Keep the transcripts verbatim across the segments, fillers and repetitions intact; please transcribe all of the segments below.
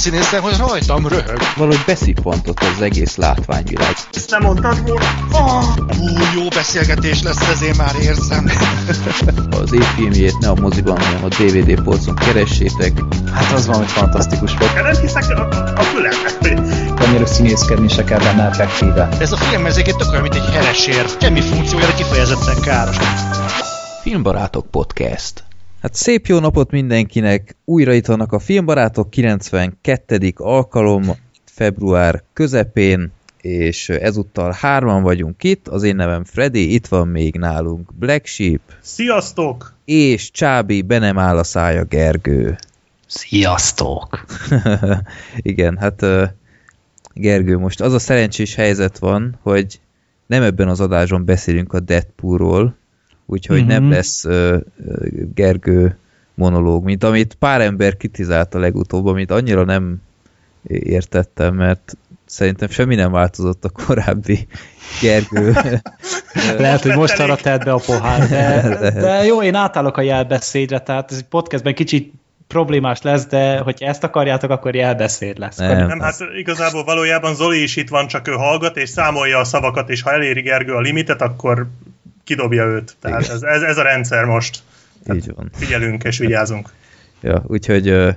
színésztem, hogy rajtam röhög. Valahogy beszippantott az egész látványvilág. Ezt nem mondtad volna? Hú, jó beszélgetés lesz, ezért már érzem. Az évfilmjét ne a moziban, hanem a dé vé dé polcon keressétek. Hát az van, hogy fantasztikus volt. Nem hiszek a, a fülemnek. Annyira színészkedni se kell benne effektíve. Ez a film ezeket tök olyan, mint egy heresér. Semmi funkciójára kifejezetten káros. Filmbarátok Podcast. Hát szép jó napot mindenkinek! Újra itt vannak a Filmbarátok, kilencvenkettedik alkalom, február közepén, és ezúttal hárman vagyunk itt. Az én nevem Freddy, itt van még nálunk Black Sheep. Sziasztok! És Csábi, be nem áll a szája Gergő. Sziasztok! Igen, hát Gergő, most az a szerencsés helyzet van, hogy nem ebben az adáson beszélünk a Deadpoolról, úgyhogy mm-hmm. nem lesz uh, Gergő monológ, mint amit pár ember kritizálta legutóbb, amit annyira nem értettem, mert szerintem semmi nem változott a korábbi Gergő. Lehet, hogy most arra tett be a pohár. De, de jó, én átállok a jelbeszédre, tehát ez egy podcastben kicsit problémás lesz, de hogyha ezt akarjátok, akkor jelbeszéd lesz. Nem, nem hát igazából valójában Zoli is itt van, csak ő hallgat, és számolja a szavakat, és ha eléri Gergő a limitet, akkor kidobja őt. Tehát ez, ez, ez a rendszer most. Figyelünk és vigyázunk. Ja, úgyhogy ö,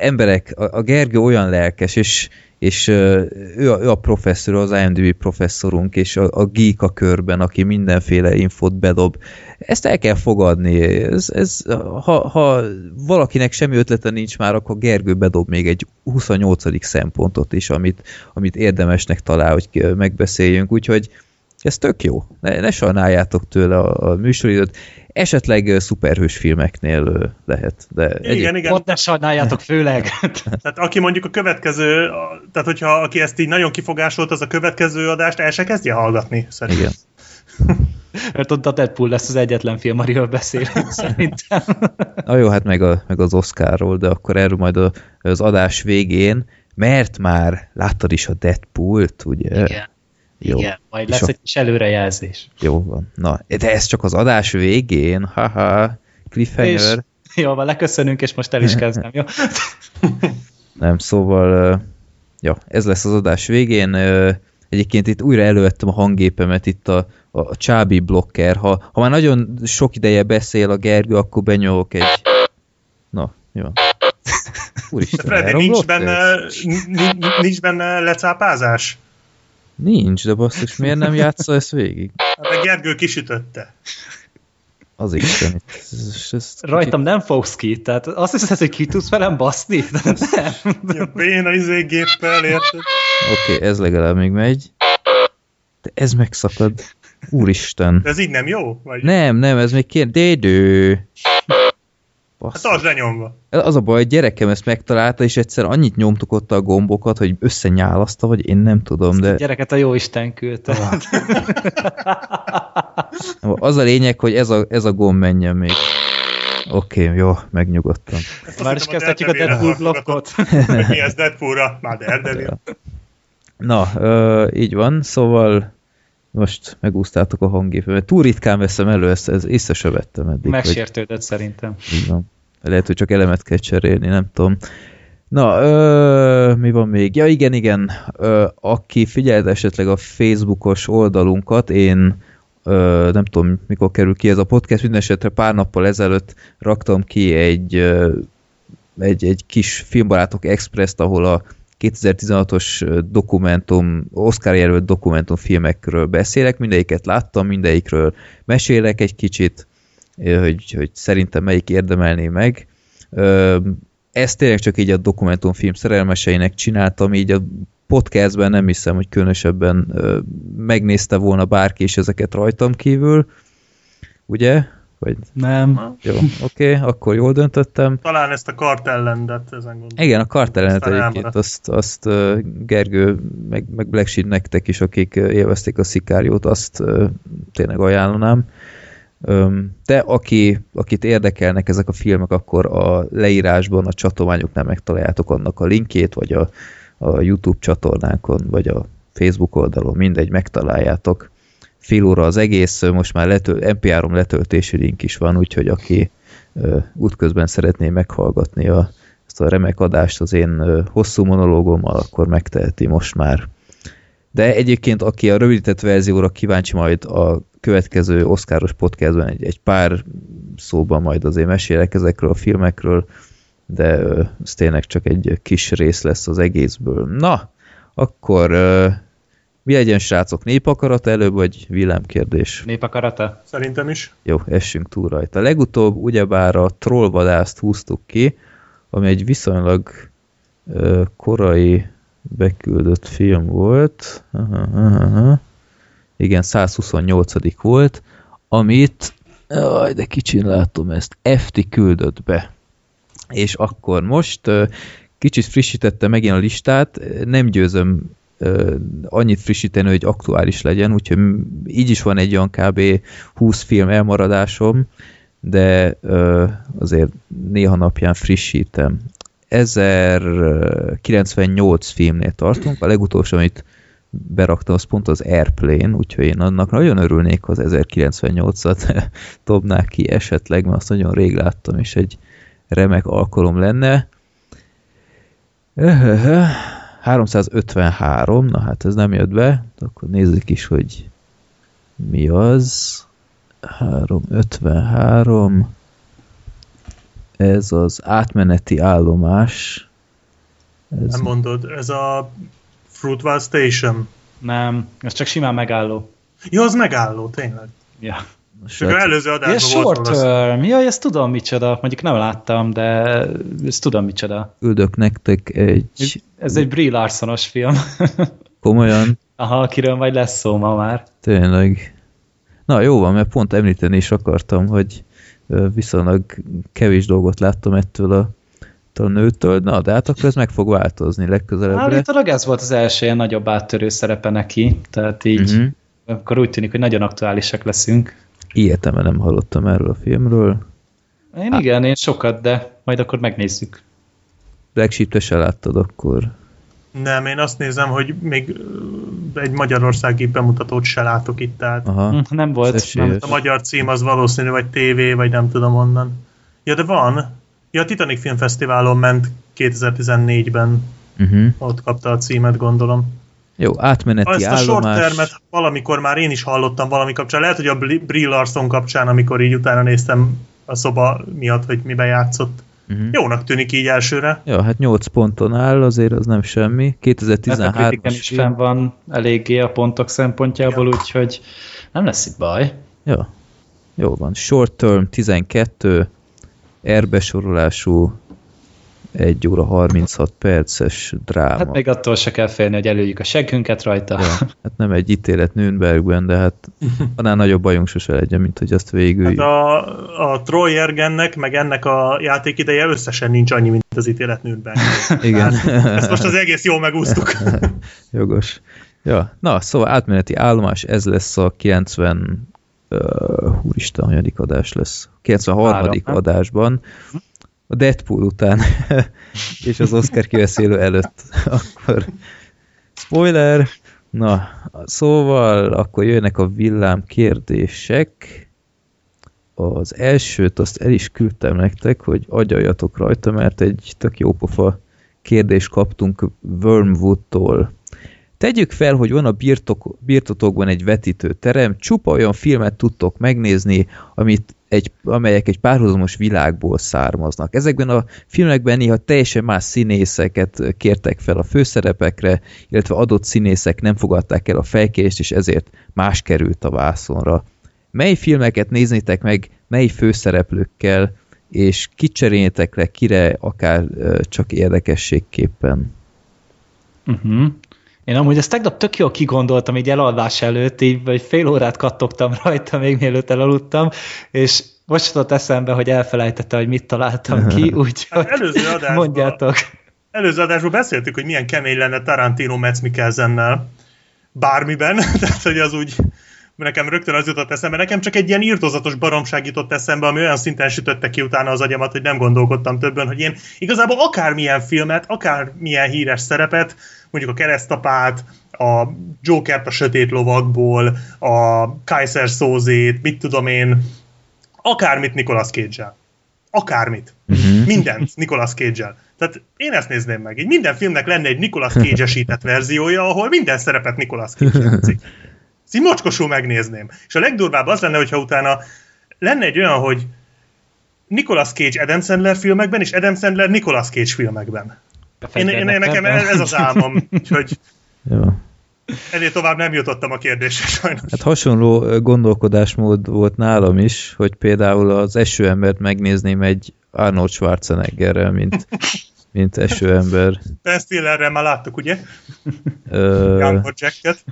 emberek, a, a Gergő olyan lelkes, és, és ö, ő, a, ő a professzor, az I M D B professzorunk, és a, a geek a körben, aki mindenféle infót bedob. Ezt el kell fogadni. Ez, ez, ha, ha valakinek semmi ötlete nincs már, akkor Gergő bedob még egy huszonnyolcadik szempontot is, amit, amit érdemesnek talál, hogy megbeszéljünk. Úgyhogy ez tök jó. Ne, ne sajnáljátok tőle a, a műsoridőt. Esetleg uh, szuperhős filmeknél uh, lehet. De igen, egyéb... igen. Ott ne sajnáljátok főleg. Tehát aki mondjuk a következő, a, tehát hogyha aki ezt így nagyon kifogásolt, az a következő adást el se kezdje hallgatni, szerintem. Igen. Mert ott a Deadpool lesz az egyetlen film, amiről beszélünk szerintem. Na jó, hát meg, a, meg az Oscarról, de akkor erről majd a, az adás végén, mert már láttad is a Deadpoolt, ugye? Igen. Jó. Igen, majd lesz a... egy kis előrejelzés. Jó van. Na, de ez csak az adás végén, haha, cliffhanger. És, jó, van, leköszönünk, és most el is kezdem, jó? Nem, szóval, ja, ez lesz az adás végén. Egyébként itt újra elővettem a hanggépemet, itt a, a Csábi blokker. Ha, ha már nagyon sok ideje beszél a Gergő, akkor benyomok egy... Na, jó. Úristen, Freddy, nincs benne, nincs benne lecápázás? Nincs, de basszus, miért nem játsza ezt végig? Hát a Gergő kisütötte. Az Isten. Rajtam nem fogsz ki, tehát azt hiszed, hogy ki tudsz velem baszni? Nem. Béna izéggéppel, érted? Oké, okay, ez legalább még megy. De ez megszakad. Úristen. De ez így nem jó? Vagy? Nem, nem, ez még kér... Dédő! Basszus. Hát az lenyomva. Az a baj, a gyerekem ezt megtalálta, és egyszer annyit nyomtuk ott a gombokat, hogy összenyálaszta, vagy én nem tudom, ezt de... A gyereket a jóisten küldte. Az a lényeg, hogy ez a, ez a gomb menjen még. Oké, okay, jó, megnyugodtam. Már is kezdhetjük a Deadpool blokkot. Mi ez Deadpoolra? Már Daredevil. Na, így van, szóval... Most megúsztátok a hanggépemet. Túl ritkán veszem elő, ezt, ezt észre se vettem eddig. Megsértődött hogy... szerintem. Igen. Lehet, hogy csak elemet kell cserélni, nem tudom. Na, ö, mi van még? Ja, igen, igen. Ö, aki figyelt esetleg a Facebookos oldalunkat, én ö, nem tudom, mikor kerül ki ez a podcast, minden esetre pár nappal ezelőtt raktam ki egy, ö, egy, egy kis Filmbarátok Express-t, ahol a kétezer-tizenhatos dokumentum, Oscar jelölt dokumentumfilmekről beszélek, mindegyiket láttam, mindegyikről mesélek egy kicsit, hogy, hogy szerintem melyik érdemelné meg. Ezt tényleg csak így a dokumentumfilm szerelmeseinek csináltam, így a podcastben nem hiszem, hogy különösebben megnézte volna bárki is ezeket rajtam kívül, ugye? Vagy... Nem. Jó, oké, okay, akkor jól döntöttem. Talán ezt a kartellendet ezen gondolom. Igen, a kartellendet egyébként, azt, azt Gergő, meg, meg Black Sheep nektek is, akik élvezték a Szikáriót, azt tényleg ajánlanám. De aki, akit érdekelnek ezek a filmek, akkor a leírásban a csatornánknál megtaláljátok annak a linkjét, vagy a, a YouTube csatornánkon, vagy a Facebook oldalon, mindegy, megtaláljátok. Fél óra az egész, most már letöl, em pé három letöltési link is van, úgyhogy aki ö, útközben szeretné meghallgatni a ezt a remek adást az én hosszú monológommal, akkor megteheti most már. De egyébként, aki a rövidített verzióra kíváncsi, majd a következő oszkáros podcastban egy, egy pár szóban majd azért mesélek ezekről a filmekről, de ez tényleg csak egy kis rész lesz az egészből. Na, akkor mi legyen, srácok, népakarata előbb, vagy villámkérdés? Népakarata? Szerintem is. Jó, essünk túl rajta. Legutóbb ugyebár a trollvadászt húztuk ki, ami egy viszonylag korai beküldött film volt. Aha, aha, aha. Igen, száz huszonnyolcadik volt, amit, aj, de kicsin látom ezt, Efti küldött be. És akkor most kicsit frissítette megint a listát, nem győzöm annyit frissíteni, hogy aktuális legyen, úgyhogy így is van egy olyan kb. húsz film elmaradásom, de azért néha napján frissítem. ezerkilencvennyolc filmnél tartunk, a legutolsó, amit beraktam, az pont az Airplane, úgyhogy én annak nagyon örülnék, ha az ezerkilencvennyolcat dobnák ki esetleg, mert azt nagyon rég láttam, és egy remek alkalom lenne. háromszázötvenhárom, na hát ez nem jött be, akkor nézzük is, hogy mi az. háromszázötvenhárom, ez az átmeneti állomás. Ez nem mondod, ez a Fruitvale Station. Nem, ez csak simán megálló. Jó, az megálló, tényleg. Ja. Csak az előző adásban volt. Short term, jaj, ezt tudom micsoda, mondjuk nem láttam, de ezt tudom micsoda. Üldök nektek egy... Ez egy Brie Larsonos film. Komolyan? Aha, akiről majd lesz szó ma már. Tényleg. Na jó van, mert pont említeni is akartam, hogy viszonylag kevés dolgot láttam ettől a a nőtől, na, de hát akkor ez meg fog változni legközelebbre. Állítólag ez volt az első ilyen nagyobb áttörő szerepe neki, tehát így uh-huh. akkor úgy tűnik, hogy nagyon aktuálisak leszünk. Ilyetemben nem hallottam erről a filmről. Én hát, igen, én sokat, de majd akkor megnézzük. Black Sheep, te se láttad akkor? Nem, én azt nézem, hogy még egy magyarországi bemutatót se látok itt, tehát aha, nem volt. Nem, a magyar cím az valószínű, vagy tévé, vagy nem tudom onnan. Ja, de van. Ja, a Titanic Filmfesztiválon ment kétezer-tizennégyben. Uh-huh. Ott kapta a címet, gondolom. Jó, átmeneti állomás. Ezt a short termet valamikor már én is hallottam valami kapcsán. Lehet, hogy a Brie Larson kapcsán, amikor így utána néztem a szoba miatt, hogy miben játszott. Uh-huh. Jónak tűnik így elsőre. Jó, hát nyolc ponton áll, azért az nem semmi. kétezer-tizenháromban is fenn van eléggé a pontok szempontjából, ja. Úgyhogy nem lesz itt baj. Jó, jó van. Short term tizenkettő, R-besorolású egy óra harminchat perces dráma. Hát még attól se kell félni, hogy előjük a seggünket rajta. Ja, hát nem egy ítélet Nürnbergben, de hát annál nagyobb bajunk sose legyen, mint hogy azt végüljük. Hát a, a Trollhunternek, meg ennek a játékideje összesen nincs annyi, mint az ítélet Nürnbergben. Igen. Hát, ezt most az egész jól megúsztuk. Jogos. Ja. Na, szóval átmeneti állomás, ez lesz a kilencven Uh, Úristen, hanyadik adás lesz? kilencvenharmadik adásban. A Deadpool után és az Oscar kiveszélő előtt. Akkor spoiler! Na, szóval akkor jönnek a villám kérdések. Az elsőt azt el is küldtem nektek, hogy agyaljatok rajta, mert egy tök jópofa kérdést kaptunk Wormwoodtól. Tegyük fel, hogy van a birtok, birtotokban egy vetítőterem, csupa olyan filmet tudtok megnézni, amit egy, amelyek egy párhuzamos világból származnak. Ezekben a filmekben néha teljesen más színészeket kértek fel a főszerepekre, illetve adott színészek nem fogadták el a felkérést, és ezért más került a vászonra. Mely filmeket néznétek meg, mely főszereplőkkel, és kicserélnétek le kire, akár csak érdekességképpen? Mhm. Uh-huh. Én amúgy ezt tegnap tök jól kigondoltam így elalvás előtt, így vagy fél órát kattogtam rajta, még mielőtt elaludtam, és most jutott eszembe, hogy elfelejtettem, hogy mit találtam ki, úgyhogy előző adásban, mondjátok. Előző adásban beszéltük, hogy milyen kemény lenne Tarantino Mads Mikkelsennel bármiben, tehát hogy az úgy nekem rögtön az jutott eszembe, nekem csak egy ilyen irtózatos baromság jutott eszembe, ami olyan szinten sütötte ki utána az agyamat, hogy nem gondolkodtam többen, hogy én igazából akármilyen filmet, akármilyen híres szerepet, mondjuk a Keresztapát, a Jokert a Sötét Lovakból, a Kaiser Szózét, mit tudom én, akármit Nicolas Cage-el. Akármit. Mm-hmm. Mindent Nicolas Cage-el. Tehát én ezt nézném meg. Így minden filmnek lenne egy Nicolas Cage-esített verziója, ahol minden szerepet Nicolas Cage játszik. Ezt így mocskosul megnézném. És a legdurvább az lenne, hogyha utána lenne egy olyan, hogy Nicolas Cage Adam Sandler filmekben, és Adam Sandler Nicolas Cage filmekben. Én, én, nekem ez az álmom. Úgyhogy... Jó. Ennél tovább nem jutottam a kérdésre sajnos. Hát hasonló gondolkodásmód volt nálam is, hogy például az esőembert megnézném egy Arnold Schwarzeneggerrel, mint, mint esőember. Ben Stillerrel már láttuk, ugye? Jumbo Jacket.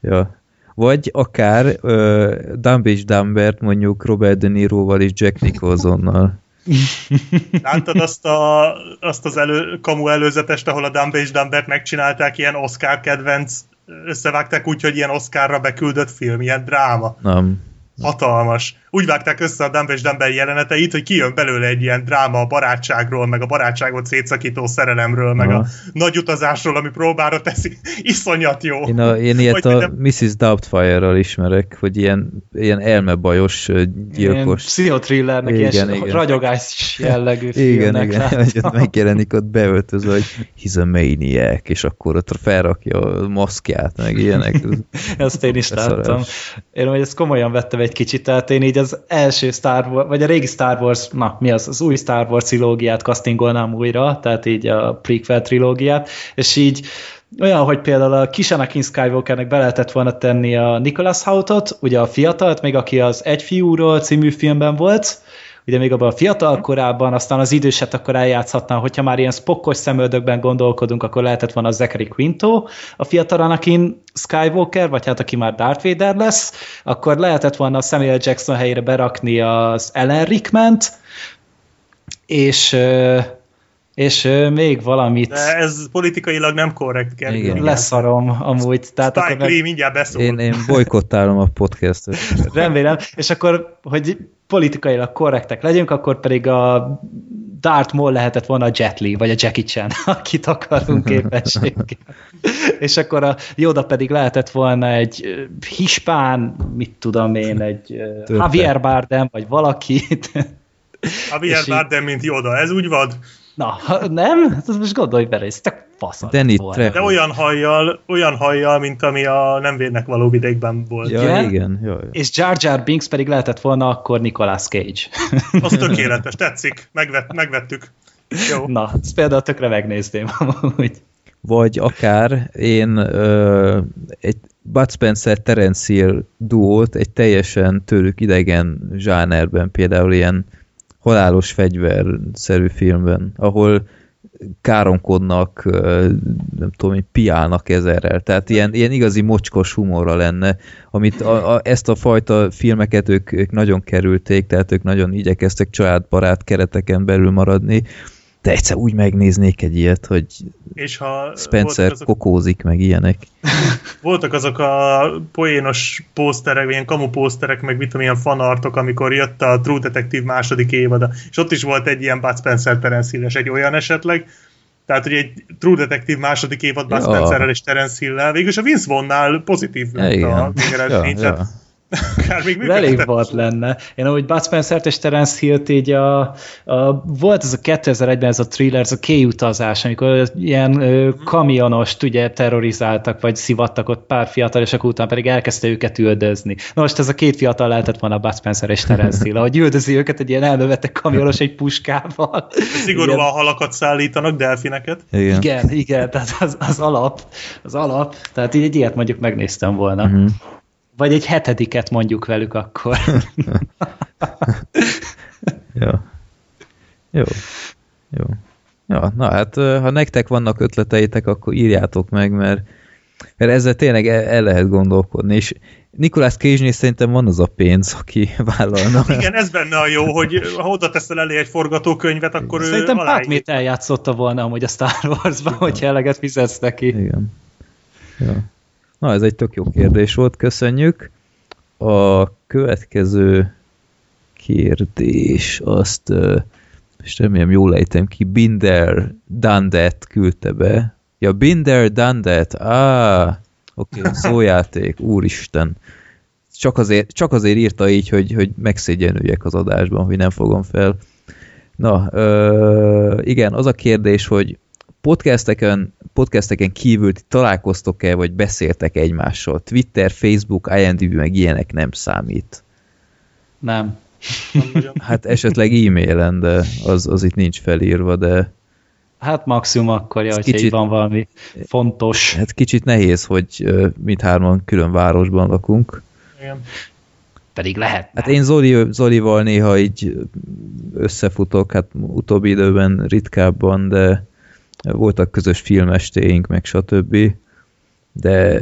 Ja. Vagy akár uh, Dumb és Dumbert mondjuk Robert De Niroval és Jack Nicholsonnal. Láttad azt, a, azt az elő, kamu előzetest, ahol a Dumb és Dumbert megcsinálták ilyen Oscar kedvenc, összevágták úgy, hogy ilyen Oscarra beküldött film, ilyen dráma. Nem. Hatalmas. Úgy vágták össze a Dumb és Dumber jeleneteit, hogy kijön belőle egy ilyen dráma a barátságról, meg a barátságot szétszakító szerelemről, meg ha. a nagy utazásról, ami próbára teszi. Iszonyat jó. Én, a, én ilyet a missziz Doubtfire-ral ismerek, hogy ilyen, ilyen elmebajos, gyilkos. Pszichothrillernek, ilyen ragyogás jellegű filmnek. Igen, igen. Megjelenik ott beöltözve, hogy he's a maniac, és akkor ott felrakja a maszkját, meg ilyenek. Ezt én is láttam. Én hogy ezt komolyan vettem egy kicsit, tehát én így az első Star Wars, vagy a régi Star Wars, na, mi az, az új Star Wars trilógiát castingolnám újra, tehát így a prequel trilógiát, és így olyan, hogy például a kis Anakin Skywalkernek be lehetett volna tenni a Nicholas Houghtot, ugye a fiatalt, még aki az Egy fiúról című filmben volt, ugye még abban a fiatal korában, aztán az időset akkor eljátszhatnám, hogyha már ilyen spokkos szemöldökben gondolkodunk, akkor lehetett volna a Zachary Quinto, a fiatal Anakin Skywalker, vagy hát aki már Darth Vader lesz, akkor lehetett volna a Samuel Jackson helyére berakni az Alan Rickman-t, és, és még valamit... De ez politikailag nem korrekt, Gergő. Leszarom amúgy. Tehát Spike Lee meg... mindjárt beszól. Én, én bolykottálom a podcastot. Remélem, és akkor, hogy... politikailag korrektek legyünk, akkor pedig a Darth Maul lehetett volna a Jet Li, vagy a Jackie Chan, akit akarunk képességként. És akkor a Yoda pedig lehetett volna egy hispán, mit tudom én, egy Törte. Javier Bardem, vagy valakit. Javier Bardem, mint Yoda, ez úgy vad? Na, nem? Ez most gondolj bele, ez csak faszad. De olyan hajjal, olyan hajjal, mint ami a nem vérnek való vidékben volt. Ja, igen. igen jó, jó. És Jar Jar Binks pedig lehetett volna akkor Nicolas Cage. Az tökéletes, tetszik. Megvet, megvettük. Jó. Na, ezt például tökre megnézném amúgy. Vagy akár én ö, egy Bud Spencer Terence Hill duót egy teljesen tőlük idegen zsánerben, például ilyen halálos fegyverszerű filmben, ahol káromkodnak, nem tudom, piálnak ezerrel. Tehát ilyen, ilyen igazi mocskos humorra lenne, amit a, a, ezt a fajta filmeket ők, ők nagyon kerülték, tehát ők nagyon igyekeztek családbarát kereteken belül maradni, de egyszer úgy megnéznék egy ilyet, hogy és ha Spencer azok, kokózik, meg ilyenek. Voltak azok a poénos pószterek, ilyen kamu pószterek, meg mit tudom, ilyen fanartok, amikor jött a True Detective második évada, és ott is volt egy ilyen Bud Spencer Terence Hill-es, egy olyan esetleg, tehát, hogy egy True Detective második évad Bud ja. Spencerrel és Terence Hill-el, végülis a Vince Vaughn-nál pozitív lett a végeredmény, tehát elég volt lenne. Én amúgy Bud Spencert és Terence Hillt így a, a, volt ez a kétezer-egyben ez a thriller, ez a K-utazás, amikor ilyen ö, kamionost ugye terrorizáltak, vagy szivattak ott pár fiatal, és akkor utána pedig elkezdte őket üldözni. Na most ez a két fiatal lehetett volna Bud Spencer és Terence Hill, ahogy üldözi őket egy ilyen elnövettek kamionos egy puskával. Szigorúan igen. Halakat szállítanak, delfineket. Igen, igen, igen, tehát az, az alap, az alap, tehát így egy ilyet mondjuk megnéztem volna. Uh-huh. Vagy egy hetediket mondjuk velük akkor. Jó. Jó. Jó. Ja, na hát, ha nektek vannak ötleteitek, akkor írjátok meg, mert, mert ezzel tényleg el, el lehet gondolkodni, és Nicolas Cage-nél szerintem van az a pénz, aki vállalna. Igen, ez benne a jó, hogy ha oda teszel elé egy forgatókönyvet, akkor szerintem ő aláírja. Szerintem Brad Pitt eljátszotta volna amúgy a Star Wars-ban, hogyha eleget fizetsz neki. Igen. Jó. Na, ez egy tök jó kérdés volt, köszönjük. A következő kérdés, azt, és remélem jól ejtem ki, Binder Dundet küldte be. Ja, Binder Dundet, áh, oké, okay, szójáték, úristen. Csak azért, csak azért írta így, hogy, hogy megszégyenüljek az adásban, hogy nem fogom fel. Na, ö, igen, az a kérdés, hogy podcasteken, podcasteken kívül találkoztok-e, vagy beszéltek egymással? Twitter, Facebook, i em dé bé, meg ilyenek nem számít. Nem. Hát esetleg e-mailen, de az, az itt nincs felírva, de... Hát maximum akkor, ja, hogyha itt van valami fontos. Hát kicsit nehéz, hogy mindhárman külön városban lakunk. Igen. Pedig lehet. Hát én Zoli, Zolival néha így összefutok, hát utóbbi időben ritkábban, de voltak közös filmestéink, meg stb. De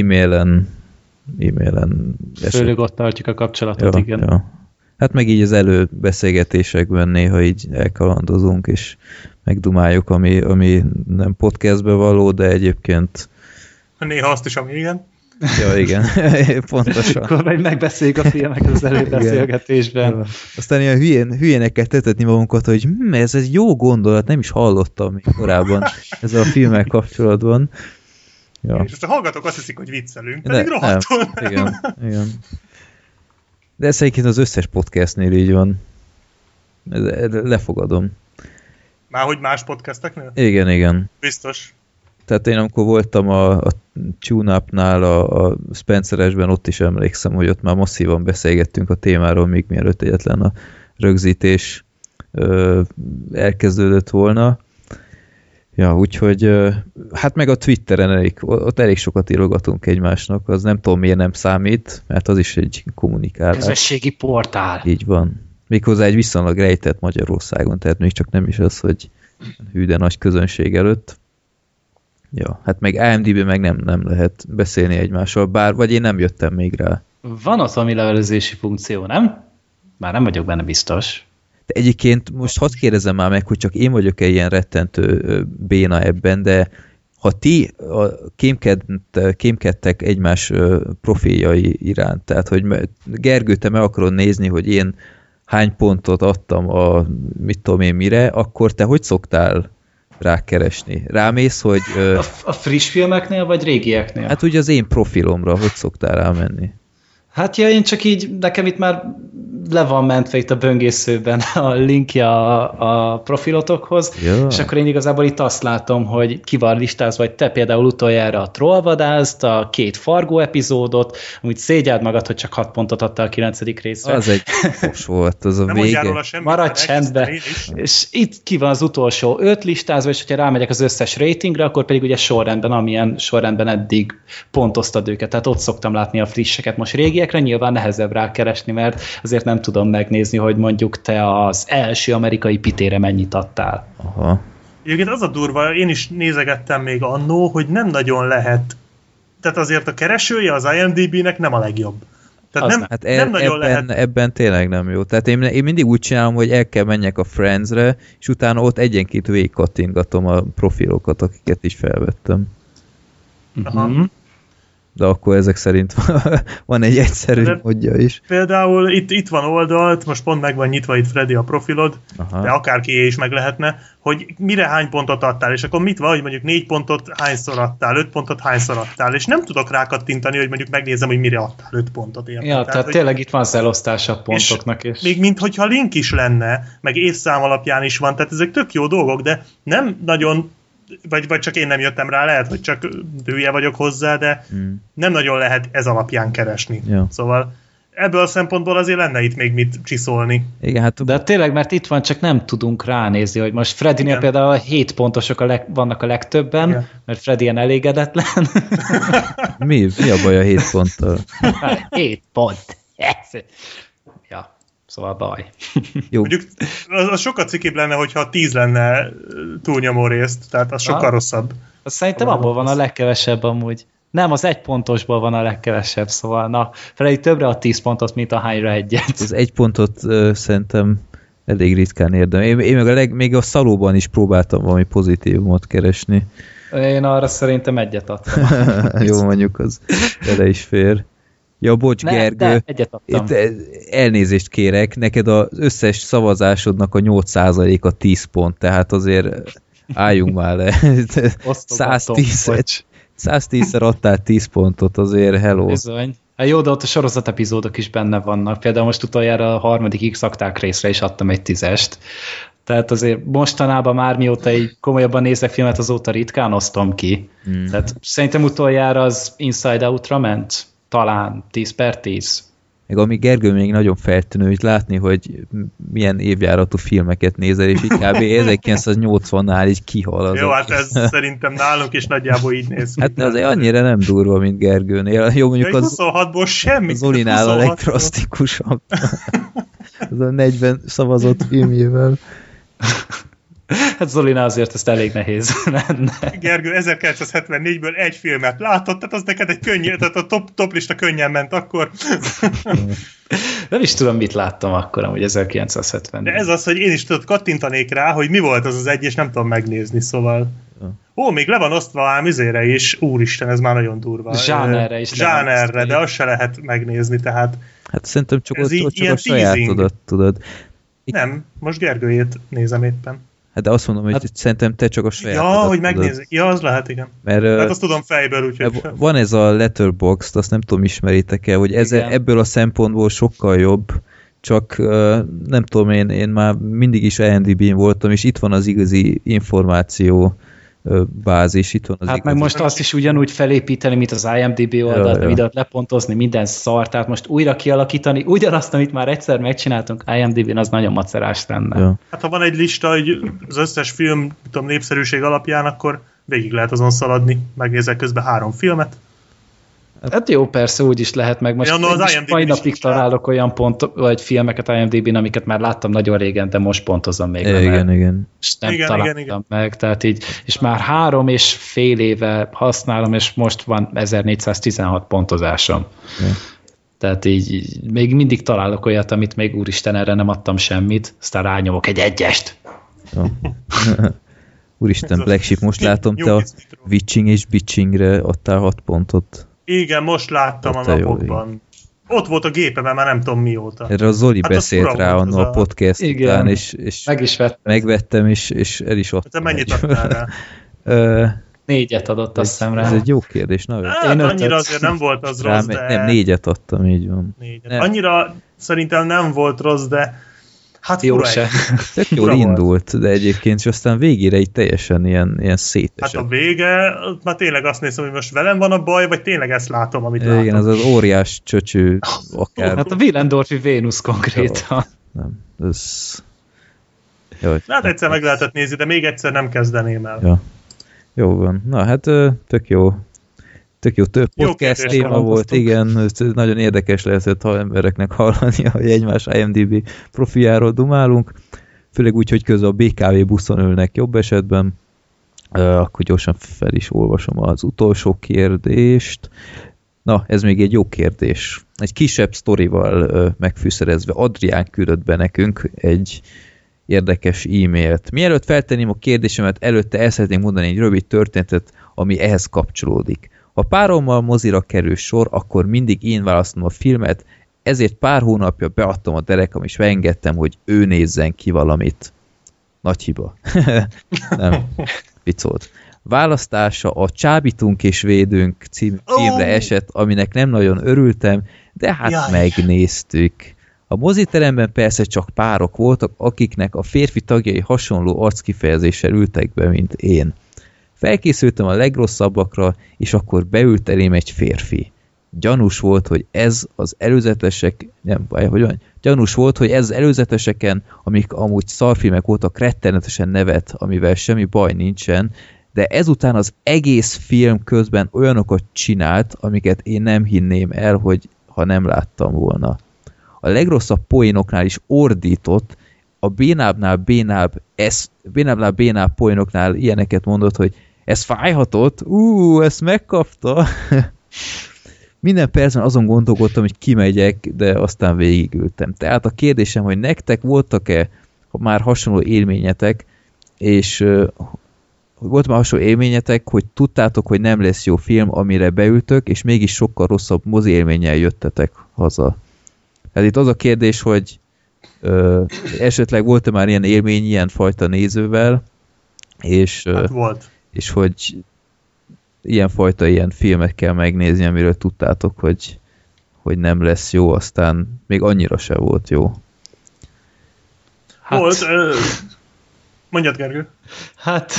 e-mailen... e-mailen főleg ott tartjuk a kapcsolatot, ja, igen. Ja. Hát meg így az előbeszélgetésekben néha így elkalandozunk, és megdumáljuk, ami, ami nem podcastbe való, de egyébként... Néha azt is, ami igen. Ja, igen, pontosan. Akkor megbeszéljük a filmeket az előbeszélgetésben. Ja. Aztán ilyen hülyén, hülyének kell tetetni magunkat, hogy hm, ez egy jó gondolat, nem is hallottam még korábban ezzel a filmmel kapcsolatban. Ja. És azt a hallgatók azt hiszik, hogy viccelünk, pedig ne, rohadtul. Nem. Igen, igen. De ez egyébként az összes podcastnél így van. Lefogadom. Márhogy más podcasteknél? Igen, igen. Biztos. Tehát én amikor voltam a, a Tune-Up-nál, a, a Spenceresben, ott is emlékszem, hogy ott már masszívan beszélgettünk a témáról, még mielőtt egyetlen a rögzítés ö, elkezdődött volna. Ja, úgyhogy, hát meg a Twitteren elég, ott elég sokat írogatunk egymásnak, az nem tudom, miért nem számít, mert az is egy kommunikálás. Közösségi portál. Így van. Méghozzá egy viszonylag rejtett Magyarországon, tehát még csak nem is az, hogy hű, de nagy közönség előtt. Ja, hát meg i em dé bé meg nem, nem lehet beszélni egymással, bár, vagy én nem jöttem még rá. Van az, ami levelezési funkció, nem? Már nem vagyok benne biztos. De egyébként most hadd kérdezem már meg, hogy csak én vagyok-e ilyen rettentő béna ebben, de ha ti kémked, kémkedtek egymás profiljai iránt, tehát hogy Gergő, te meg akarod nézni, hogy én hány pontot adtam a mit tudom én mire, akkor te hogy szoktál rákeresni? Rámész, hogy... A, a friss filmeknél, vagy régieknél? Hát ugye az én profilomra hogy szoktál rámenni? Hát ja, én csak így, nekem itt már le van mentve itt a böngészőben a linkje a, a profilotokhoz, ja. És akkor én igazából itt azt látom, hogy ki van listázva, vagy te például utoljára a trollvadázt, a két Fargo epizódot, amúgy szégyeld magad, hogy csak hat pontot adta a kilencedik részre. Az egy fos volt, az a nem vége. Maradj csendbe. És itt ki van az utolsó öt listázva, és hogyha rámegyek az összes ratingre, akkor pedig ugye sorrendben, amilyen sorrendben eddig pontoztad őket. Tehát ott szoktam látni a frisseket. Most régiekre nyilván nehezebb rákeresni, mert azért nem tudom megnézni, hogy mondjuk te az első amerikai pitére mennyit adtál. Aha. Egyébként az a durva, én is nézegettem még annó, hogy nem nagyon lehet. Tehát azért a keresője az i em dé bé-nek nem a legjobb. Tehát nem, hát nem el, nagyon ebben, lehet. Ebben tényleg nem jó. Tehát én, én mindig úgy csinálom, hogy el kell menjek a Friends-re, és utána ott egyenként végigkattingatom a profilokat, akiket is felvettem. Aha. Uh-huh. De akkor ezek szerint van egy egyszerű de módja is. Például itt, itt van oldalt, most pont meg van nyitva itt Freddy a profilod, aha, de akárkié is meg lehetne, hogy mire hány pontot adtál, és akkor mit van, hogy mondjuk négy pontot hányszor adtál, öt pontot hányszor adtál, és nem tudok rákattintani, hogy mondjuk megnézem, hogy mire adtál öt pontot. Ilyen. Ja, tehát, tehát tényleg hogy... itt van az elosztás a pontoknak. És és... még minthogyha link is lenne, meg évszám alapján is van, tehát ezek tök jó dolgok, de nem nagyon... Vagy, vagy csak én nem jöttem rá, lehet, hogy csak hülye vagyok hozzá, de hmm. nem nagyon lehet ez alapján keresni. Ja. Szóval ebből a szempontból azért lenne itt még mit csiszolni. Igen, hát, de tényleg, mert itt van, csak nem tudunk ránézni, hogy most Freddynél például a hét pontosok a leg, vannak a legtöbben, igen, mert Freddy ilyen elégedetlen. mi, mi a baj a hét ponttal? hét pont. Yes. Ja. Szóval baj. Jó. Mondjuk az, az sokkal cikibb lenne, hogyha tíz lenne túlnyomó részt, tehát az sokkal rosszabb. Azt szerintem abból van a legkevesebb amúgy. Nem, az egy pontosból van a legkevesebb, szóval na, felé többre a tíz pontot, mint a hányra egyet. Az egy pontot uh, szerintem elég ritkán érdem. Én, én meg a leg, még a szalóban is próbáltam valami pozitívumot keresni. Én arra szerintem egyet adtam. Jó, mondjuk az bele is fér. Ja, bocs, ne, Gergő, elnézést kérek, neked az összes szavazásodnak a nyolc százaléka tíz pont, tehát azért álljunk már le. száztízszer adtál tíz pontot, azért hello. Bizony. Jó, de ott a sorozat epizódok is benne vannak. Például most utoljára a harmadik X-akták részre is adtam egy tízest. Tehát azért mostanában már mióta így komolyabban nézek filmet, azóta ritkán osztom ki. Mm. Tehát szerintem utoljára az Inside Out-ra ment. Talán tíz per tíz. Meg ami Gergő még nagyon feltűnő itt látni, hogy milyen évjáratú filmeket nézel, és így kb. ezerkilencszáznyolcvannál így kihal az. Jó, hát ez szerintem nálunk is nagyjából így néz ki. Hát azért annyira nem durva, mint Gergőnél. Jó, mondjuk ja, az, huszonhatból semmi. Az Olinál a legdrasztikusabb. Az a negyven szavazott filmjével. Hát Zolinál azért ezt elég nehéz lenne. Gergő, ezerkilencszázhetvennégy-ből egy filmet látott, tehát az neked egy könnyű, tehát a top, top lista könnyen ment akkor. Nem is tudom, mit láttam akkor, amúgy ezerkilencszázhetvennégy. De ez az, hogy én is tudod, kattintanék rá, hogy mi volt az az egy, és nem tudom megnézni, szóval. Ó, még le van osztva ám izére is, úristen, ez már nagyon durva. Zsánerre is. Zsánerre, de azt se lehet megnézni, tehát. Hát szerintem csak ott, ott csak a sajátodat tudod. Nem, most Gergőjét nézem éppen. Hát de azt mondom, hogy hát, szerintem te csak a sajátot. Ja, hogy megnézzük. Ja, az lehet, igen. Mert, hát azt tudom fejből, úgyhogy. Van ez a Letterboxd, azt nem tudom, ismeritek-e, hogy ez, ebből a szempontból sokkal jobb, csak nem tudom, én, én már mindig is I M D B-n voltam, és itt van az igazi információ bázis, itt van az hát igazi. Meg most azt is ugyanúgy felépíteni, mint az I M D B oldalt, ja, ja. Lepontozni minden szart, tehát most újra kialakítani ugyanazt, amit már egyszer megcsináltunk I M D B-n, az nagyon macerás lenne. Ja. Hát ha van egy lista, hogy az összes film tudom, népszerűség alapján, akkor végig lehet azon szaladni, megnézek közben három filmet. Hát jó, persze, úgy is lehet meg. Most ja, no, az mai napig találok olyan pont, vagy filmeket I M D B-n, amiket már láttam nagyon régen, de most pontozom még. Igen, igen, igen. És nem igen, találtam igen, igen. meg, tehát így, és már három és fél éve használom, és most van ezernégyszáztizenhat pontozásom. Igen. Tehát így, így még mindig találok olyat, amit még úristen, erre nem adtam semmit, aztán rányomok egy egyest. Úristen, Black Sheep, most látom, te a witching és bitchingre adtál hat pontot. Igen, most láttam hát a napokban. Jó, ott volt a gépemben, már nem tudom mióta. Erre a Zoli hát beszélt rá annól a podcast igen, után, és, és meg is vettem. megvettem, és, és el is adtam. Te mennyit adtál rá? Négyet adott, azt hiszem rá. Ez egy jó kérdés. Na, hát, én annyira azért nem volt az rá, rossz, de... Nem, négyet adtam, így van. Nem. Annyira szerintem nem volt rossz, de... Hát jó se. Tök jól indult, de egyébként, és aztán végére így teljesen ilyen, ilyen szétesett. Hát a vége, már tényleg azt nézem, hogy most velem van a baj, vagy tényleg ezt látom, amit igen, látom. Igen, az az óriás csöcső akár. Hát a Willendorfi Vénusz konkrétan. Jó. Nem, ez... Jó, hát egyszer meg lehetett nézni, de még egyszer nem kezdeném el. Jó, jó van. Na hát tök jó. Tök jó, több podcast jó téma volt, igen, nagyon érdekes lehetett ha embereknek hallani, hogy egymás I M D B profiáról dumálunk, főleg úgy, hogy közben a B K V buszon ülnek jobb esetben, akkor gyorsan fel is olvasom az utolsó kérdést. Na, ez még egy jó kérdés. Egy kisebb sztorival megfűszerezve Adrián küldött be nekünk egy érdekes e-mailt. Mielőtt feltenném a kérdésemet, előtte el szeretném mondani egy rövid történetet, ami ehhez kapcsolódik. Ha párommal mozira kerül sor, akkor mindig én választom a filmet, ezért pár hónapja beadtam a derekam, és beengedtem, hogy ő nézzen ki valamit. Nagy hiba. Nem, viccolt. Választása a Csábítunk és Védünk című filmre esett, aminek nem nagyon örültem, de hát Jaj. megnéztük. A moziteremben persze csak párok voltak, akiknek a férfi tagjai hasonló arckifejezéssel ültek be, mint én. Felkészültem a legrosszabbakra, és akkor beült elém egy férfi. Gyanús volt, hogy ez az előzetesek, nem baj, hogy van, gyanús volt, hogy ez előzeteseken, amik amúgy szarfilmek voltak, rettenetesen nevet, amivel semmi baj nincsen, de ezután az egész film közben olyanokat csinált, amiket én nem hinném el, hogy ha nem láttam volna. A legrosszabb poénoknál is ordított, a bénábbnál bénább, ez, bénábbnál bénább poénoknál ilyeneket mondott, hogy ez fájhatott, úúúú, ezt megkapta. Minden percben azon gondolkodtam, hogy kimegyek, de aztán végigültem. Tehát a kérdésem, hogy nektek voltak-e már hasonló élményetek, és volt már hasonló élményetek, hogy tudtátok, hogy nem lesz jó film, amire beültök, és mégis sokkal rosszabb mozi élménnyel jöttetek haza. Tehát itt az a kérdés, hogy Ö, esetleg volt-e már ilyen élmény ilyen fajta nézővel, és, hát volt. És hogy ilyen fajta ilyen filmet kell megnézni, amiről tudtátok, hogy hogy nem lesz jó, aztán még annyira se volt jó. Hát... Volt, ö... mondjad, Gergő. Hát...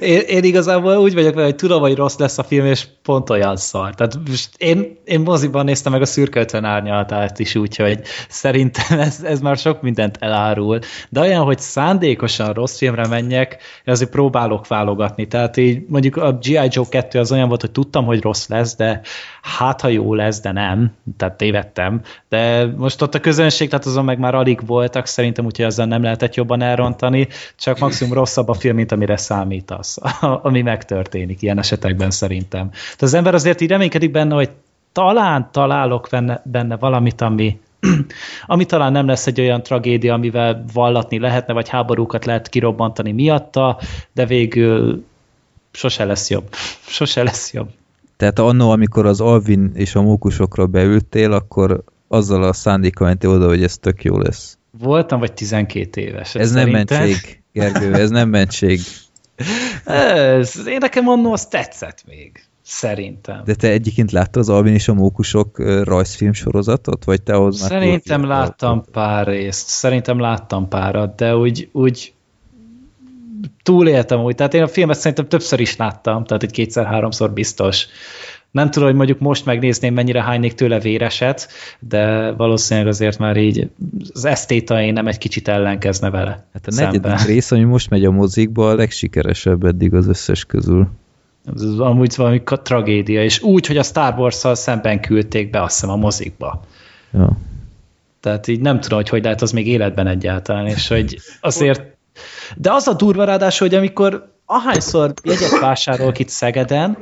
Én, én igazából úgy vagyok vele, hogy tudom, hogy rossz lesz a film, és pont olyan szar. Tehát én, én moziban néztem meg a Szürke ötven árnyalatát is, úgyhogy szerintem ez, ez már sok mindent elárul. De olyan, hogy szándékosan rossz filmre menjek, azért próbálok válogatni. Tehát így mondjuk a G I Joe kettő az olyan volt, hogy tudtam, hogy rossz lesz, de hát ha jó lesz, de nem. Tehát tévedtem. De most ott a közönség, tehát azon meg már alig voltak, szerintem úgyhogy azzal nem lehetett jobban elrontani, csak maximum rosszabb a film, mint amire számítasz, ami megtörténik ilyen esetekben szerintem. Tehát az ember azért így reménykedik benne, hogy talán találok benne, benne valamit, ami, ami talán nem lesz egy olyan tragédia, amivel vallatni lehetne, vagy háborúkat lehet kirobbantani miatta, de végül sose lesz jobb. Sose lesz jobb. Tehát anno, amikor az Alvin és a mókusokra beültél, akkor azzal a szándéka mentél oda, hogy ez tök jó lesz. Voltam, vagy tizenkét éves. Ez szerintem. Nem mentség, Gergő, ez nem mentség. Ez, én nekem annó az tetszett még, szerintem. De te egyiként láttad az Alvin és a mókusok rajzfilm sorozatot? Vagy te ahhoz már szerintem láttam alatt? Pár részt, szerintem láttam párat, de úgy, úgy túléltem úgy. Tehát én a filmet szerintem többször is láttam, tehát egy kétszer-háromszor biztos. Nem tudom, hogy mondjuk most megnézném, mennyire hánynék tőle véreset, de valószínűleg azért már így az esztétai nem egy kicsit ellenkezne vele. Hát a negyedik szemben. Rész, ami most megy a mozikba, a legsikeresebb eddig az összes közül. Ez amúgy valami tragédia, és úgy, hogy a Star Wars-szal szemben küldték be, azt hiszem, a mozikba. Ja. Tehát így nem tudom, hogy hogy lehet az még életben egyáltalán, és hogy azért... De az a durva ráadásul, hogy amikor ahányszor jegyet vásárolok itt Szegeden,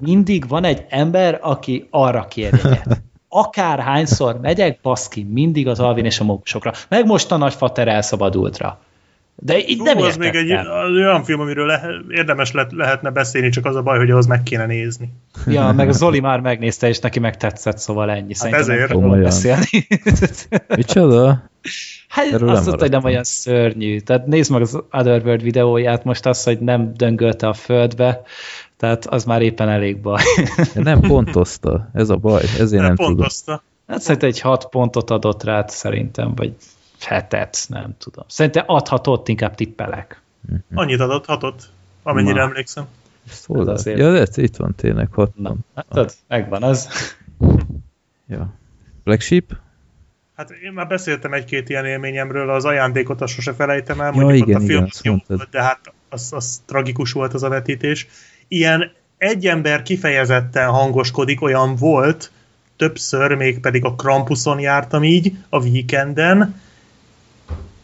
mindig van egy ember, aki arra kér jegyet. Akárhányszor megyek, baszki, mindig az Alvin és a mókusokra. Meg most a nagyfater elszabadultra. De így nem értettem. Ez még egy olyan film, amiről le, érdemes le, lehetne beszélni, csak az a baj, hogy ahhoz meg kéne nézni. Ja, meg Zoli már megnézte, és neki megtetszett, szóval ennyi. Hát ezért. Beszélni. Micsoda? Hát erről azt mondta, hogy nem olyan szörnyű. Tehát nézd meg az Otherworld videóját, most azt, hogy nem döngölte a földbe, tehát az már éppen elég baj. Nem pontozta, ez a baj, ezért nem, nem pontozta. Hát szerintem egy hat pontot adott rá, szerintem, vagy hetet, nem tudom. Szerintem adhatott, inkább tippelek. Annyit adott, hatot, amennyire ma. Emlékszem. Szóval az ja, de itt van tényleg hat. Na, hát megvan az. Ja. Black Sheep? Hát én már beszéltem egy-két ilyen élményemről, az ajándékot azt sose felejtem el, mondjuk ja, igen, ott a film igen, jó volt, de hát az, az tragikus volt az a vetítés. Ilyen egy ember kifejezetten hangoskodik, olyan volt, többször, még pedig a Krampuson jártam így, a Weekenden,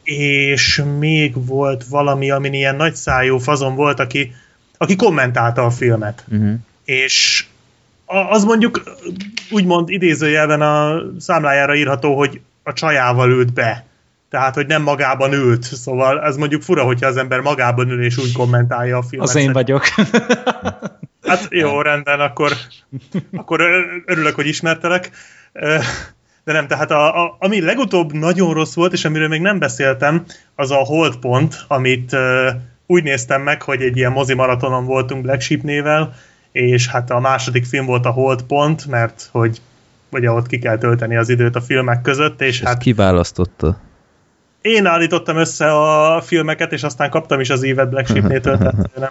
és még volt valami, amin ilyen nagyszájú fazon volt, aki, aki kommentálta a filmet. Uh-huh. És... az mondjuk úgymond idézőjelben a számlájára írható, hogy a csajával ült be. Tehát, hogy nem magában ült. Szóval ez mondjuk fura, hogyha az ember magában ül és úgy kommentálja a filmet. Az én vagyok. Hát jó, rendben, akkor, akkor örülök, hogy ismertelek. De nem, tehát a, a, ami legutóbb nagyon rossz volt, és amiről még nem beszéltem, az a Holdpont, amit úgy néztem meg, hogy egy ilyen mozimaratonon voltunk Black Sheep nével, és hát a második film volt a Holdpont, mert hogy ugye ott ki kell tölteni az időt a filmek között, és, és hát... kiválasztotta. Én állítottam össze a filmeket, és aztán kaptam is az évet Black Sheep-nétől, tehát nem.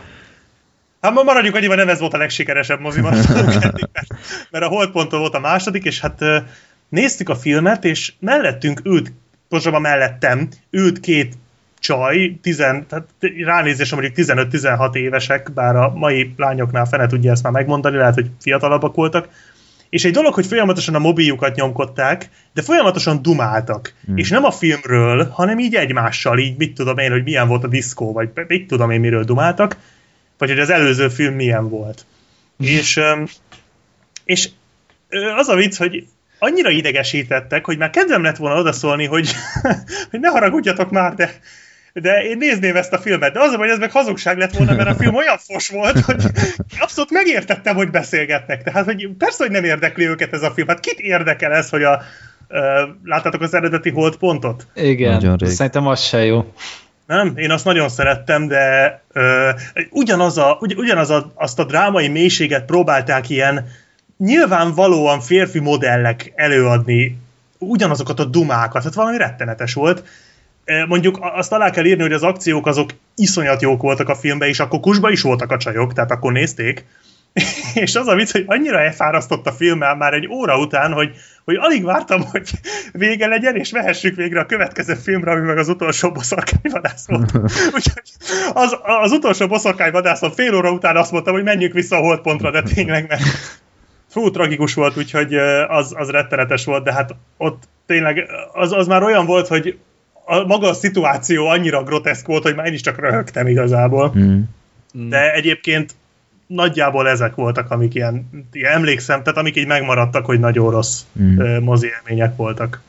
Hát maradjuk annyiban, nem ez volt a legsikeresebb mozimaratonon, mert a Holdponton volt a második, és hát néztük a filmet, és mellettünk ült, pontosabban mellettem, ült két csaj, tizen, tehát ránézésre mondjuk tizenöt-tizenhat évesek, bár a mai lányoknál fene tudja ezt már megmondani, lehet, hogy fiatalabbak voltak, és egy dolog, hogy folyamatosan a mobiljukat nyomkodták, de folyamatosan dumáltak, hmm. és nem a filmről, hanem így egymással, így mit tudom én, hogy milyen volt a diszkó, vagy mit tudom én, miről dumáltak, vagy hogy az előző film milyen volt. és, és az a vicc, hogy annyira idegesítettek, hogy már kedvem lett volna odaszólni, hogy, hogy ne haragudjatok már, de de én nézném ezt a filmet, de az, hogy ez meg hazugság lett volna, mert a film olyan fos volt, hogy abszolút megértettem, hogy beszélgetnek. Tehát, hogy persze, hogy nem érdekli őket ez a film. Hát kit érdekel ez, hogy a... Láttátok az eredeti Holdpontot? Igen, szerintem az se jó. Nem? Én azt nagyon szerettem, de uh, ugyanaz, a, ugy, ugyanaz a, azt a drámai mélységet próbálták ilyen nyilvánvalóan férfi modellek előadni ugyanazokat a dumákat, tehát valami rettenetes volt. Mondjuk azt alá kell írni, hogy az akciók azok iszonyat jók voltak a filmben, és akkor kusba is voltak a csajok, tehát akkor nézték. És az a vicc, hogy annyira elfárasztott a filmmel már egy óra után, hogy, hogy alig vártam, hogy vége legyen, és vehessük végre a következő filmre, ami meg az utolsó boszorkányvadász volt. Úgyhogy az, az utolsó boszorkányvadászon fél óra után azt mondtam, hogy menjünk vissza a holdpontra, de tényleg, mert fú, tragikus volt, úgyhogy az, az rettenetes volt, de hát ott tényleg az, az már olyan volt, hogy a maga a szituáció annyira groteszk volt, hogy már én is csak röhögtem igazából. Mm. De egyébként nagyjából ezek voltak, amik ilyen, ilyen emlékszem, tehát amik így megmaradtak, hogy nagyon rossz mm. mozi élmények voltak.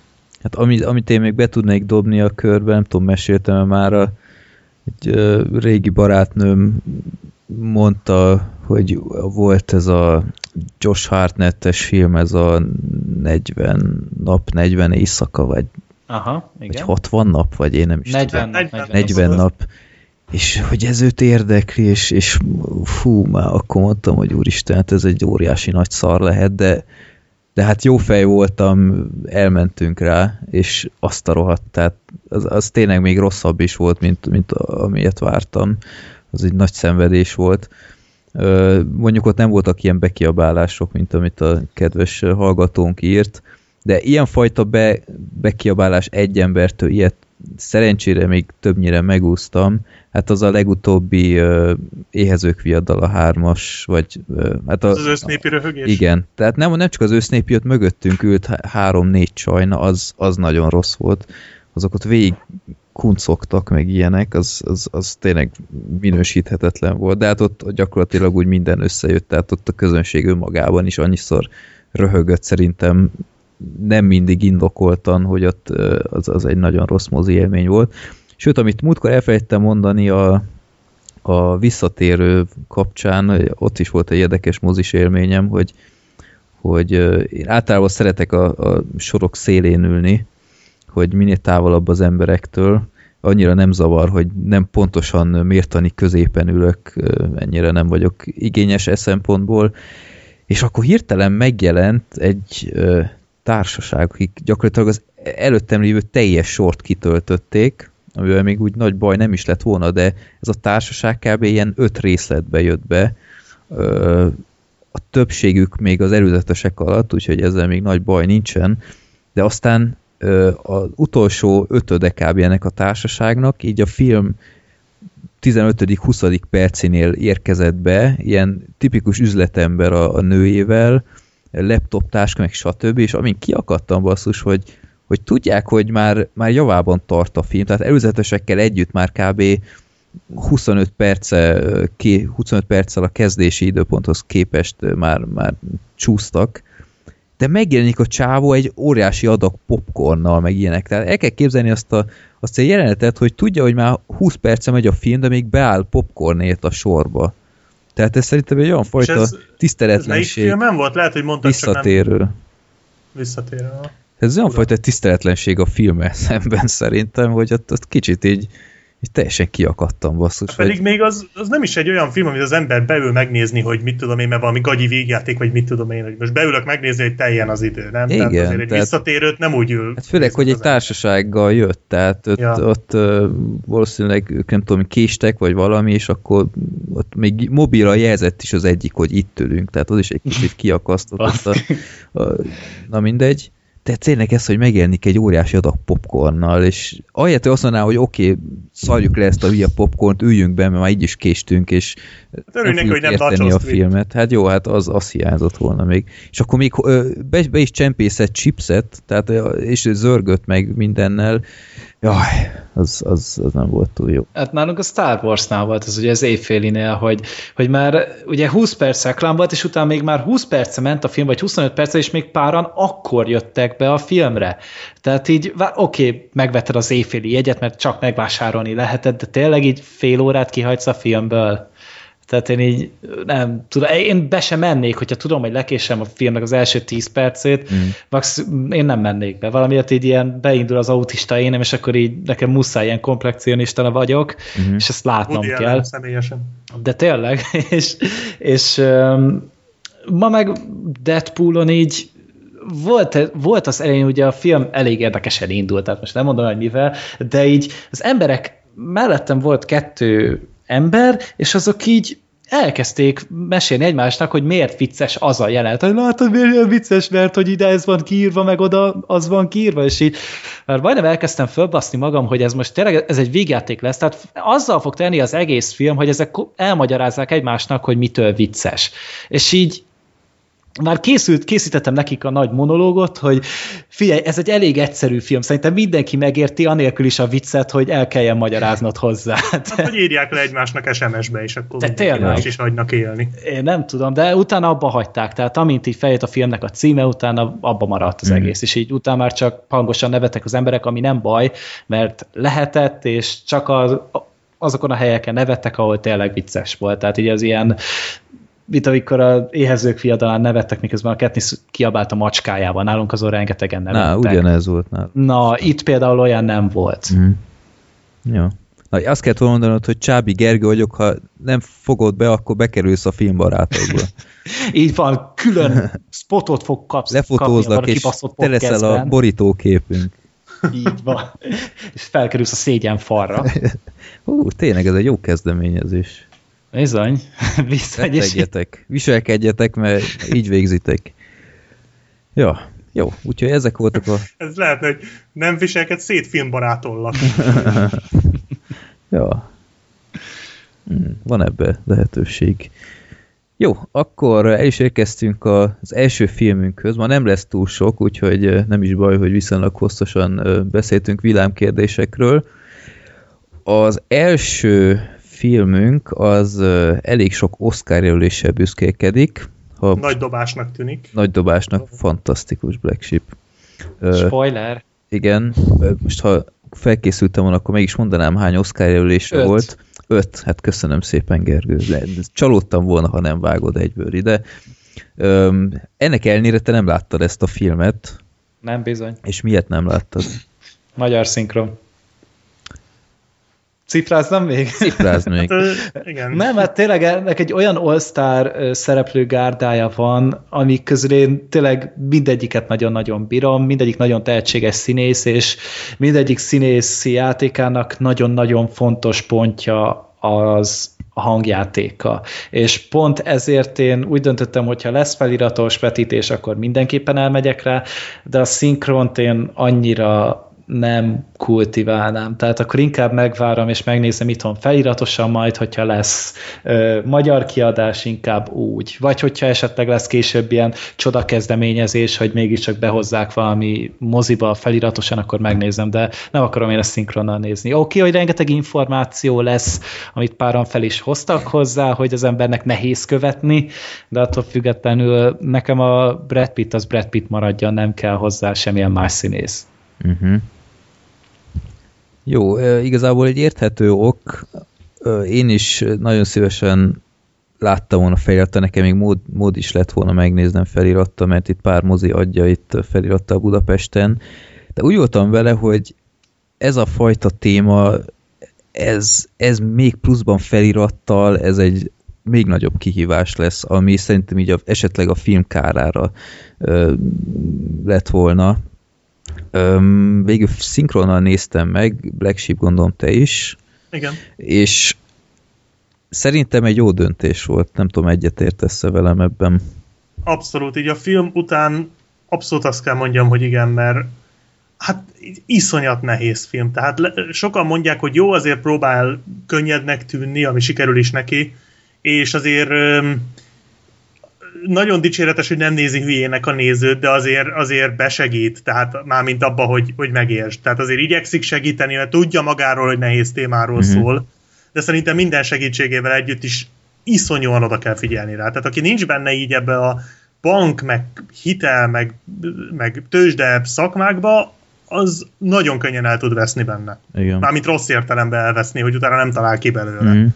Hát amit, amit én még be tudnék dobni a körbe, nem tudom, meséltem már, a, egy ö, régi barátnőm mondta, hogy volt ez a Josh Hartnett-es film, ez a negyven nap, negyven éjszaka, vagy, aha, igen. vagy hatvan nap, vagy én nem is negyven, tudom. negyven, negyven, negyven nap. És hogy ez őt érdekli, és, és fú, már akkor mondtam, hogy úristen, hát ez egy óriási nagy szar lehet, de, de hát jó fej voltam, elmentünk rá, és azt a rohadt, tehát az, az tényleg még rosszabb is volt, mint, mint amilyet vártam. Az egy nagy szenvedés volt. Mondjuk ott nem voltak ilyen bekiabálások, mint amit a kedves hallgatónk írt, de ilyenfajta be, bekiabálás egy embertől ilyet szerencsére még többnyire megúsztam. Hát az a legutóbbi uh, Éhezők viadala hármas, vagy... Uh, hát a, az az ősznépi röhögés? Igen. Tehát nem, nem csak az ősznépi, ott mögöttünk ült három-négy csajna, az, az nagyon rossz volt. Azok ott végig kuncogtak, meg ilyenek, az, az, az tényleg minősíthetetlen volt. De hát ott gyakorlatilag úgy minden összejött, tehát ott a közönség önmagában is annyiszor röhögött szerintem, nem mindig indokoltan, hogy ott az, az egy nagyon rossz mozi élmény volt. Sőt, amit múltkor elfelejtettem mondani a, a visszatérő kapcsán, ott is volt egy érdekes mozis élményem, hogy, hogy én általában szeretek a, a sorok szélén ülni, hogy minél távolabb az emberektől, annyira nem zavar, hogy nem pontosan mértani középen ülök, ennyire nem vagyok igényes e szempontból, és akkor hirtelen megjelent egy társaság, akik gyakorlatilag az előttem lévő teljes sort kitöltötték, amivel még úgy nagy baj nem is lett volna, de ez a társaság kb. Ilyen öt részletbe jött be. A többségük még az előzetesek alatt, úgyhogy ezzel még nagy baj nincsen, de aztán az utolsó ötöde kb. Ennek a társaságnak, így a film tizenötödik-huszadik percénél érkezett be, ilyen tipikus üzletember a, a nőjével, laptop táska, meg stb. És amin kiakadtam basszus, hogy, hogy tudják, hogy már, már javában tart a film, tehát előzetesekkel együtt már kb. huszonöt perccel a kezdési időponthoz képest már, már csúsztak, de megjelenik a csávó egy óriási adag popcornnal, meg ilyenek. Tehát el kell képzelni azt a, azt a jelenetet, hogy tudja, hogy már húsz perce megy a film, de még beáll popcornért a sorba. Tehát ez szerintem egy olyan fajta ez, tiszteletlenség. Ez nem volt, lehet, hogy mondtad, visszatérő. Nem... Visszatérő. Ez olyan fajta tiszteletlenség a filmmel szemben szerintem, hogy ott, ott kicsit így, így teljesen kiakadtam basszus. Pedig vagy... még az, az nem is egy olyan film, amit az ember beül megnézni, hogy mit tudom én, mert valami gagyi végjáték, vagy mit tudom én, hogy most beülök megnézni, hogy teljen az idő, nem? Igen. Tehát azért egy tehát... visszatérőt nem úgy ül. Hát főleg, hogy egy társasággal jött, tehát ott, ja. ott uh, valószínűleg ők nem tudom, késtek, vagy valami, és akkor ott még mobilra jelzett is az egyik, hogy itt ülünk, tehát az is egy kicsit kiakasztott. a, a, na mindegy. Tehát tényleg ez, hogy megjelenik egy óriási adag popcornnal, és ahelyett, hogy azt mondaná, hogy oké, okay, szarjuk le ezt a hülye popcornt, üljünk be, mert már így is késtünk, és örülnek, hogy nem érteni a filmet. Hát jó, hát az, az hiányzott volna még. És akkor még be, be is csempészett chipset, tehát, és zörgött meg mindennel. Jaj, az, az, az nem volt túl jó. Hát nálunk a Star Warsnál volt az, ugye az évfélinél, hogy, hogy már ugye húsz perc reklám volt, és utána még már húsz perce ment a film, vagy huszonöt perce, és még páran akkor jöttek be a filmre. Tehát így, oké, okay, megvetted az éjféli jegyet, mert csak megvásárolni lehetett, de tényleg így fél órát kihagysz a filmből. Tehát én így nem tudom, én be sem mennék, hogyha tudom, hogy lekésem a filmnek az első tíz percét, mm. max, én nem mennék be. Valamiért így ilyen beindul az autista énem, és akkor így nekem muszáj, ilyen komplexionista vagyok, mm. és ezt látnom Woody kell. Ellen, személyesen. De tényleg, és, és ma meg Deadpoolon így volt, volt az elején, ugye a film elég érdekesen indult, tehát most nem mondom, hogy mivel, de így az emberek, mellettem volt kettő ember, és azok így elkezdték mesélni egymásnak, hogy miért vicces az a jelenet, hogy látod, miért vicces, mert hogy ide ez van kiírva, meg oda az van kiírva, és így már majdnem elkezdtem fölbaszni magam, hogy ez most tényleg ez egy végjáték lesz, tehát azzal fog tenni az egész film, hogy ezek elmagyarázzák egymásnak, hogy mitől vicces. És így már készült, készítettem nekik a nagy monológot, hogy figyelj, ez egy elég egyszerű film, szerintem mindenki megérti, anélkül is a viccet, hogy el kelljen magyaráznod hozzá. Hát, hogy írják le egymásnak es em es-be, és akkor mindenki is hagynak élni. Én nem tudom, de utána abba hagyták, tehát amint így feljött a filmnek a címe, utána abba maradt az mm. egész, és így utána már csak hangosan nevetek az emberek, ami nem baj, mert lehetett, és csak az, azokon a helyeken nevettek, ahol tényleg vicces volt, tehát így az ilyen mint amikor az Éhezők fiadalán nevettek, miközben a Katniss kiabált a macskájában. Nálunk azon rengetegen nevettek. Na, ugyanez volt nálunk. Na, itt például olyan nem volt. Mm. Jó. Na, azt kellett volna mondanod, hogy Csábi Gergő vagyok, ha nem fogod be, akkor bekerülsz a filmbarátokba. Így van, külön spotot fog kapsz, lefotóznak, és te leszel a borítóképünk. Így van. És felkerülsz a szégyen falra. Hú, tényleg ez egy jó kezdeményezés. Bizony, bizony. Egyetek, viselkedjetek, mert így végzitek. Ja, jó, úgyhogy ezek voltak a... Ez lehet, hogy nem viselked, szét filmbarátollak. Ja. Van ebbe lehetőség. Jó, akkor el is érkeztünk az első filmünkhöz. Ma nem lesz túl sok, úgyhogy nem is baj, hogy viszonylag hosszasan beszéltünk villámkérdésekről. Az első filmünk az elég sok Oscar-jelöléssel büszkélkedik. Ha nagy dobásnak tűnik. Nagy dobásnak, fantasztikus Black Sheep. Spoiler. Uh, igen, most ha felkészültem volna, akkor meg is mondanám, hány Oscar-jelölésre volt. Öt. Hát köszönöm szépen, Gergő. Csalódtam volna, ha nem vágod egyből ide. Um, ennek ellenére te nem láttad ezt a filmet. Nem, bizony. És miért nem láttad? Magyar szinkron. Cifráznám még? Cifráznám még. Hát, igen. Nem, hát tényleg ennek egy olyan all-star szereplő gárdája van, amik közül én tényleg mindegyiket nagyon-nagyon bírom, mindegyik nagyon tehetséges színész, és mindegyik színészi játékának nagyon-nagyon fontos pontja az a hangjátéka. És pont ezért én úgy döntöttem, hogyha lesz feliratos vetítés, akkor mindenképpen elmegyek rá, de a szinkront én annyira nem kultiválnám. Tehát akkor inkább megvárom, és megnézem itthon feliratosan majd, hogyha lesz ö, magyar kiadás, inkább úgy. Vagy hogyha esetleg lesz később ilyen csodakezdeményezés, hogy mégiscsak behozzák valami moziba feliratosan, akkor megnézem, de nem akarom én ezt szinkronnal nézni. Oké, hogy rengeteg információ lesz, amit páran fel is hoztak hozzá, hogy az embernek nehéz követni, de attól függetlenül nekem a Brad Pitt az Brad Pitt maradjon, nem kell hozzá semmilyen más színész. Uh-huh. Jó, igazából egy érthető ok. Én is nagyon szívesen láttam volna feliratta, nekem még mód, mód is lett volna megnéznem feliratta, mert itt pár mozi adja itt feliratta Budapesten. De úgy voltam vele, hogy ez a fajta téma, ez, ez még pluszban felirattal, ez egy még nagyobb kihívás lesz, ami szerintem így a, esetleg a film kárára ö, lett volna. Öm, végül szinkronnal néztem meg, Black Sheep, gondolom te is. Igen. És szerintem egy jó döntés volt, nem tudom, egyetértesz-e velem ebben. Abszolút, így a film után abszolút azt kell mondjam, hogy igen, mert hát iszonyat nehéz film, tehát le, sokan mondják, hogy jó, azért próbál könnyednek tűnni, ami sikerül is neki, és azért öm, nagyon dicséretes, hogy nem nézi hülyének a nézőt, de azért, azért besegít, tehát mármint abba, hogy, hogy megértsd. Tehát azért igyekszik segíteni, mert tudja magáról, hogy nehéz témáról mm-hmm. szól, de szerintem minden segítségével együtt is iszonyúan oda kell figyelni rá. Tehát aki nincs benne így ebbe a bank, meg hitel, meg, meg tőzsde szakmákba, az nagyon könnyen el tud veszni benne. Igen. Mármint rossz értelemben elveszni, hogy utána nem talál ki belőle. Mm.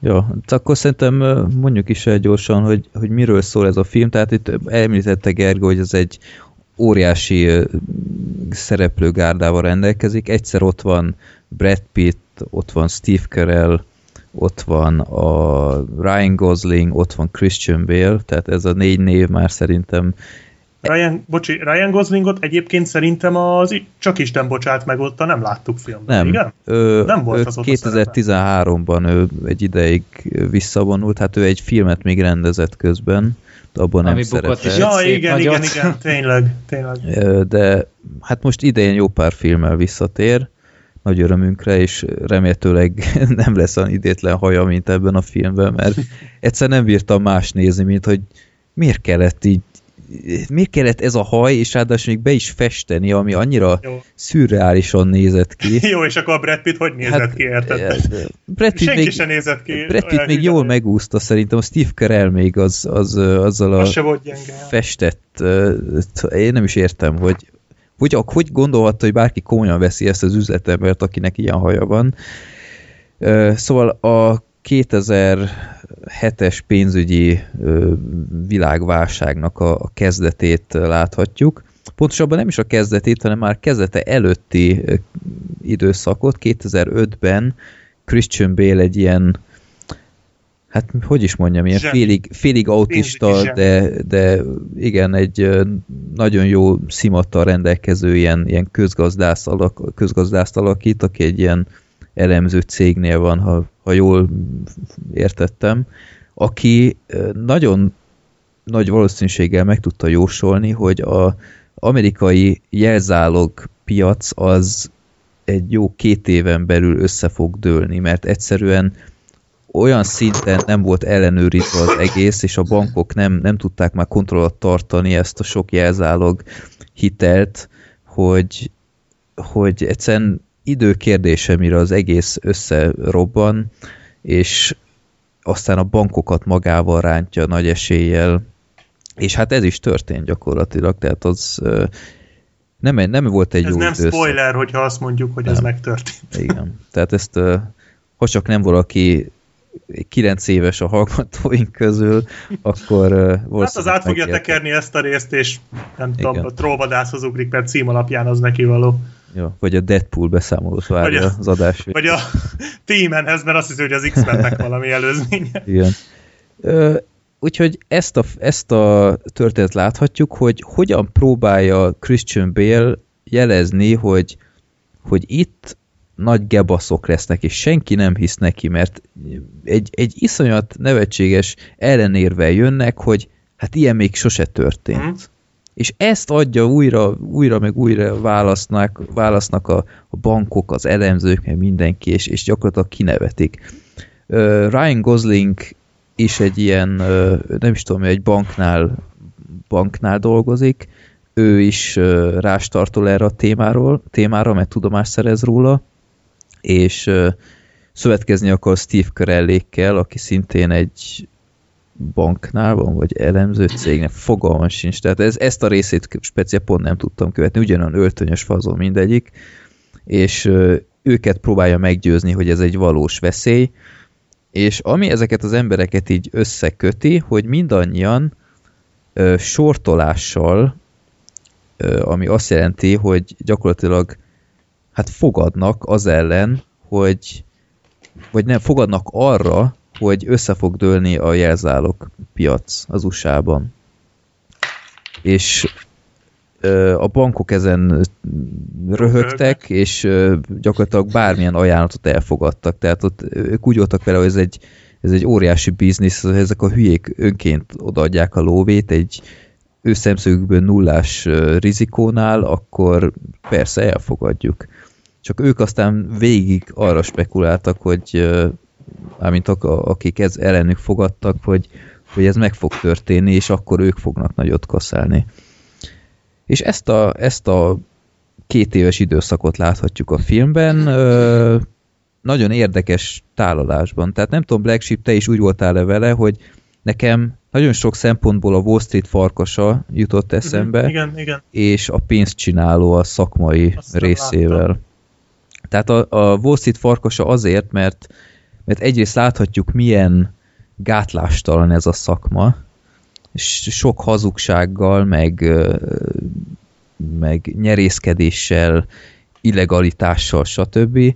Jó, akkor szerintem mondjuk is el gyorsan, hogy, hogy miről szól ez a film. Tehát itt említette Gergő, hogy ez egy óriási szereplőgárdával rendelkezik. Egyszer ott van Brad Pitt, ott van Steve Carell, ott van a Ryan Gosling, ott van Christian Bale, tehát ez a négy név már szerintem... Ryan, bocsi, Ryan Goslingot egyébként szerintem az Csak Isten bocsát meg ott, nem láttuk filmben, nem. Igen? Ö, nem volt az kétezer-tizenháromban ő egy ideig visszavonult, hát ő egy filmet még rendezett közben, abban nem szerepelt. Ja, igen, igen, igen, tényleg, tényleg. De hát most idején jó pár filmmel visszatér, nagy örömünkre, és remélhetőleg nem lesz olyan idétlen haja, mint ebben a filmben, mert egyszer nem bírtam más nézni, mint hogy miért kellett így, miért kellett ez a haj, és ráadásul még be is festeni, ami annyira jó. Szürreálisan nézett ki. Jó, és akkor a Brad Pitt hogy nézett hát, ki, érted? Brad Pitt Senki még, sem nézett ki. Brad Pitt még jól megúszta szerintem, a Steve Carell még az, az, azzal a az festett, én nem is értem, hogy Hogy, hogy gondolhatta, hogy bárki komolyan veszi ezt az üzletembert, akinek ilyen haja van. Szóval a kétezer-hetes pénzügyi világválságnak a kezdetét láthatjuk. Pontosabban nem is a kezdetét, hanem már kezdete előtti időszakot. kétezer-ötben Christian Bale egy ilyen, hát hogy is mondjam, ilyen félig, félig autista, de, de igen, egy nagyon jó szimattal rendelkező ilyen, ilyen közgazdászt alak, közgazdászt alakít, aki egy ilyen elemző cégnél van, ha, ha jól értettem, aki nagyon nagy valószínűséggel meg tudta jósolni, hogy az amerikai jelzálog piac az egy jó két éven belül össze fog dőlni, mert egyszerűen olyan szinten nem volt ellenőrizve az egész, és a bankok nem, nem tudták már kontrollat tartani ezt a sok jelzálog hitelt, hogy, hogy egyszerűen idő kérdése, mire az egész összerobban, és aztán a bankokat magával rántja nagy eséllyel, és hát ez is történt gyakorlatilag, tehát az nem, nem volt egy ez jó időszak. Ez nem spoiler, hogyha azt mondjuk, hogy nem. Ez megtörtént. Igen, tehát ezt ha csak nem valaki kilenc éves a hallgatóink közül, akkor uh, hát az át fogja megérte. Tekerni ezt a részt, és nem igen. Tudom, a trollvadászhoz ugrik, mert cím alapján az neki való. Ja, vagy a Deadpool beszámolót várja a, az adás. Vagy a T-Menhez, mert azt hiszem, hogy az X-Mennek valami előzménye. Igen. Ö, úgyhogy ezt a, ezt a történet láthatjuk, hogy hogyan próbálja Christian Bale jelezni, hogy, hogy itt nagy gebaszok lesznek, és senki nem hisz neki, mert egy, egy iszonyat nevetséges ellenérvel jönnek, hogy hát ilyen még sose történt. Mm. És ezt adja újra, újra meg újra válasznak, válasznak a, a bankok, az elemzők, meg mindenki, és, és gyakorlatilag kinevetik. Uh, Ryan Gosling is egy ilyen, uh, nem is tudom, egy banknál, banknál dolgozik, ő is uh, rástartol erre a témáról, témára, mert tudomást szerez róla, és uh, szövetkezni akar Steve Carellékkel, aki szintén egy banknál van, vagy elemző cégnek, fogalmam sincs, tehát ez, ezt a részét speciál pont nem tudtam követni, ugyanolyan öltönyös fazon mindegyik, és uh, őket próbálja meggyőzni, hogy ez egy valós veszély, és ami ezeket az embereket így összeköti, hogy mindannyian uh, sortolással, uh, ami azt jelenti, hogy gyakorlatilag hát fogadnak az ellen, hogy vagy nem, fogadnak arra, hogy össze fog dőlni a jelzálog piac az u es á-ban. És ö, a bankok ezen röhögtek, és ö, gyakorlatilag bármilyen ajánlatot elfogadtak. Tehát ott ők úgy voltak vele, hogy ez egy, ez egy óriási biznisz, ezek a hülyék önként odaadják a lóvét egy ő szemszögükből nullás rizikónál, akkor persze elfogadjuk. Csak ők aztán végig arra spekuláltak, hogy mint akik ez ellenük fogadtak, hogy, hogy ez meg fog történni, és akkor ők fognak nagyot kaszálni. És ezt a, ezt a két éves időszakot láthatjuk a filmben, nagyon érdekes tálalásban. Tehát nem tudom, Black Sheep, te is úgy voltál-e vele, hogy nekem nagyon sok szempontból a Wall Street farkasa jutott eszembe, uh-huh, igen, igen. És a pénzcsináló a szakmai azt részével. Láttam. Tehát a, a Wall Street farkasa azért, mert, mert egyrészt láthatjuk, milyen gátlástalan ez a szakma, és sok hazugsággal, meg, meg nyerészkedéssel, illegalitással, stb.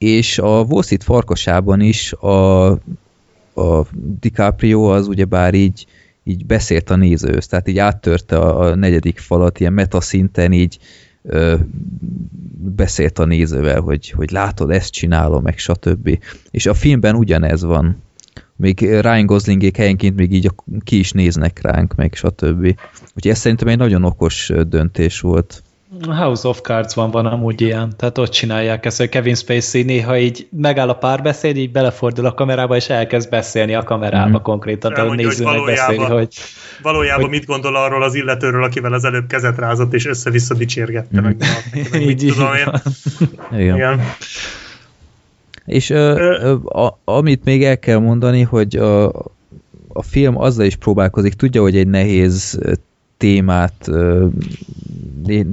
és a Wall Street farkasában is a, a DiCaprio az ugyebár így, így beszélt a nézőhöz, tehát így áttörte a, a negyedik falat, ilyen metaszinten így ö, beszélt a nézővel, hogy, hogy látod, ezt csinálom, meg stb. És a filmben ugyanez van. Még Ryan Goslingék helyenként még így ki is néznek ránk, meg stb. Úgyhogy ez szerintem egy nagyon okos döntés volt. A House of Cards-ban van amúgy ilyen, tehát ott csinálják ezt, hogy Kevin Spacey néha így megáll a párbeszéd, így belefordul a kamerába, és elkezd beszélni a kamerába mm. konkrétan. Tehát mondja, a nézőnek hogy valójában, beszélni, hogy... Valójában hogy... mit gondol arról az illetőről, akivel az előbb kezet rázott, és össze-vissza dicsérgette mm. meg. meg így tudom én. Igen. Igen. És ö, ö, a, amit még el kell mondani, hogy a, a film azzal is próbálkozik, tudja, hogy egy nehéz témát,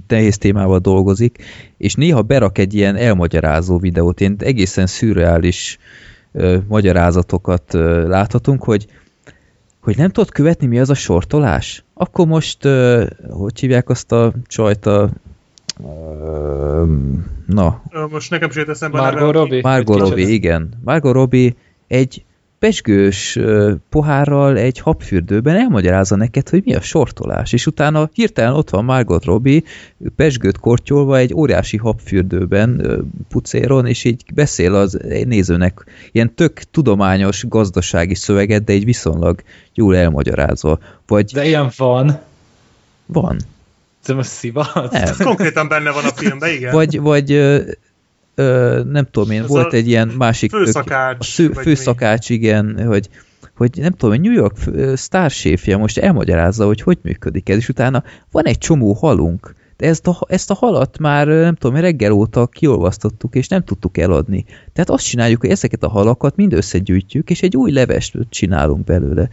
nehéz témával dolgozik, és néha berak egy ilyen elmagyarázó videót, ilyen egészen szürreális ö, magyarázatokat ö, láthatunk, hogy, hogy nem tudod követni, mi az a sortolás? Akkor most, ö, hogy hívják azt a csajt a... Na. Most nekem sem jött eszembe. Margot Robbie. Margot Robbie, igen. Margot Robbie egy pezsgős pohárral egy habfürdőben elmagyarázza neked, hogy mi a sortolás, és utána hirtelen ott van Margot Robbie pezsgőt kortyolva egy óriási habfürdőben pucéron, és így beszél az nézőnek ilyen tök tudományos gazdasági szöveget, de egy viszonylag jól elmagyarázva. Vagy... De ilyen van. Van. Konkrétan benne van a filmben, igen. Vagy, vagy ö, ö, nem tudom én, ez volt egy ilyen másik... Főszakács. Tök, a főszakács, igen, hogy, hogy nem tudom én, New York sztárséfje most elmagyarázza, hogy hogy működik ez, és utána van egy csomó halunk, de ezt a, ezt a halat már nem tudom, reggel óta kiolvasztottuk, és nem tudtuk eladni. Tehát azt csináljuk, hogy ezeket a halakat mind összegyűjtjük, és egy új levest csinálunk belőle.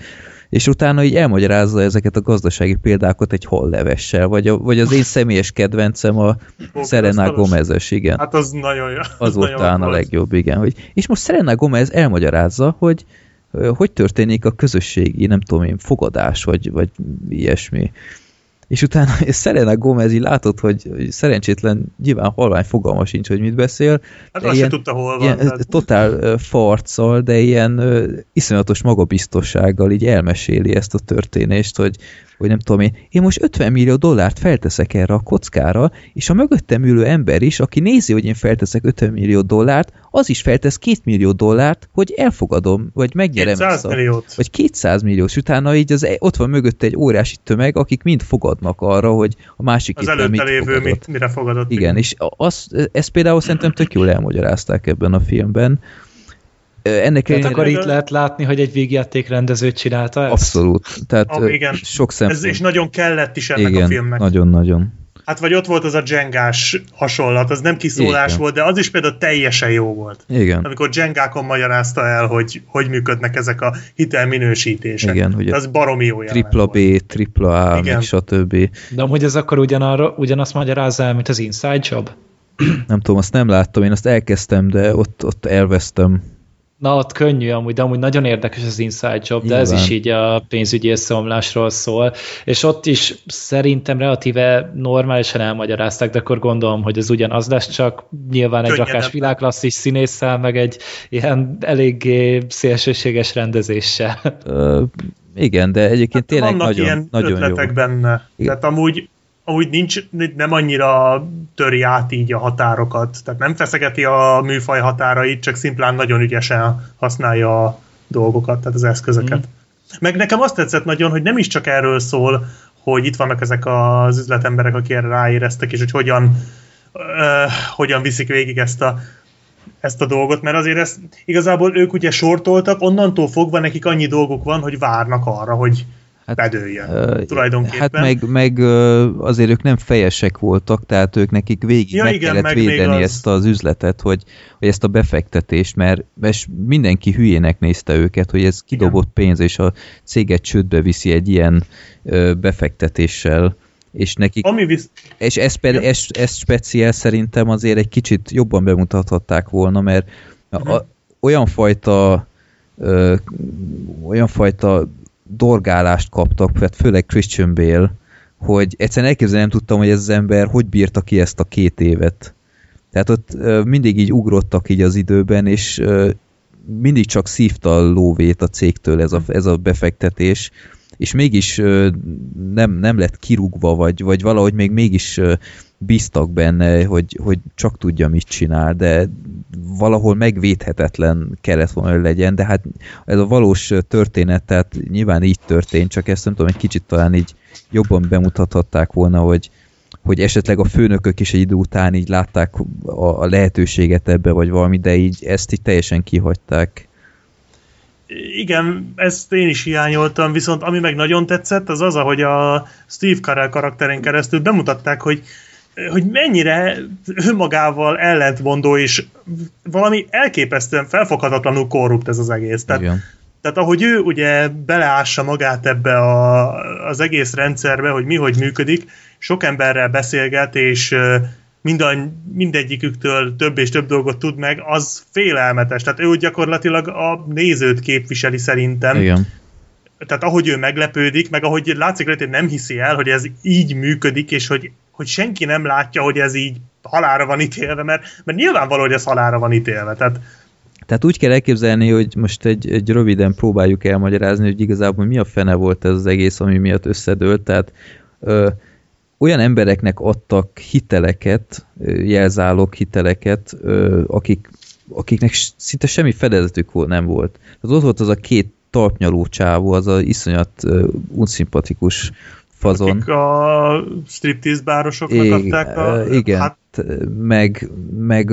És utána így elmagyarázza ezeket a gazdasági példákat egy hollevessel, vagy, a, vagy az én személyes kedvencem a Serena Gomezes, igen. Hát az nagyon jó. Az volt talán a legjobb, igen. Hogy, és most Serena Gomez elmagyarázza, hogy hogy történik a közösségi, nem tudom én, fogadás, vagy, vagy ilyesmi. És utána Serena Gomez így látott, hogy szerencsétlen, nyilván halvány fogalma sincs, hogy mit beszél. Hát azt se tudta, hol van. Ilyen, tehát... totál farccal, de ilyen iszonyatos magabiztossággal így elmeséli ezt a történést, hogy, hogy nem tudom én, én most ötven millió dollárt felteszek erre a kockára, és a mögöttem ülő ember is, aki nézi, hogy én felteszek ötven millió dollárt, az is feltesz két millió dollárt, hogy elfogadom, vagy megnyerem ezt a... Vagy kétszáz milliót. És utána így az, ott van mögötte egy óriási tömeg, akik mind fogadnak arra, hogy a másik az előtte lévő mit, mire fogadott. Igen, és az, ezt például szerintem tök jól elmagyarázták ebben a filmben. Ennek tehát akkor itt lehet látni, hogy egy vígjáték rendezőt csinálta ezt? Abszolút. Tehát ah, igen. Sok szempont. Ez is nagyon kellett is ennek igen, a filmnek. Nagyon-nagyon. Hát vagy ott volt az a dzsengás hasonlat, az nem kiszólás igen. volt, de az is például teljesen jó volt. Igen. Amikor dzsengákon magyarázta el, hogy hogy működnek ezek a hitelminősítések. Igen, hogy az baromi jó jelen tripla B, tripla A, meg stb. De amúgy ez akkor ugyanarra, ugyanazt magyarázza el, mint az Inside Job? Nem tudom, azt nem láttam, én azt elkezdtem, de ott, ott elvesztem. Na, ott könnyű amúgy, de amúgy nagyon érdekes az Inside Job, de igen. Ez is így a pénzügyi összeomlásról szól, és ott is szerintem relatíve normálisan elmagyarázták, de akkor gondolom, hogy ez ugyanaz lesz, csak nyilván könnyedebb. Egy rakás világklasszis színésszel, meg egy ilyen eléggé szélsőséges rendezéssel. Ö, igen, de egyébként hát tényleg nagyon, nagyon jó. Vannak ilyen ötletek benne, tehát amúgy Amúgy nincs, nem annyira töri át így a határokat, tehát nem feszegeti a műfaj határait, csak szimplán nagyon ügyesen használja a dolgokat, tehát az eszközöket. Mm. Meg nekem azt tetszett nagyon, hogy nem is csak erről szól, hogy itt vannak ezek az üzletemberek, akik erre ráéreztek, és hogy hogyan, uh, hogyan viszik végig ezt a, ezt a dolgot, mert azért ezt, igazából ők ugye sortoltak, onnantól fogva nekik annyi dolguk van, hogy várnak arra, hogy hát, bedőljön uh, tulajdonképpen. Hát meg, meg azért ők nem fejesek voltak, tehát ők nekik végig ja, meg igen, kellett meg védeni az... ezt az üzletet, hogy, hogy ezt a befektetést, mert mindenki hülyének nézte őket, hogy ez kidobott igen. pénz, és a céget csődbe viszi egy ilyen befektetéssel. És nekik, Ami visz... és ezt, ja. ezt, ezt speciál szerintem azért egy kicsit jobban bemutathatták volna, mert uh-huh. a, olyan fajta ö, olyan fajta dorgálást kaptak, főleg Christian Bale, hogy egyszerűen elképzelni nem tudtam, hogy ez az ember hogy bírta ki ezt a két évet. Tehát ott mindig így ugrottak így az időben, és mindig csak szívta a lóvét a cégtől ez a, ez a befektetés, és mégis nem, nem lett kirúgva, vagy, vagy valahogy még mégis bíztak benne, hogy, hogy csak tudja, mit csinál, de valahol megvédhetetlen kellett volna legyen, de hát ez a valós történet, tehát nyilván így történt, csak ezt nem tudom, egy kicsit talán így jobban bemutathatták volna, hogy, hogy esetleg a főnökök is egy idő után így látták a, a lehetőséget ebbe, vagy valami, de így ezt így teljesen kihagyták. Igen, ezt én is hiányoltam, viszont ami meg nagyon tetszett, az az, ahogy a Steve Carell karakterén keresztül bemutatták, hogy, hogy mennyire önmagával ellentmondó, és valami elképesztően felfoghatatlanul korrupt ez az egész. Tehát, tehát ahogy ő ugye beleássa magát ebbe a, az egész rendszerbe, hogy mi hogy működik, sok emberrel beszélget, és minden, mindegyiküktől több és több dolgot tud meg, az félelmetes. Tehát ő gyakorlatilag a nézőt képviseli szerintem. Igen. Tehát ahogy ő meglepődik, meg ahogy látszik, hogy nem hiszi el, hogy ez így működik, és hogy, hogy senki nem látja, hogy ez így halálra van ítélve, mert, mert nyilvánvaló, hogy ez halálra van ítélve. Tehát, Tehát úgy kell elképzelni, hogy most egy, egy röviden próbáljuk elmagyarázni, hogy igazából mi a fene volt ez az egész, ami miatt összedőlt. Tehát ö, olyan embereknek adtak hiteleket, jelzálog hiteleket, akik, akiknek szinte semmi fedezetük nem volt. Tehát ott volt az a két talpnyaló csávó, az a iszonyat unszimpatikus fazon. Akik a striptease bárosoknak adták a... Igen, hát... meg, meg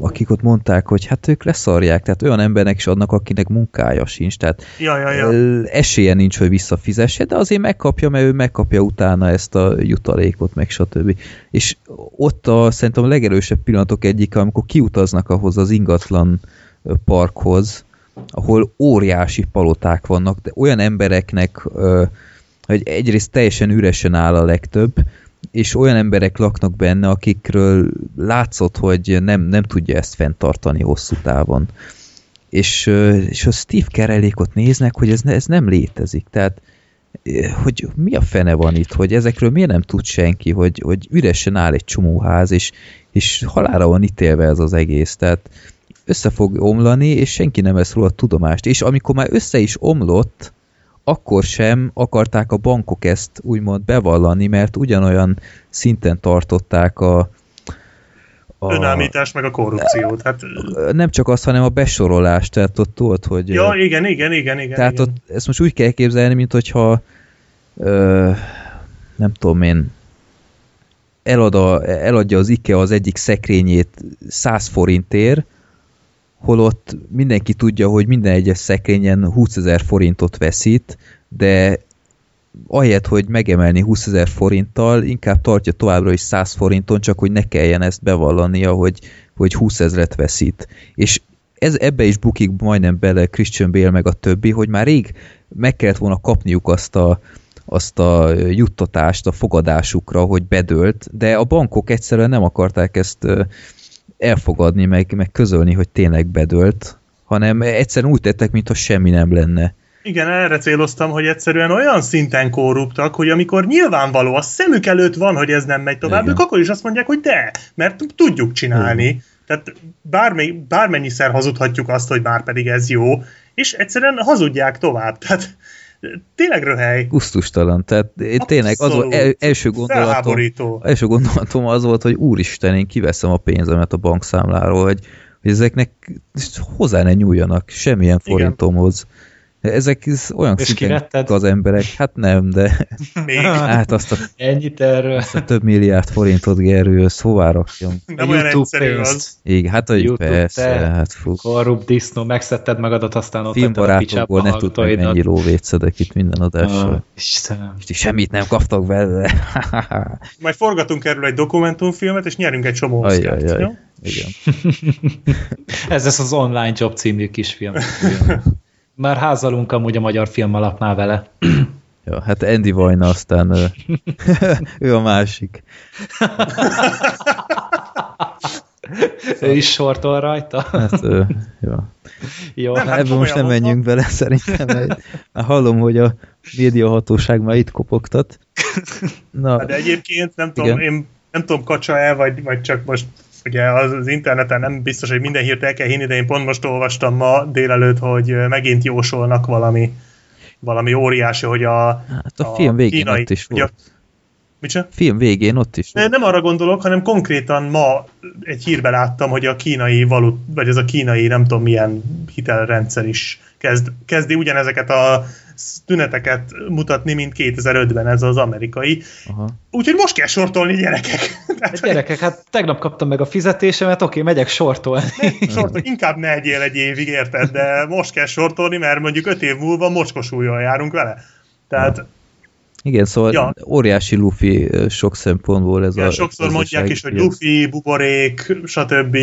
akik ott mondták, hogy hát ők leszarják, tehát olyan embernek is adnak, akinek munkája sincs, tehát ja, ja, ja. esélye nincs, hogy visszafizesse, de azért megkapja, mert ő megkapja utána ezt a jutalékot, meg stb. És ott a szerintem a legerősebb pillanatok egyik, amikor kiutaznak ahhoz az ingatlan parkhoz, ahol óriási paloták vannak, de olyan embereknek, hogy egyrészt teljesen üresen áll a legtöbb, és olyan emberek laknak benne, akikről látszott, hogy nem, nem tudja ezt fenntartani hosszú távon. És, és a Steve Carellékot néznek, hogy ez, ez nem létezik. Tehát, hogy mi a fene van itt, hogy ezekről miért nem tud senki, hogy, hogy üresen áll egy csomó ház, és, és halálra van ítélve ez az egész. Tehát össze fog omlani, és senki nem vesz róla tudomást. És amikor már össze is omlott, akkor sem akarták a bankok ezt úgymond bevallani, mert ugyanolyan szinten tartották a... a önállítást meg a korrupciót. Hát, nem csak az, hanem a besorolást, tehát ott volt, hogy... Ja, igen, igen, igen. igen tehát igen. Ott ezt most úgy kell képzelni, mint hogyha ö, nem tudom én, elad a, eladja az IKEA az egyik szekrényét száz forintért, holott mindenki tudja, hogy minden egyes szekrényen húszezer forintot veszít, de ahelyett, hogy megemelni húszezer forinttal, inkább tartja továbbra is száz forinton, csak hogy ne kelljen ezt bevallania, hogy, hogy húszezret veszít. És ez, ebbe is bukik majdnem bele Christian Bale meg a többi, hogy már rég meg kellett volna kapniuk azt a, azt a juttatást a fogadásukra, hogy bedőlt, de a bankok egyszerűen nem akarták ezt elfogadni, meg, meg közölni, hogy tényleg bedőlt, hanem egyszerűen úgy tettek, mintha semmi nem lenne. Igen, erre céloztam, hogy egyszerűen olyan szinten korruptak, hogy amikor nyilvánvaló a szemük előtt van, hogy ez nem megy tovább, igen. Ők akkor is azt mondják, hogy de, mert tudjuk csinálni. Igen. Tehát bármi, bármennyiszer hazudhatjuk azt, hogy már pedig ez jó, és egyszerűen hazudják tovább. Tehát tényleg röhely. Gusztustalan. Tehát tényleg az volt, el, első, gondolatom, első gondolatom az volt, hogy úristen, én kiveszem a pénzemet a bankszámláról, hogy, hogy ezeknek hozzá ne nyúljanak semmilyen forintomhoz. Ezek olyan szinten az emberek. Hát nem, de hát azt a, ennyit erről. Azt a több milliárd forintot Gerőhöz hová rakjam? Nem olyan egyszerű az. Igen, hát a YouTube, te korrupt disznó, megszedted magadat, aztán ott tetted a picsába ne tudtam, hogy mennyi lóvét szedek itt minden adással. Istenem. Semmit nem kaptak belőle. Majd forgatunk erről egy dokumentumfilmet, és nyerünk egy csomó oszkárt. Igen. Ez lesz az Online Job című kisfilm. Már házalunk amúgy a Magyar Film Alapnál vele. Ja, hát Andy Vajna aztán ő, ő a másik. Ő is sortol rajta? Hát, ő, ja. Jó. Nem, hát ebből most nem menjünk bele szerintem. Már hallom, hogy a médiahatóság már itt kopogtat. Na, de egyébként nem tudom, én nem tudom, kacsa el, vagy, vagy csak most ugye az, az interneten nem biztos, hogy minden hírt el kell hinni, de én pont most olvastam ma délelőtt, hogy megint jósolnak valami, valami óriási, hogy a, hát a, a film végén kínai, ott is volt. Micsoda? Film végén ott is. Nem arra gondolok, hanem konkrétan ma egy hírben láttam, hogy a kínai valut, vagy ez a kínai nem tudom milyen hitelrendszer is kezd, kezdi ugyanezeket a tüneteket mutatni, mint kétezer-ötben ez az amerikai. Úgyhogy most kell sortolni, gyerekek. Tehát, gyerekek, hát tegnap kaptam meg a fizetésemet, oké, megyek sortolni. Ne, sortolni. Inkább ne egyél egy évig, érted, de most kell sortolni, mert mondjuk öt év múlva mocskosúlyjal járunk vele. Tehát igen, szóval ja. Óriási lufi sok szempontból ez ja, a... Sokszor mondják is, hogy lufi, buborék, stb.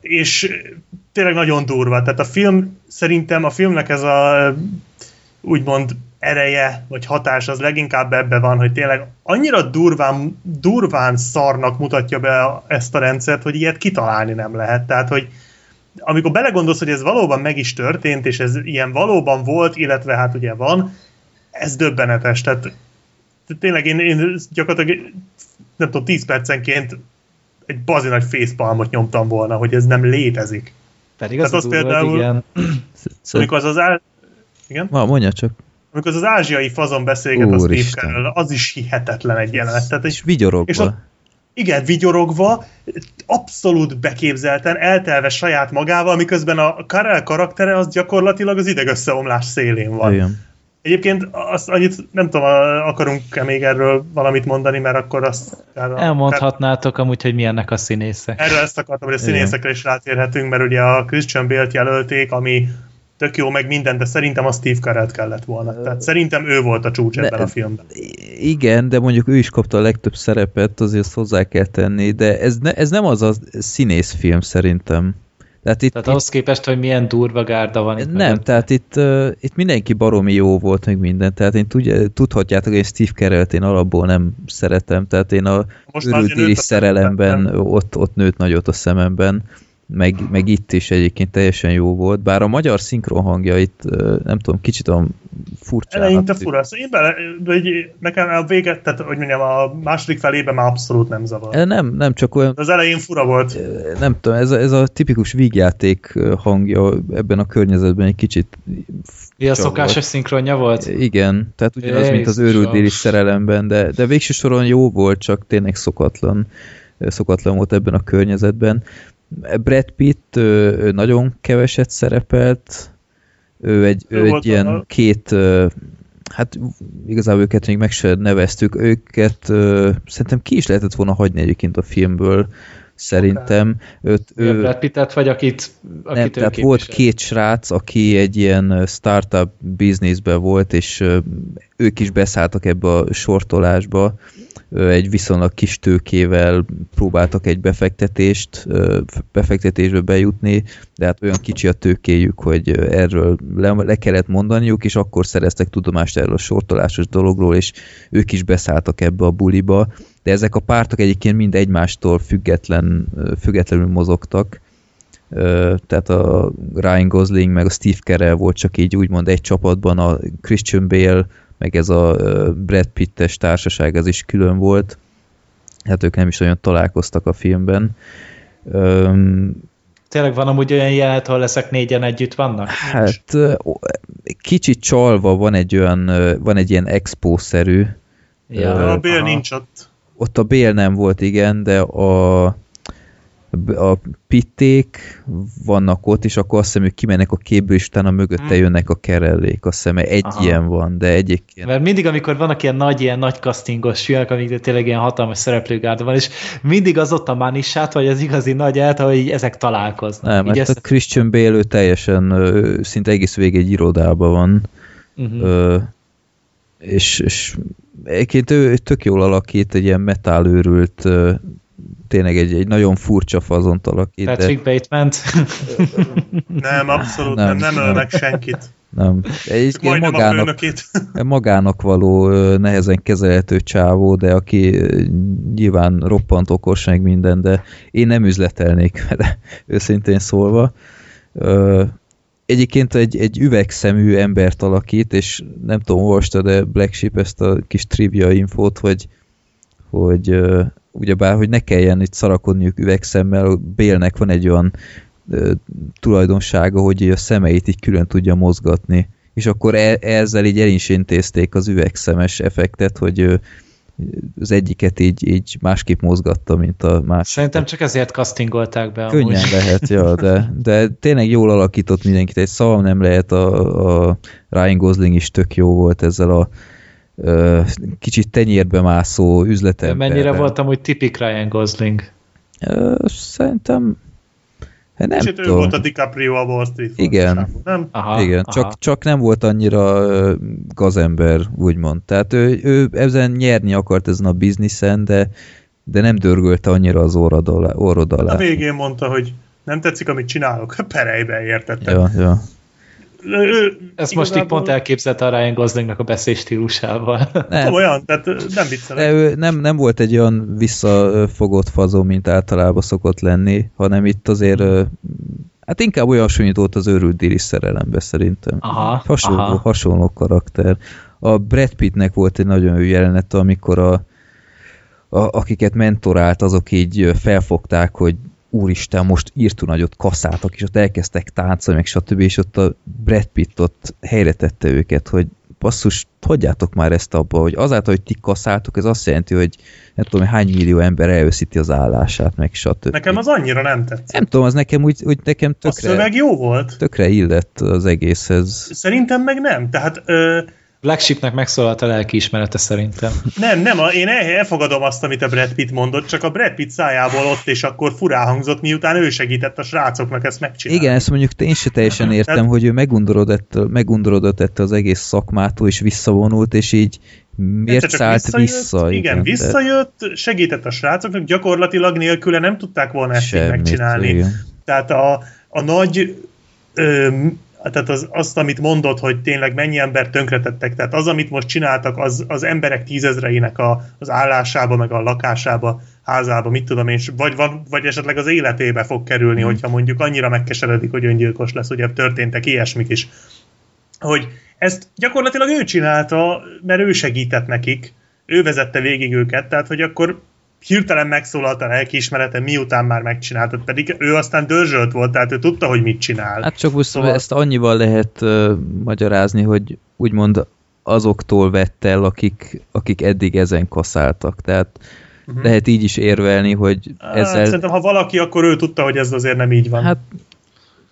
És tényleg nagyon durva. Tehát a film, szerintem a filmnek ez a úgymond ereje, vagy hatás az leginkább ebben van, hogy tényleg annyira durván, durván szarnak mutatja be ezt a rendszert, hogy ilyet kitalálni nem lehet. Tehát, hogy amikor belegondolsz, hogy ez valóban meg is történt, és ez ilyen valóban volt, illetve hát ugye van, ez döbbenetes, tehát tényleg én, én gyakorlatilag nem tudom, tíz percenként egy bazi nagy facepalmot nyomtam volna, hogy ez nem létezik. Pedig az az például, igen. Amikor az az á... igen? Ma, mondja csak. Amikor az az ázsiai fazon beszélget Úr a Steve Carell, az is hihetetlen egy jelenet. Tehát és vigyorogva. És ott, igen, vigyorogva, abszolút beképzelten, eltelve saját magával, miközben a Carell karaktere az gyakorlatilag az idegösszeomlás szélén van. Igen. Egyébként azt annyit, nem tudom, akarunk-e még erről valamit mondani, mert akkor azt... Elmondhatnátok akár... amúgy, hogy milyennek a színészek. Erről ezt akartam, hogy a színészekre is rátérhetünk, mert ugye a Christian Bale-t jelölték, ami tök jó, meg minden, de szerintem a Steve Carell-t kellett volna. Tehát szerintem ő volt a csúcs ebben de, a filmben. Igen, de mondjuk ő is kapta a legtöbb szerepet, azért hozzá kell tenni, de ez, ne, ez nem az a színészfilm szerintem. Tehát, itt, tehát ahhoz képest, hogy milyen durva gárda van itt. Nem, megint. Tehát itt, uh, itt mindenki baromi jó volt, meg minden. Tehát én tudja, tudhatjátok, én Steve Carell-t én alapból nem szeretem. Tehát én a Örültéri szerelemben ott, ott nőtt nagyot a szememben. Meg, uh-huh. meg itt is egyébként teljesen jó volt. Bár a magyar szinkron hangja itt, uh, nem tudom, kicsit a furcsa. Eleinte fura. Én bele, hogy nekem a vége, tehát hogy mondjam, a második felében már abszolút nem zavar. Nem, nem csak olyan... Az elején fura volt. Nem tudom, ez a, ez a tipikus vígjáték hangja ebben a környezetben egy kicsit... Ilyen szokásos szinkronja volt? Igen, tehát ugyanaz, mint az Őrültdéli szerelemben, de, de végső soron jó volt, csak tényleg szokatlan, szokatlan volt ebben a környezetben. Brad Pitt ő, ő nagyon keveset szerepelt, ő egy, ő ő egy ilyen a... két, hát igazából őket még meg sem neveztük, őket szerintem ki is lehetett volna hagyni egyébként a filmből, szerintem. Öt, ő, Brad Pittet vagy akit, akit nem, ő tehát képvisel. Volt két srác, aki egy ilyen startup bizniszben volt, és ők is beszálltak ebbe a sortolásba, egy viszonylag kis tőkével próbáltak egy befektetést, befektetésbe bejutni, de hát olyan kicsi a tőkéjük, hogy erről le, le kellett mondaniuk, és akkor szereztek tudomást erről a sortolásos dologról, és ők is beszálltak ebbe a buliba, de ezek a pártok egyébként mind egymástól független, függetlenül mozogtak, tehát a Ryan Gosling meg a Steve Carell volt csak így úgymond egy csapatban, a Christian Bale meg ez a Brad Pittes társaság, ez is külön volt. Hát ők nem is olyan találkoztak a filmben. Öm, Tényleg van amúgy olyan jelenet, ahol leszek négyen együtt vannak? Hát kicsit csalva van egy olyan, van egy ilyen expószerű. Ja, ö, a Bale aha. nincs ott. Ott a Bale nem volt, igen, de a, a Pitték vannak ott, és akkor azt hiszem, hogy kimennek a képből, és utána mögötte jönnek a Carellék. Azt hiszem, egy aha. ilyen van, de egyébként... Mert mindig, amikor vannak ilyen nagy, ilyen nagy castingos filmek, amik tényleg ilyen hatalmas szereplőgárda van, és mindig az ott a mánisát, vagy az igazi nagy elt, ahogy ezek találkoznak. Nem, mert ezt... a Christian Bale ő teljesen, szinte egész végig egy irodában van. Uh-huh. Ö, és... és... Egyébként ő tök jól alakít, egy ilyen metálőrült, tényleg egy, egy nagyon furcsa fazont alakít. Patrick de... Bateman? Nem, abszolút nem, nem, nem öl meg senkit. Nem. Egyébként magának, magának való, nehezen kezelhető csávó, de aki nyilván roppant okos meg minden, de én nem üzletelnék vele, őszintén szólva. Egyébként egy, egy üvegszemű embert alakít, és nem tudom, olvastad-e Black Sheep ezt a kis trivia infót, hogy, hogy ugyebár, hogy ne kelljen itt szarakodniuk üvegszemmel, Bélnek van egy olyan ö, tulajdonsága, hogy a szemeit így külön tudja mozgatni. És akkor e- ezzel így el is intézték az üvegszemes effektet, hogy ö, az egyiket így, így másképp mozgatta, mint a másik. Szerintem csak ezért castingolták be. Könnyen amúgy. Lehet, ja, de, de tényleg jól alakított mindenkit, egy szavam nem lehet, a, a Ryan Gosling is tök jó volt ezzel a ö, kicsit tenyérbe mászó üzletemberrel. Mennyire voltam, hogy tipik Ryan Gosling? Ö, szerintem nem tudom. Kicsit ő volt a DiCaprio a Wall Street Wolfban, nem? Aha, igen, aha. Csak, csak nem volt annyira gazember, úgymond. Tehát ő, ő ezen nyerni akart ezen a bizniszen, de, de nem dörgölte annyira az orrod alá. Orrod alá. A végén mondta, hogy nem tetszik, amit csinálok, perejbe értettem. Ja, ja. Ő, ezt most így pont elképzelt a Ryan Goslingnak a beszédstílusával. Nem. Olyan, tehát nem viccelek. Nem, nem volt egy olyan visszafogott fazó, mint általában szokott lenni, hanem itt azért hát inkább olyan hasonlított az Őrült Déli szerelembe szerintem. Aha, hasonló, aha. hasonló karakter. A Brad Pittnek volt egy nagyon jó jelenete, amikor a, a, akiket mentorált, azok így felfogták, hogy úristen, most írtú nagyot kaszáltak, és ott elkezdtek táncolni, meg stb. És ott a Brad Pitt ott helyre tette őket, hogy basszus, hagyjátok már ezt abba, hogy azáltal, hogy ti kaszáltok, ez azt jelenti, hogy nem tudom, hány millió ember elveszíti az állását, meg stb. Nekem az annyira nem tetszett. Nem tudom, az nekem úgy, úgy nekem tökre... A szöveg jó volt. Tökre illett az egészhez. Szerintem meg nem, tehát... Ö- Blackshipnek megszólalt a lelki ismerete szerintem. Nem, nem, én elfogadom azt, amit a Brad Pitt mondott, csak a Brad Pitt szájából ott és akkor furá hangzott, miután ő segített a srácoknak ezt megcsinálni. Igen, ezt mondjuk én se teljesen értem, tehát... hogy ő megundorodott, megundorodott ettől az egész szakmától, és visszavonult, és így miért szállt visszajött, vissza? Igen, igen, visszajött, segített a srácoknak, gyakorlatilag nélküle nem tudták volna ezt semmit, megcsinálni. Igen. Tehát a, a nagy... Öm, tehát az, azt, amit mondod, hogy tényleg mennyi ember tönkretettek, tehát az, amit most csináltak, az, az emberek tízezreinek a, az állásába, meg a lakásába, házába, mit tudom én, vagy, vagy esetleg az életébe fog kerülni, mm. hogyha mondjuk annyira megkeseredik, hogy öngyilkos lesz, ugye történtek ilyesmik is. Hogy ezt gyakorlatilag ő csinálta, mert ő segített nekik, ő vezette végig őket, tehát hogy akkor hirtelen megszólalt a lelkiismerete, miután már megcsináltad, pedig ő aztán dörzsölt volt, tehát ő tudta, hogy mit csinál. Hát csak úgy szóval... ezt annyival lehet uh, magyarázni, hogy úgymond azoktól vett el, akik, akik eddig ezen kaszáltak. Tehát uh-huh. lehet így is érvelni, hogy ezzel... Hát, szerintem, ha valaki, akkor ő tudta, hogy ez azért nem így van. Hát...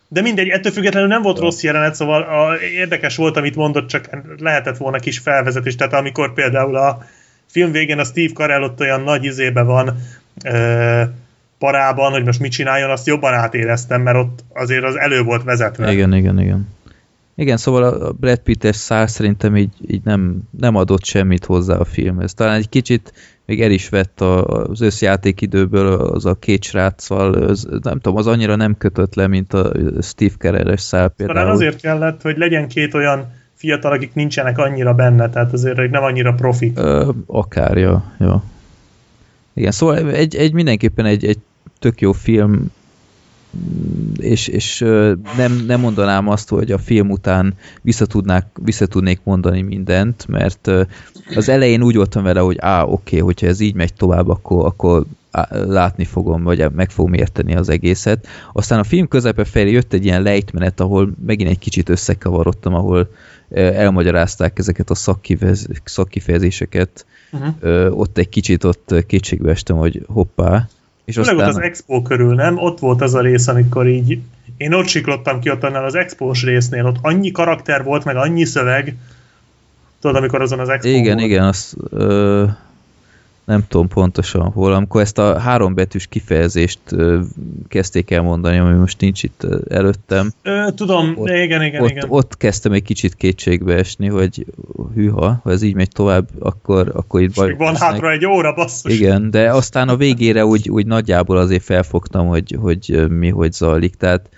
De mindegy, ettől függetlenül nem volt rossz jelenet, szóval a, érdekes volt, amit mondott, csak lehetett volna kis felvezetés, tehát amikor például a film végén a Steve Carell ott olyan nagy izébe van ö, parában, hogy most mit csináljon, azt jobban átéreztem, mert ott azért az elő volt vezetve. Igen, igen, igen. Igen, szóval a Brad Pitt-es szál szerintem így, így nem, nem adott semmit hozzá a filmhez. Talán egy kicsit még el is vett a, az összjátékidőből az a két sráccal, az, nem tudom, az annyira nem kötött le, mint a Steve Carell-es szál például. Talán azért kellett, hogy legyen két olyan fiatal, akik nincsenek annyira benne, tehát azért nem annyira profi. Ö, akár, ja, ja. Igen, szóval egy, egy mindenképpen egy, egy tök jó film, és, és nem, nem mondanám azt, hogy a film után visszatudnák, visszatudnék mondani mindent, mert az elején úgy voltam vele, hogy á, oké, okay, hogyha ez így megy tovább, akkor, akkor látni fogom, vagy meg fogom érteni az egészet. Aztán a film közepe felé jött egy ilyen lejtmenet, ahol megint egy kicsit összekavarodtam, ahol elmagyarázták ezeket a szakkifejez, szakkifejezéseket. Uh-huh. Ö, ott egy kicsit ott kétségbe estem, hogy hoppá. És aztán... Ott az Expo körül, nem? Ott volt az a rész, amikor így én ott siklottam ki ott annál az Expós résznél. Ott annyi karakter volt, meg annyi szöveg. Tudod, amikor azon az Expo Igen, volt. igen, az... Ö... nem tudom pontosan hol, amikor ezt a hárombetűs kifejezést kezdték el mondani, ami most nincs itt előttem. Ö, tudom, ott, igen, igen, ott, igen. Ott kezdtem egy kicsit kétségbe esni, hogy hűha, ha ez így megy tovább, akkor, akkor itt baj. Van hátra egy óra, basszus. Igen, de aztán a végére úgy, úgy nagyjából azért felfogtam, hogy, hogy mi hogy zajlik. Tehát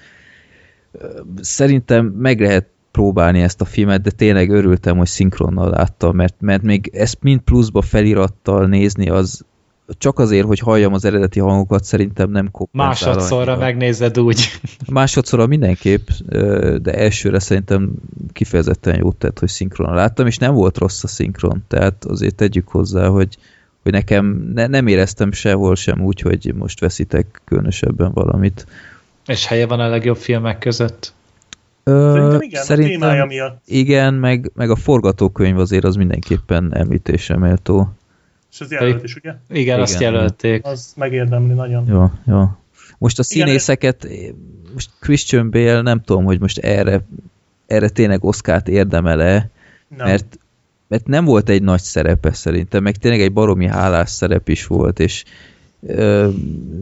szerintem meg lehet próbálni ezt a filmet, de tényleg örültem, hogy szinkronnal láttam, mert, mert még ezt mind pluszba felirattal nézni, az csak azért, hogy halljam az eredeti hangokat, szerintem nem kompenzál. Másodszorra annyira. Megnézed úgy. Másodszorra mindenképp, de elsőre szerintem kifejezetten jót tett, hogy szinkronnal láttam, és nem volt rossz a szinkron, tehát azért tegyük hozzá, hogy hogy nekem ne, nem éreztem sehol sem úgy, hogy most veszitek különösebben valamit. És helye van a legjobb filmek között? Ö, szerintem igen, szerintem, a témája miatt. Igen, meg, meg a forgatókönyv azért az mindenképpen említésre méltó. És az jelölt is, ugye? Igen, igen, azt jelölték. Az megérdemli nagyon. Jó, jó. Most a színészeket, igen, most Christian Bale, nem tudom, hogy most erre, erre tényleg Oscárt érdemele, nem. Mert, mert nem volt egy nagy szerepe szerintem, meg tényleg egy baromi hálás szerep is volt, és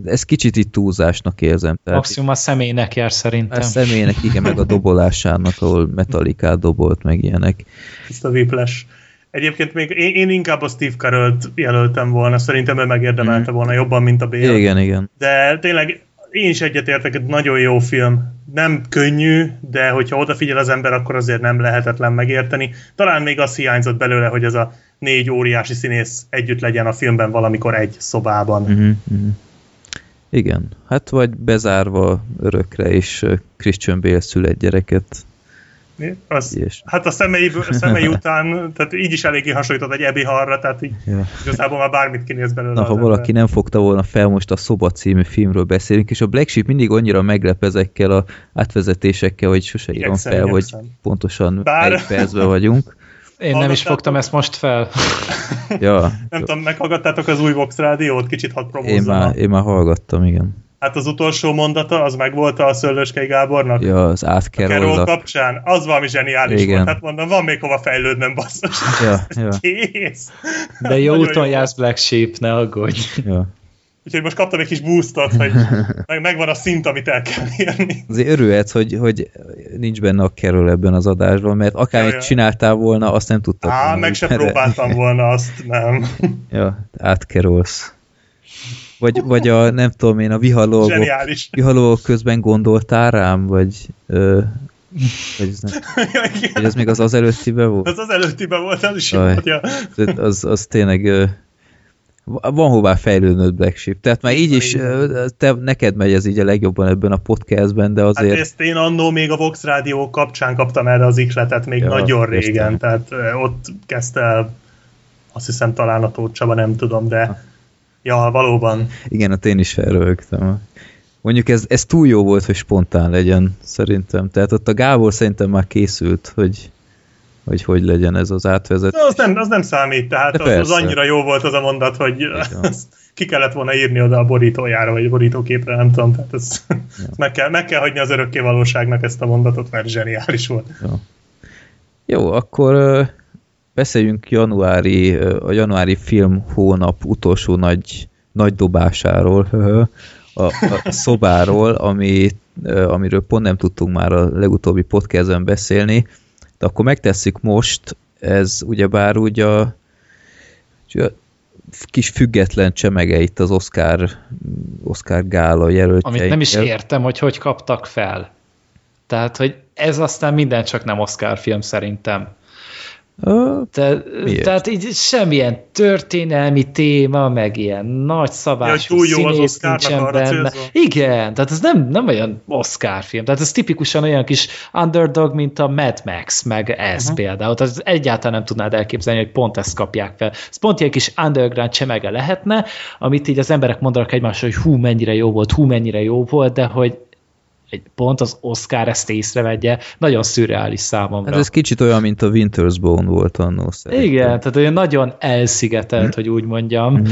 ez kicsit itt túlzásnak érzem. Maximum a személynek jár szerintem. A személynek, igen, meg a dobolásának, ahol Metallicát dobolt, meg ilyenek. Ezt a viples. Egyébként még én, én inkább a Steve Carellt jelöltem volna, szerintem ő megérdemelte volna jobban, mint a Bale. Igen, igen. De tényleg én is egyetértek, egy nagyon jó film. Nem könnyű, de hogyha odafigyel az ember, akkor azért nem lehetetlen megérteni. Talán még az hiányzott belőle, hogy ez a négy óriási színész együtt legyen a filmben valamikor egy szobában. Uh-huh, uh-huh. Igen, hát vagy bezárva örökre, és Christian Bale szül egy gyereket. Az, hát a szemei, a szemei után, tehát így is eléggé hasonlított egy Ebiharra, tehát így ja. Igazából már bármit kinéz belőle. Na, ha valaki nem fogta volna fel, most a Szoba című filmről beszélünk, és a Black Sheep mindig annyira meglep ezekkel a átvezetésekkel, hogy sose írom igyekszem, fel, igyekszem. Hogy pontosan Bár... egy percben vagyunk. Én nem is fogtam ezt most fel. ja. Nem tudom, meghallgattátok az új Vox rádiót? Kicsit hadd promózzam. Én, én már hallgattam, igen. Hát az utolsó mondata, az meg volt a Szőlőskei Gábornak? Ja, az átkerollak. A Carol kapcsán, az valami zseniális igen. Volt. Hát mondom, van még hova fejlődnöm, basszus. Ja, ja. Kész. De jó úton jársz, Black Sheep, ne aggódj. Ja. Úgyhogy most kaptam egy kis boostot, hogy megvan a szint, amit el kell érni. Azért örülhetsz, hogy, hogy nincs benne a Carol ebben az adásban, mert akármit csináltál volna, azt nem tudtad. Á, meg sem próbáltam volna, azt nem. Ja, átkerolsz. Vagy, vagy a, nem tudom én, a vihalógok, vihalógok közben gondoltál rám, vagy, ö, vagy, ez nem, vagy ez még az az előttibe volt? Az az előttibe volt, az is Aj, ja. az, az tényleg ö, van hová fejlődnöd, Black Sheep. Tehát már így is, ö, te, neked megy ez így a legjobban ebben a podcastben, de azért... Hát ezt én annó még a Vox Rádió kapcsán kaptam erre az ikletet, még ja, nagyon régen, tehát ö, ott kezdte el, azt hiszem talán a Tóth Csaba, nem tudom, de... Ha. Ja, valóban. Igen, hát én is felröhögtem. Mondjuk ez, ez túl jó volt, hogy spontán legyen, szerintem. Tehát ott a Gábor szerintem már készült, hogy hogy, hogy legyen ez az átvezetés. No, az, nem, az nem számít, tehát az, az annyira jó volt az a mondat, hogy azt ki kellett volna írni oda a borítójára, vagy a borítóképre, nem tudom. Tehát ez, ja. meg, kell, meg kell hagyni az örökké valóságnak ezt a mondatot, mert zseniális volt. Jó, jó akkor... Beszéljünk januári, a januári film hónap utolsó nagy, nagy dobásáról, a, a szobáról, ami, amiről pont nem tudtunk már a legutóbbi podcastben beszélni, de akkor megtesszük most, ez ugyebár úgy a, a kis független csemege itt az Oscar, Oscar gála jelöltjei. Amit nem is értem, hogy hogy kaptak fel. Tehát, hogy ez aztán minden csak nem Oscar film szerintem. Te, tehát így semmilyen történelmi téma, meg ilyen nagy szabású ja, színész nincsen benne. Igen, tehát ez nem, nem olyan Oscar film, tehát ez tipikusan olyan kis underdog, mint a Mad Max, meg ez uh-huh. például. Tehát egyáltalán nem tudnád elképzelni, hogy pont ezt kapják fel. Ez pont ilyen kis underground csemege lehetne, amit így az emberek mondanak egymásra, hogy hú, mennyire jó volt, hú, mennyire jó volt, de hogy pont az Oscar ezt észrevegye, nagyon szürreális számomra. Hát ez kicsit olyan, mint a Winter's Bone volt annó szerintem. Igen, tehát olyan nagyon elszigetelt, mm. hogy úgy mondjam, mm.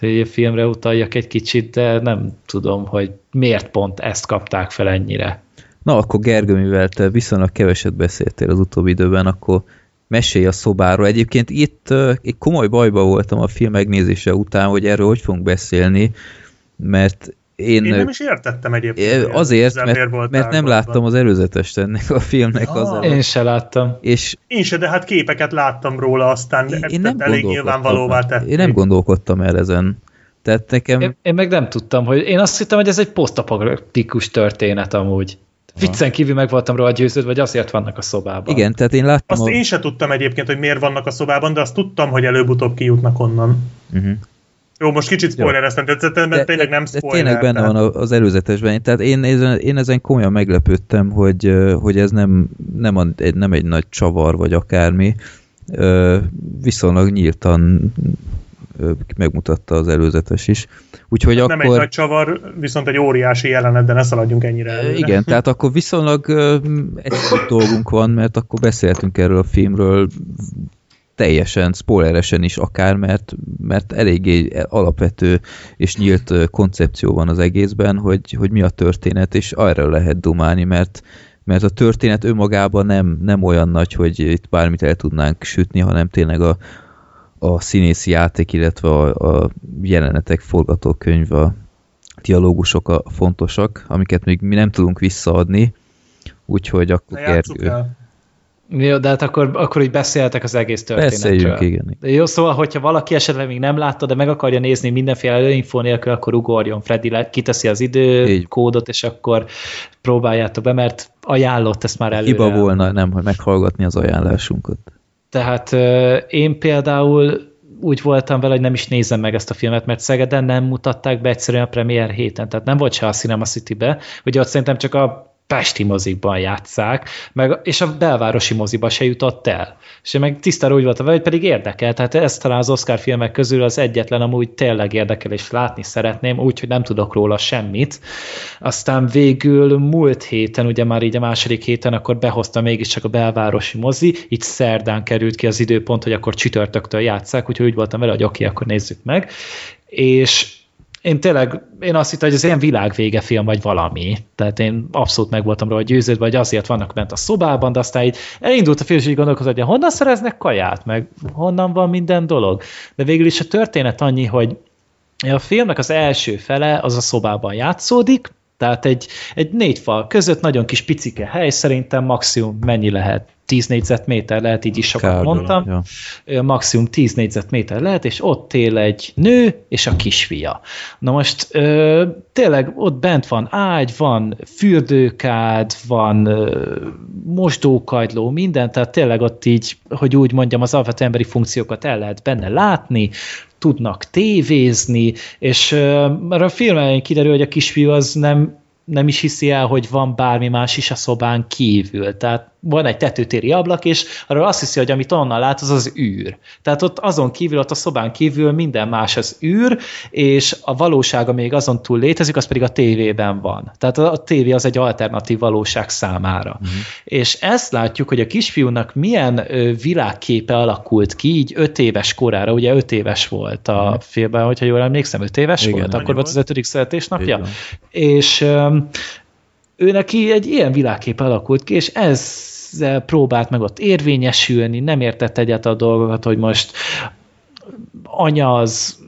hogy a filmre utaljak egy kicsit, de nem tudom, hogy miért pont ezt kapták fel ennyire. Na, akkor Gergő, mivel te viszonylag keveset beszéltél az utóbbi időben, akkor mesélj a szobáról. Egyébként itt egy komoly bajba voltam a film megnézése után, hogy erről hogy fogunk beszélni, mert Én, én nem is értettem egyébként. Azért, mert, mert nem láttam az előzetest ennek a filmnek. Ah, az én se láttam. És én se, de hát képeket láttam róla, aztán én, én nem elég nyilvánvalóvá tették. Én nem gondolkodtam el ezen. Tehát nekem... én, én meg nem tudtam, hogy én azt hittem, hogy ez egy posztapokaliptikus történet amúgy. Viccen kívül meg voltam róla győződve, vagy azért vannak a szobában. Igen, tehát én láttam... Azt a... én se tudtam egyébként, hogy miért vannak a szobában, de azt tudtam, hogy előbb-utóbb kijutnak onnan. Uh-huh. Jó, most kicsit spoilereztem, de, de, de tényleg nem spoiler. De tényleg benne van az előzetesben. Tehát én, én ezen komolyan meglepődtem, hogy, hogy ez nem, nem, a, nem egy nagy csavar, vagy akármi. Viszonylag nyíltan megmutatta az előzetes is. Úgyhogy nem akkor... egy nagy csavar, viszont egy óriási jelenet, de ne szaladjunk ennyire előre. Igen, tehát akkor viszonylag egy dolgunk van, mert akkor beszéltünk erről a filmről teljesen, spoileresen is akár, mert, mert eléggé alapvető és nyílt koncepció van az egészben, hogy, hogy mi a történet, és arra lehet dumálni, mert mert a történet önmagában nem, nem olyan nagy, hogy itt bármit el tudnánk sütni, hanem tényleg a, a színészi játék, illetve a, a jelenetek, forgatókönyv, a dialógusok a fontosak, amiket még mi nem tudunk visszaadni, úgyhogy akkor Gergő. Jó, de hát akkor, akkor így beszéltek az egész történetről. Beszéljünk, igen. Jó, szóval, hogyha valaki esetleg még nem látta, de meg akarja nézni mindenféle előinfó nélkül, akkor ugorjon, Freddy kiteszi az időkódot, és akkor próbáljátok be, mert ajánlott ezt már előre. Hiba volna nem, hogy meghallgatni az ajánlásunkat. Tehát én például úgy voltam vele, hogy nem is nézem meg ezt a filmet, mert Szegeden nem mutatták be egyszerűen a premier héten, tehát nem volt se a Cinema City-be, ugye ott szerintem csak a pesti mozikban játsszák, meg, és a belvárosi moziba se jutott el. És én meg tisztára úgy voltam vele, hogy pedig érdekel, tehát ez talán az Oscar filmek közül az egyetlen, amúgy tényleg érdekel, és látni szeretném, úgyhogy nem tudok róla semmit. Aztán végül múlt héten, ugye már így a második héten, akkor behozta mégiscsak a belvárosi mozi, így szerdán került ki az időpont, hogy akkor csütörtöktől játsszák, úgyhogy úgy voltam vele, hogy oké, okay, akkor nézzük meg. És én tényleg, én azt hittem, hogy ez ilyen világvége film, vagy valami. Tehát én abszolút meg voltam róla győződve, hogy azért vannak bent a szobában, de aztán így elindult a film, és így gondolkozott, hogy honnan szereznek kaját, meg honnan van minden dolog. De végül is a történet annyi, hogy a filmnek az első fele az a szobában játszódik, tehát egy, egy négy fal között nagyon kis picike hely, szerintem maximum mennyi lehet? tíz négyzetméter lehet, így is sokat Kárdola, mondtam. Ja. Maximum tíz négyzetméter lehet, és ott él egy nő és a kisfia. Na most ö, tényleg ott bent van ágy, van fürdőkád, van ö, mosdókagyló, minden, tehát tényleg ott így, hogy úgy mondjam, az alapvető emberi funkciókat el lehet benne látni, tudnak tévézni, és ö, már a filmen kiderül, hogy a kisfiú az nem nem is hiszi el, hogy van bármi más is a szobán kívül. Tehát van egy tetőtéri ablak, és arról azt hiszi, hogy amit onnan lát, az az űr. Tehát ott azon kívül, ott a szobán kívül minden más az űr, és a valósága még azon túl létezik, az pedig a tévében van. Tehát a tévé az egy alternatív valóság számára. Uh-huh. És ezt látjuk, hogy a kisfiúnak milyen világképe alakult ki, így öt éves korára, ugye öt éves volt a uh-huh. filmben, hogyha jól emlékszem, öt éves igen, volt, akkor volt az ötödik születésnapja. És ő neki egy ilyen világkép alakult ki, és ezzel próbált meg ott érvényesülni, nem értett egyet a dolgokat, hogy most anya az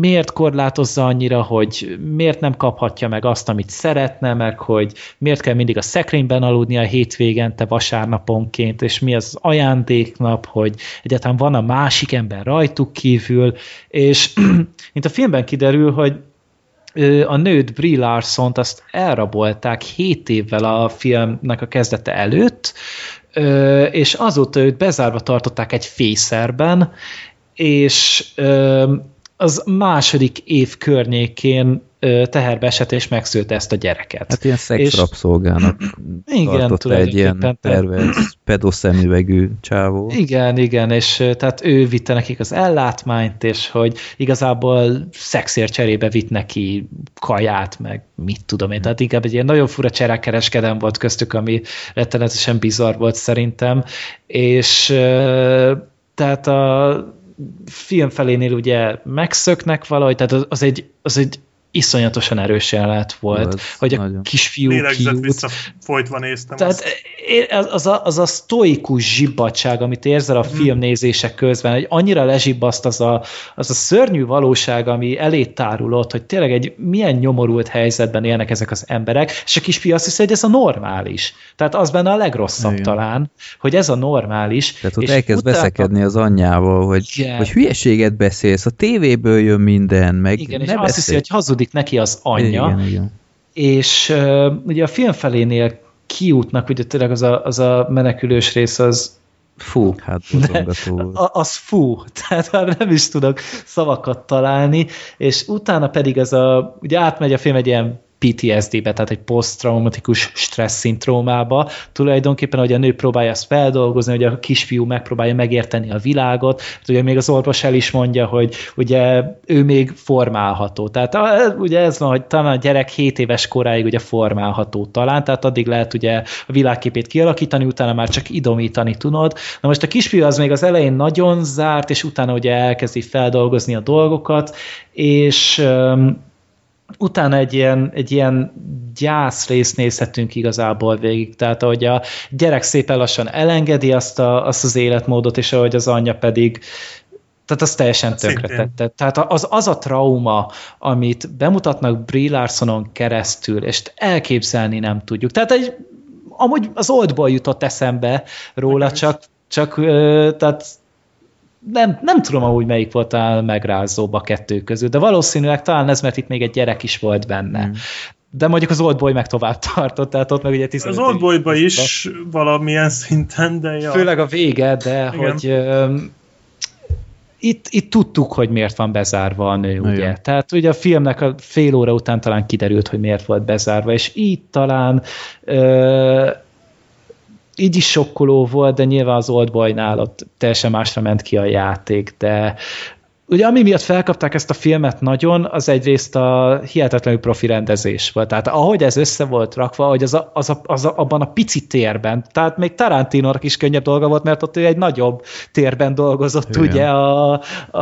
miért korlátozza annyira, hogy miért nem kaphatja meg azt, amit szeretne, meg hogy miért kell mindig a szekrényben aludnia a hétvégente, vasárnaponként, és mi az ajándéknap, hogy egyáltalán van a másik ember rajtuk kívül, és mint a filmben kiderül, hogy a nőt, Brie Larsont, azt elrabolták hét évvel a filmnek a kezdete előtt, és azóta őt bezárva tartották egy fészerben, és az második év környékén teherbe esett, és megszülte ezt a gyereket. Hát ilyen szexrabszolgának tartotta egy ilyen pervers, pedoszemüvegű csávó. Igen, igen, és tehát ő vitte nekik az ellátmányt, és hogy igazából szexért cserébe vitt neki kaját, meg mit tudom én. Tehát inkább egy ilyen nagyon fura cserekereskedem volt köztük, ami rettenetesen bizarr volt szerintem, és tehát a film felénél ugye megszöknek valahogy, tehát az egy, az egy iszonyatosan erős jelenet volt, az hogy a nagyon. Kisfiú kiút. Visszafolytva néztem. Tehát az, az, a, az a sztoikus zsibbadság, amit érzel a hmm. filmnézések közben, hogy annyira lezsibbaszt az a, az a szörnyű valóság, ami elé tárulott, hogy tényleg egy milyen nyomorult helyzetben élnek ezek az emberek, és a kisfiú azt hiszi, hogy ez a normális. Tehát az benne a legrosszabb igen. talán, hogy ez a normális. Tehát ott és elkezd utána... veszekedni az anyjával, hogy, hogy hülyeséget beszélsz, a tévéből jön minden, meg igen, és azt hiszi, hogy hazudik neki az anyja, igen, igen. és uh, ugye a film felénél kijutnak, ugye tényleg az a, az a menekülős rész az fú. Hát, a, az fú, tehát már nem is tudok szavakat találni, és utána pedig ez a, ugye átmegy a film egy ilyen pé té es dé-be, tehát egy poszttraumatikus stressz szindrómába. Tulajdonképpen, hogy a nő próbálja ezt feldolgozni, hogy a kisfiú megpróbálja megérteni a világot, hát ugye még az orvos el is mondja, hogy ugye ő még formálható. Tehát ugye ez van, hogy talán a gyerek hét éves koráig ugye formálható talán, tehát addig lehet ugye a világképét kialakítani, utána már csak idomítani tudod. Na most a kisfiú az még az elején nagyon zárt, és utána ugye elkezdi feldolgozni a dolgokat, és utána egy ilyen, egy ilyen gyászrészt nézhetünk igazából végig. Tehát ahogy a gyerek szépen lassan elengedi azt, a, azt az életmódot, és ahogy az anyja pedig, tehát az teljesen tönkretette. Tehát az, az a trauma, amit bemutatnak Brie Larsonon keresztül, és elképzelni nem tudjuk. Tehát egy, amúgy az Oldból jutott eszembe róla, csak, csak tehát Nem, nem tudom amúgy melyik volt a megrázóbb a kettő közül, de valószínűleg talán ez, mert itt még egy gyerek is volt benne. Mm. De mondjuk az Oldboy meg tovább tartott, tehát ott meg ugye tizenöt. Az Oldboyba is valamilyen szinten, de ja. Főleg a vége, de igen. hogy uh, itt, itt tudtuk, hogy miért van bezárva a nő, ugye. Igen. Tehát ugye a filmnek a fél óra után talán kiderült, hogy miért volt bezárva, és így talán uh, így is sokkoló volt, de nyilván az Oldboynál ott teljesen másra ment ki a játék, de ugye ami miatt felkapták ezt a filmet nagyon, az egyrészt a hihetetlenül profi rendezés volt. Tehát ahogy ez össze volt rakva, hogy az a, az a, az a, abban a pici térben, tehát még Tarantinónak is könnyebb dolga volt, mert ott ő egy nagyobb térben dolgozott, igen. ugye a, a,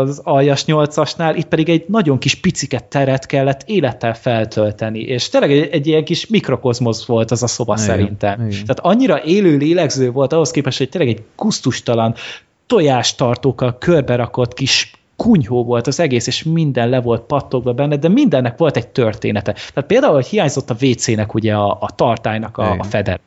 az aljas nyolcasnál, itt pedig egy nagyon kis picike teret kellett élettel feltölteni, és tényleg egy, egy ilyen kis mikrokozmosz volt az a szoba, igen, szerintem. Igen. Tehát annyira élő lélegző volt ahhoz képest, hogy tényleg egy kusztustalan, tojástartókkal körberakott kis kunyhó volt az egész, és minden le volt pattogva benne, de mindennek volt egy története. Tehát például, hogy hiányzott a vé cének ugye a, a tartálynak a, a federe.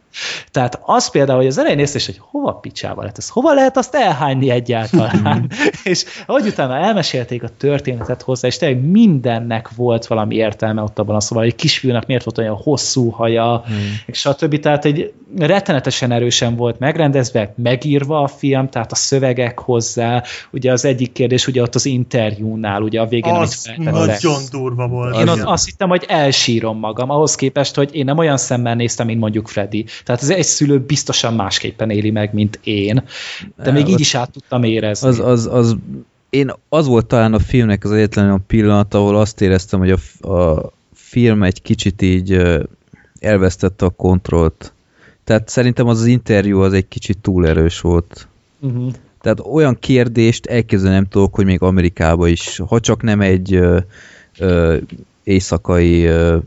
Tehát az például, hogy az elején néztés, hogy hova picsával lett ez, hova lehet azt elhányni egyáltalán. És ahogy utána elmesélték a történetet hozzá, és tényleg mindennek volt valami értelme ott abban a szóval, hogy kisfiúnak miért volt olyan hosszú haja, mm. és a többi, tehát egy rettenetesen erősen volt megrendezve, megírva a film, tehát a szövegek hozzá, ugye az egyik kérdés, ugye ott az interjúnál, ugye a végén, az amit feltettek. Nagyon durva volt. Én az azt hittem, hogy elsírom magam, ahhoz képest, hogy én nem olyan szemmel néztem, mint mondjuk Freddy. Tehát ez egy szülő biztosan másképpen éli meg, mint én. De El, még így is át tudtam érezni. Az, az, az, én az volt talán a filmnek az egyetlen olyan pillanat, ahol azt éreztem, hogy a, a film egy kicsit így elvesztette a kontrollt. Tehát szerintem az, az interjú az egy kicsit túlerős volt. Uh-huh. Tehát olyan kérdést elképzelni nem tudok, hogy még Amerikában is, ha csak nem egy ö, ö, éjszakai ö,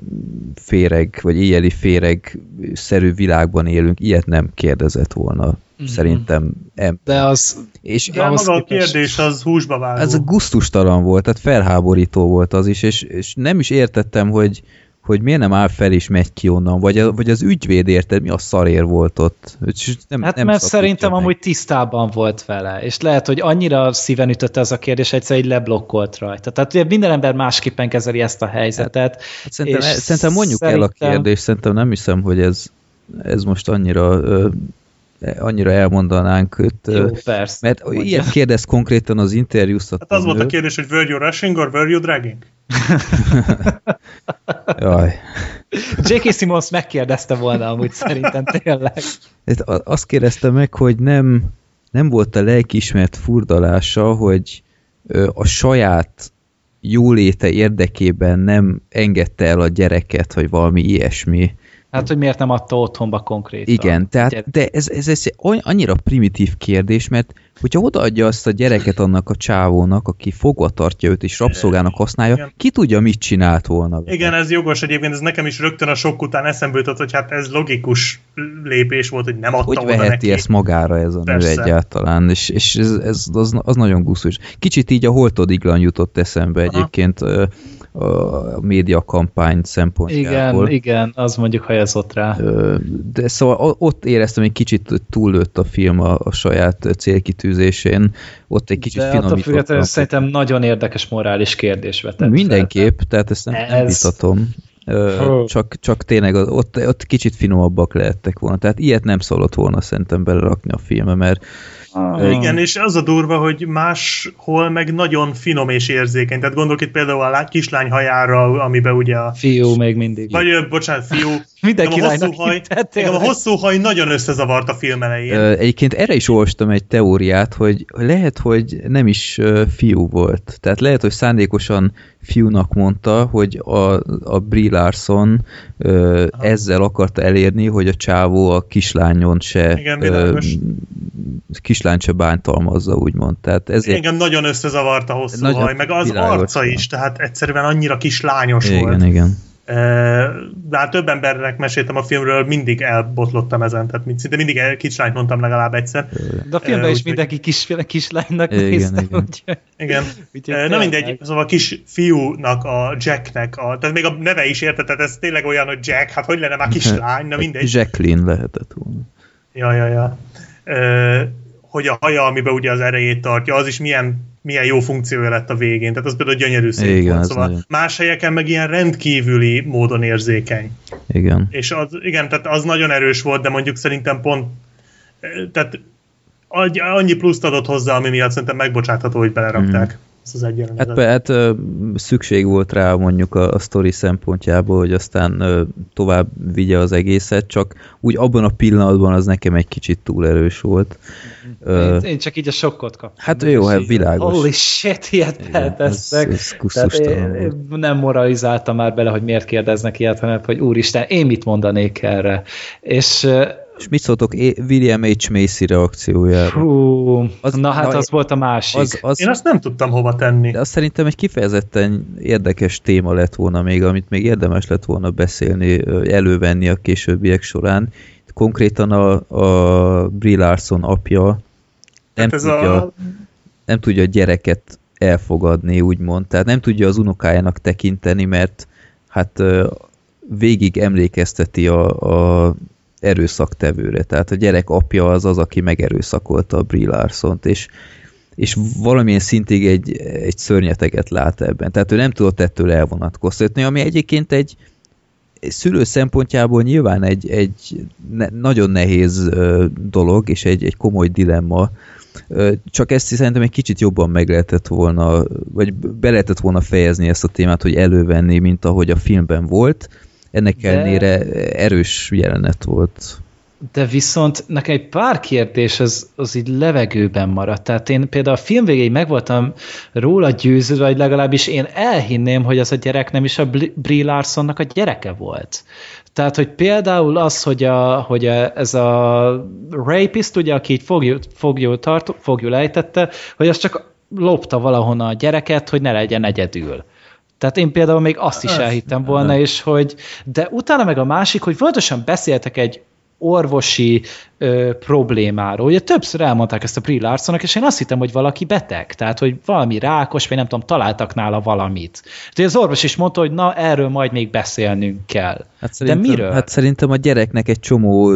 féreg, vagy éjjeli féreg-szerű világban élünk, ilyet nem kérdezett volna, mm-hmm. szerintem. Em. De az... És de maga a kérdés az húsba vágó. Ez gusztustalan volt, tehát felháborító volt az is, és, és nem is értettem, hogy, hogy miért nem áll fel és megy ki onnan, vagy, a, vagy az ügyvéd, érted, mi a szarér volt ott. Nem, hát nem, mert szerintem meg. Amúgy tisztában volt vele, és lehet, hogy annyira szíven ütötte az a kérdés, egyszer így leblokkolt rajta. Tehát ugye minden ember másképpen kezeli ezt a helyzetet. Hát, szerintem, szerintem mondjuk szerintem... el a kérdést, szerintem nem hiszem, hogy ez, ez most annyira... annyira elmondanánk őt. Jó, persze. Mert ilyet kérdez konkrétan az interjúztató. Hát az volt a kérdés, hogy were you rushing or were you dragging? Jaj. jé ká. Simmons megkérdezte volna amúgy szerintem tényleg. Azt kérdezte meg, hogy nem, nem volt a lelkiismeret furdalása, hogy a saját jóléte érdekében nem engedte el a gyereket, vagy valami ilyesmi. Hát, hogy miért nem adta otthonba konkrétan. Igen, tehát, de ez, ez, ez annyira primitív kérdés, mert hogyha odaadja azt a gyereket annak a csávónak, aki fogva tartja őt és rabszolgának használja, igen. ki tudja, mit csinált volna. Igen, ez jogos egyébként, ez nekem is rögtön a sok után eszembe jutott, hogy hát ez logikus lépés volt, hogy nem adta hogy oda neki. Hogy veheti ezt magára ez a nő egyáltalán, és, és ez, ez, az, az nagyon gusztus. Kicsit így a holtodiglan jutott eszembe egyébként, aha. a médiakampány szempontjából. Igen, igen, az mondjuk hajazott rá. De szóval ott éreztem, hogy kicsit túllőtt a film a, a saját célkitűzésén, ott egy kicsit finomított. De szerintem nagyon érdekes morális kérdés vetett. Mindenképp, fel. Tehát ezt nem, Ez... nem vitatom. Csak, csak tényleg ott, ott kicsit finomabbak lehettek volna. Tehát ilyet nem szólott volna szerintem belerakni a filmbe, mert Ah, igen, és az a durva, hogy máshol meg nagyon finom és érzékeny. Tehát gondolok itt például a kislány hajára, amiben ugye a... Fiú még mindig. Vagy, bocsánat, fiú. Mindenki lánynak hittettél. A hosszú haj nagyon összezavart a film elején. Egyébként erre is olvastam egy teóriát, hogy lehet, hogy nem is fiú volt. Tehát lehet, hogy szándékosan fiúnak mondta, hogy a, a Brie Larson ö, ezzel akarta elérni, hogy a csávó a kislányon se... Igen, ö, kislány se bántalmazza, úgymond. Tehát ezért... Engem nagyon összezavart a hosszú nagyon haj, meg az arca is, tehát egyszerűen annyira kislányos igen, volt. Igen, igen. Bár több embernek meséltem a filmről, mindig elbotlottam ezen, tehát szinte mindig kislányt mondtam legalább egyszer. De a filmben is úgy, mindenki kisféle kislánynak igen, nézte. Igen, ugye. Igen. Ugye na mindegy, szóval kis fiúnak, a Jacknek, a, tehát még a neve is érte, tehát ez tényleg olyan, hogy Jack, hát hogy lenne már kislány, na mindegy. Jacqueline lehetett volna. Ja, ja, ja. Hogy a haja, amiben ugye az erejét tartja, az is milyen milyen jó funkciója lett a végén. Tehát az például gyönyörű szép igen, volt. Szóval nagyon. Más helyeken meg ilyen rendkívüli módon érzékeny. Igen. És az, igen, tehát az nagyon erős volt, de mondjuk szerintem pont tehát annyi pluszt adott hozzá, ami miatt szerintem megbocsátható, hogy belerakták. Mm. Ezt az egyenletet. Hát, hát ö, szükség volt rá mondjuk a, a sztori szempontjából, hogy aztán ö, tovább vigye az egészet, csak úgy abban a pillanatban az nekem egy kicsit túl erős volt. Én, én csak így a sokkot kaptam. Hát jó, hát világos. Holy shit, ilyet beletesztek. Nem moralizáltam már bele, hogy miért kérdeznek ilyet, hanem hogy úristen, én mit mondanék erre? És... És mit szóltok William H. Macy reakciójára? Hú, az, na hát na, az volt a másik. Az, az, Én azt nem tudtam hova tenni. De azt szerintem egy kifejezetten érdekes téma lett volna még, amit még érdemes lett volna beszélni, elővenni a későbbiek során. Konkrétan a, a Brie Larson apja nem hát tudja, a... nem tudja a gyereket elfogadni, úgymond. Tehát nem tudja az unokájának tekinteni, mert hát végig emlékezteti a, a erőszaktevőre. Tehát a gyerek apja az az, aki megerőszakolta a Brie Larsont, és, és valamilyen szintig egy, egy szörnyeteget lát ebben. Tehát ő nem tudott ettől elvonatkoztatni, ami egyébként egy szülő szempontjából nyilván egy, egy ne, nagyon nehéz dolog, és egy, egy komoly dilemma. Csak ezt szerintem egy kicsit jobban meg lehetett volna, vagy be lehetett volna fejezni ezt a témát, hogy elővenni, mint ahogy a filmben volt. Ennek de, ellenére erős jelenet volt. De viszont nekem egy pár kérdés az, az így levegőben maradt. Tehát én például a film végéig meg voltam róla győződve, vagy legalábbis én elhinném, hogy az a gyerek nem is a Brie Larsonnak a gyereke volt. Tehát, hogy például az, hogy, a, hogy a, ez a rapist, ugye, aki így fogjul, fogjul, tart, fogjul ejtette, hogy az csak lopta valahonnan a gyereket, hogy ne legyen egyedül. Tehát én például még azt is elhittem volna, és hogy, de utána meg a másik, hogy fontosan beszéltek egy orvosi ö, problémáról. Ugye többször elmondták ezt a Brie Larsonnak, és én azt hittem, hogy valaki beteg, tehát, hogy valami rákos, vagy nem tudom, találtak nála valamit. De az orvos is mondta, hogy na, erről majd még beszélnünk kell. Hát de miről? Hát szerintem a gyereknek egy csomó,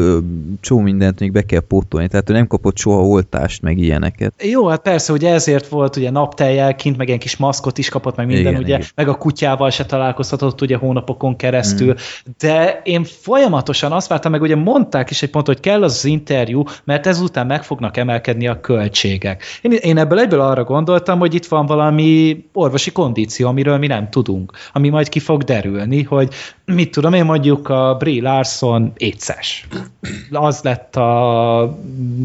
csomó mindent még be kell pótolni, tehát ő nem kapott soha oltást, meg ilyeneket. Jó, hát persze, ugye ezért volt ugye napteljel kint, meg ilyen kis maszkot is kapott, meg minden, igen, ugye, igen. Meg a kutyával se találkozhatott ugye hónapokon keresztül, hmm. De én folyamatosan azt vártam, meg ugye mondták is egy pont, hogy kell az interjú, mert ezután meg fognak emelkedni a költségek. Én, én ebből egyből arra gondoltam, hogy itt van valami orvosi kondíció, amiről mi nem tudunk, ami majd ki fog derülni, hogy mit tudom én, mondjuk a Brie Larson éces. Az lett a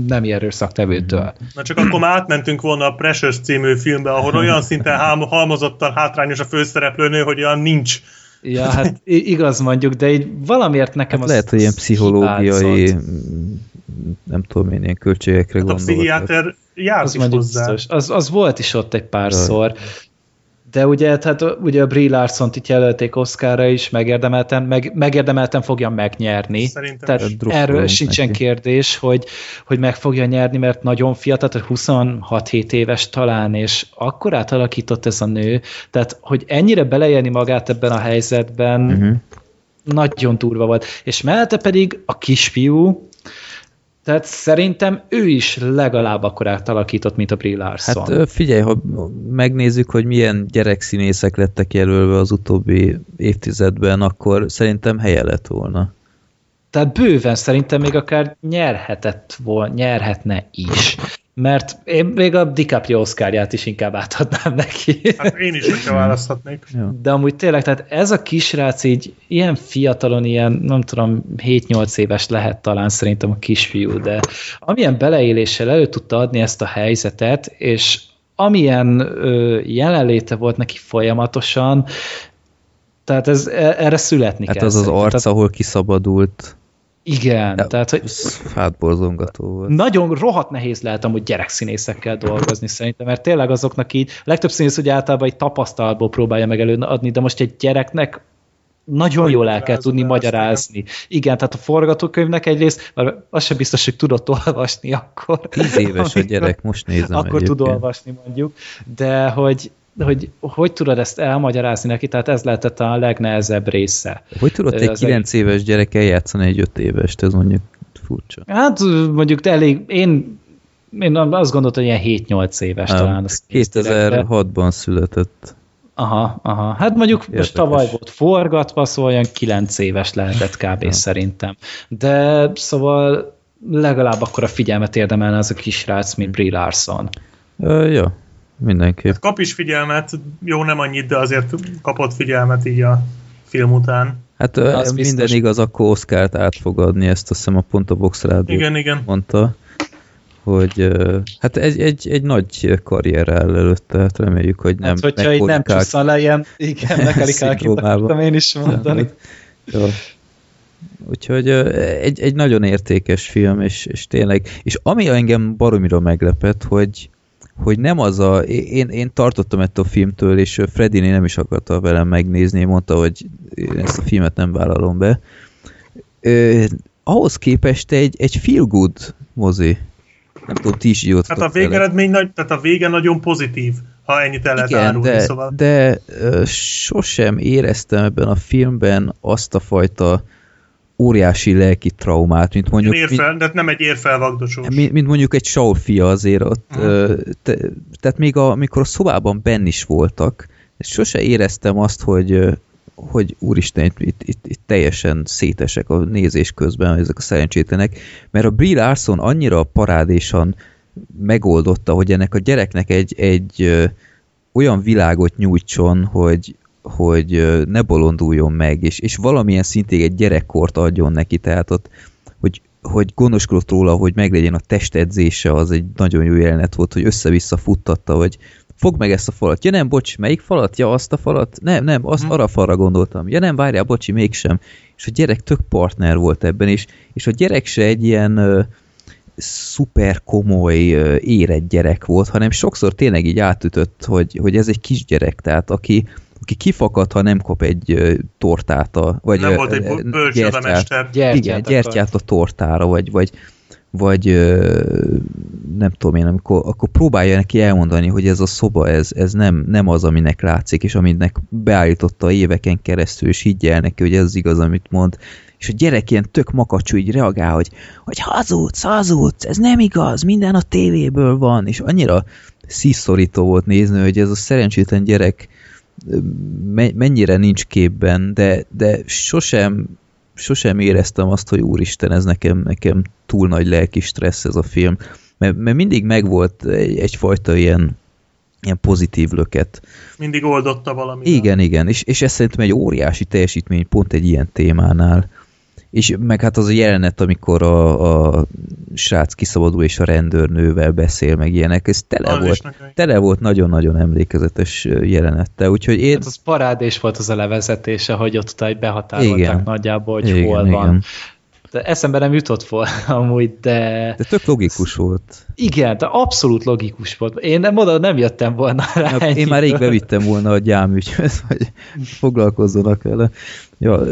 nemi erőszaktevőtől. Na csak akkor már átmentünk volna a Precious című filmbe, ahol olyan szinten halmozottan hátrányos a főszereplőnő, hogy olyan nincs. Ja, hát igaz mondjuk, de így valamiért nekem hát az lehet, hogy ilyen pszichológiai hibázott. Nem tudom én, ilyen költségekre hát gondolok. A pszichiáter járt az is hozzá. Az, az volt is ott egy párszor. De ugye, tehát ugye a Brie Larsont itt jelölték Oscarra is, megérdemelten, meg, megérdemelten fogja megnyerni. Szerintem tehát erről sincsen kérdés, hogy, hogy meg fogja nyerni, mert nagyon fiatal, tehát huszonhat-hét éves talán, és akkor átalakított ez a nő. Tehát, hogy ennyire beleélni magát ebben a helyzetben, uh-huh. Nagyon durva volt. És mellette pedig a kisfiú, tehát szerintem ő is legalább akkor átalakított, mint a Brie Larson. Hát figyelj, ha megnézzük, hogy milyen gyerekszínészek lettek jelölve az utóbbi évtizedben, akkor szerintem helye lett volna. Tehát bőven szerintem még akár nyerhetett volna, nyerhetne is. Mert én még a DiCaprio Oscarját is inkább átadnám neki. Hát én is, hogyha választhatnék. De amúgy tényleg, tehát ez a kisrác így ilyen fiatalon, ilyen, nem tudom, hét-nyolc éves lehet talán szerintem a kisfiú, de amilyen beleéléssel elő tudta adni ezt a helyzetet, és amilyen ö, jelenléte volt neki folyamatosan, tehát ez, erre születni hát kell. Hát az az arc, ahol kiszabadult. Igen, ja, tehát, hogy... Hát borzongató volt. Nagyon rohadt nehéz lehet amúgy gyerekszínészekkel dolgozni szerintem, mert tényleg azoknak így, legtöbb színész ugye általában egy tapasztalatból próbálja meg előadni, de most egy gyereknek nagyon jól el kell tudni magyarázni. Igen, tehát a forgatókönyvnek egyrészt, mert az sem biztos, hogy tudott olvasni akkor. Tíz éves a gyerek, most nézem Akkor egyébként. Tud olvasni mondjuk, de hogy... Hogy, hogy tudod ezt elmagyarázni neki, tehát ez lehetett a legnehezebb része. Hogy tudod egy kilenc éves gyerek eljátszani egy öt évest, ez mondjuk furcsa. Hát mondjuk elég, én, én azt gondoltam, hogy ilyen hét-nyolc éves hát, talán. kétezer-hatban született. Aha, aha. Hát mondjuk érdekes. Most tavaly volt forgatva, szóval olyan kilenc éves lehetett kb. Hát. Szerintem. De szóval legalább akkor a figyelmet érdemelne az a kisrác, mint Brie Larson. Uh, jó. Ja. Mindenképp. Hát kap is figyelmet, jó nem annyit, de azért kapott figyelmet így a film után. Hát az minden biztos. Igaz, akkor Oscárt át fog adni, ezt azt hiszem a Pont a Box Rádió igen, igen. Mondta, hogy hát egy, egy, egy nagy karrier áll előtte, hát reméljük, hogy nem. Hát hogyha így nem csúszan le ilyen, igen, megkarikákét akartam én is mondani. Jó. Úgyhogy egy, egy nagyon értékes film, és, és tényleg, és ami engem baromira meglepett, hogy hogy nem az a... Én, én tartottam ettől a filmtől, és Freddy nem is akarta velem megnézni, mondta, hogy én ezt a filmet nem vállalom be. Ö, ahhoz képest egy, egy feel good mozi. Nem tudom, ti is jót. Hát a végeredmény nagy, tehát a vége nagyon pozitív, ha ennyit el lehet igen, árulni, de, szóval. De ö, sosem éreztem ebben a filmben azt a fajta óriási lelki traumát, mint mondjuk... Érfel, mint, de nem egy érfelvagdosós. Mint, mint mondjuk egy Saul fia azért ott. Hmm. Te, tehát még a, amikor a szobában benn is voltak, sose éreztem azt, hogy, hogy úristen, itt, itt, itt teljesen szétesek a nézés közben ezek a szerencsétlenek, mert a Brie Larson annyira parádésan megoldotta, hogy ennek a gyereknek egy, egy olyan világot nyújtson, hogy hogy ne bolonduljon meg, és, és valamilyen szintig egy gyerekkort adjon neki, tehát ott, hogy, hogy gondoskodott róla, hogy meglegyen a testedzése, az egy nagyon jó jelenet volt, hogy össze-vissza futtatta, hogy fogd meg ezt a falat, ja nem, bocs, melyik falat? Ja azt a falat? Nem, nem, azt arra falra gondoltam. Ja nem, várjál, bocsi, mégsem. És a gyerek tök partner volt ebben, és, és a gyerek se egy ilyen uh, szuper komoly uh, érett gyerek volt, hanem sokszor tényleg így átütött, hogy, hogy ez egy kisgyerek, tehát aki aki kifakad, ha nem kap egy tortát, a, vagy nem volt egy bölcsődemester. Gyertyát, igen, gyertyát a tortára, vagy, vagy, vagy nem tudom én, amikor, akkor próbálja neki elmondani, hogy ez a szoba, ez, ez nem, nem az, aminek látszik, és aminek beállította éveken keresztül, és higgyel neki, hogy ez igaz, amit mond. És a gyerek ilyen tök makacsú így reagál, hogy, hogy hazudsz, hazudsz, ez nem igaz, minden a tévéből van, és annyira szívszorító volt nézni, hogy ez a szerencsétlen gyerek mennyire nincs képben, de, de sosem, sosem éreztem azt, hogy úristen, ez nekem, nekem túl nagy lelki stressz ez a film, mert, mert mindig megvolt egy, egyfajta ilyen, ilyen pozitív löket. Mindig oldotta valami. Igen, igen, és, és ez szerintem egy óriási teljesítmény pont egy ilyen témánál. És meg hát az a jelenet, amikor a, a srác kiszabadul és a rendőrnővel beszél, meg ilyenek, ez tele volt, tele volt nagyon-nagyon emlékezetes jelenettel, úgyhogy én... Hát az parádés volt az a levezetése, hogy ott utány behatárolták igen. Nagyjából, hogy igen, hol van. Igen. De eszembe nem jutott volna amúgy, de... De tök logikus volt. Igen, de abszolút logikus volt. Én nem, oda nem jöttem volna rá. Ja, én már rég bevittem volna a gyámügyhöz, hogy foglalkozzanak vele. Ja,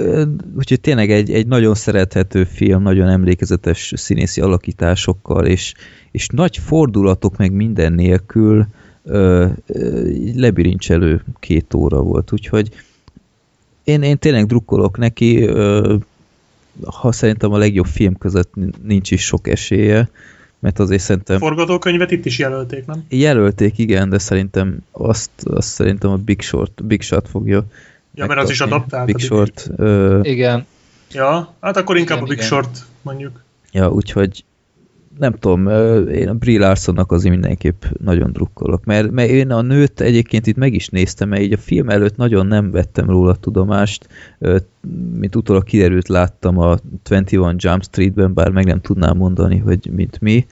úgyhogy tényleg egy, egy nagyon szerethető film, nagyon emlékezetes színészi alakításokkal, és, és nagy fordulatok meg minden nélkül ö, ö, lebirincselő két óra volt. Úgyhogy én, én tényleg drukkolok neki, ö, ha szerintem a legjobb film között nincs is sok esélye, mert azért szerintem... Forgatókönyvet itt is jelölték, nem? Jelölték, igen, de szerintem azt, azt szerintem a Big Short, Big Short fogja ja, megkapni. Mert az is adaptált. Big Short. Ö... Igen. Ja, hát akkor inkább igen, a Big igen. Short mondjuk. Ja, úgyhogy nem tudom, én a Brie Larsonnak azért mindenképp nagyon drukkolok, mert, mert én a nőt egyébként itt meg is néztem, mert így a film előtt nagyon nem vettem róla tudomást, mint utólag kiderült láttam a huszonegy Jump Street-ben, bár meg nem tudnám mondani, hogy mint mi.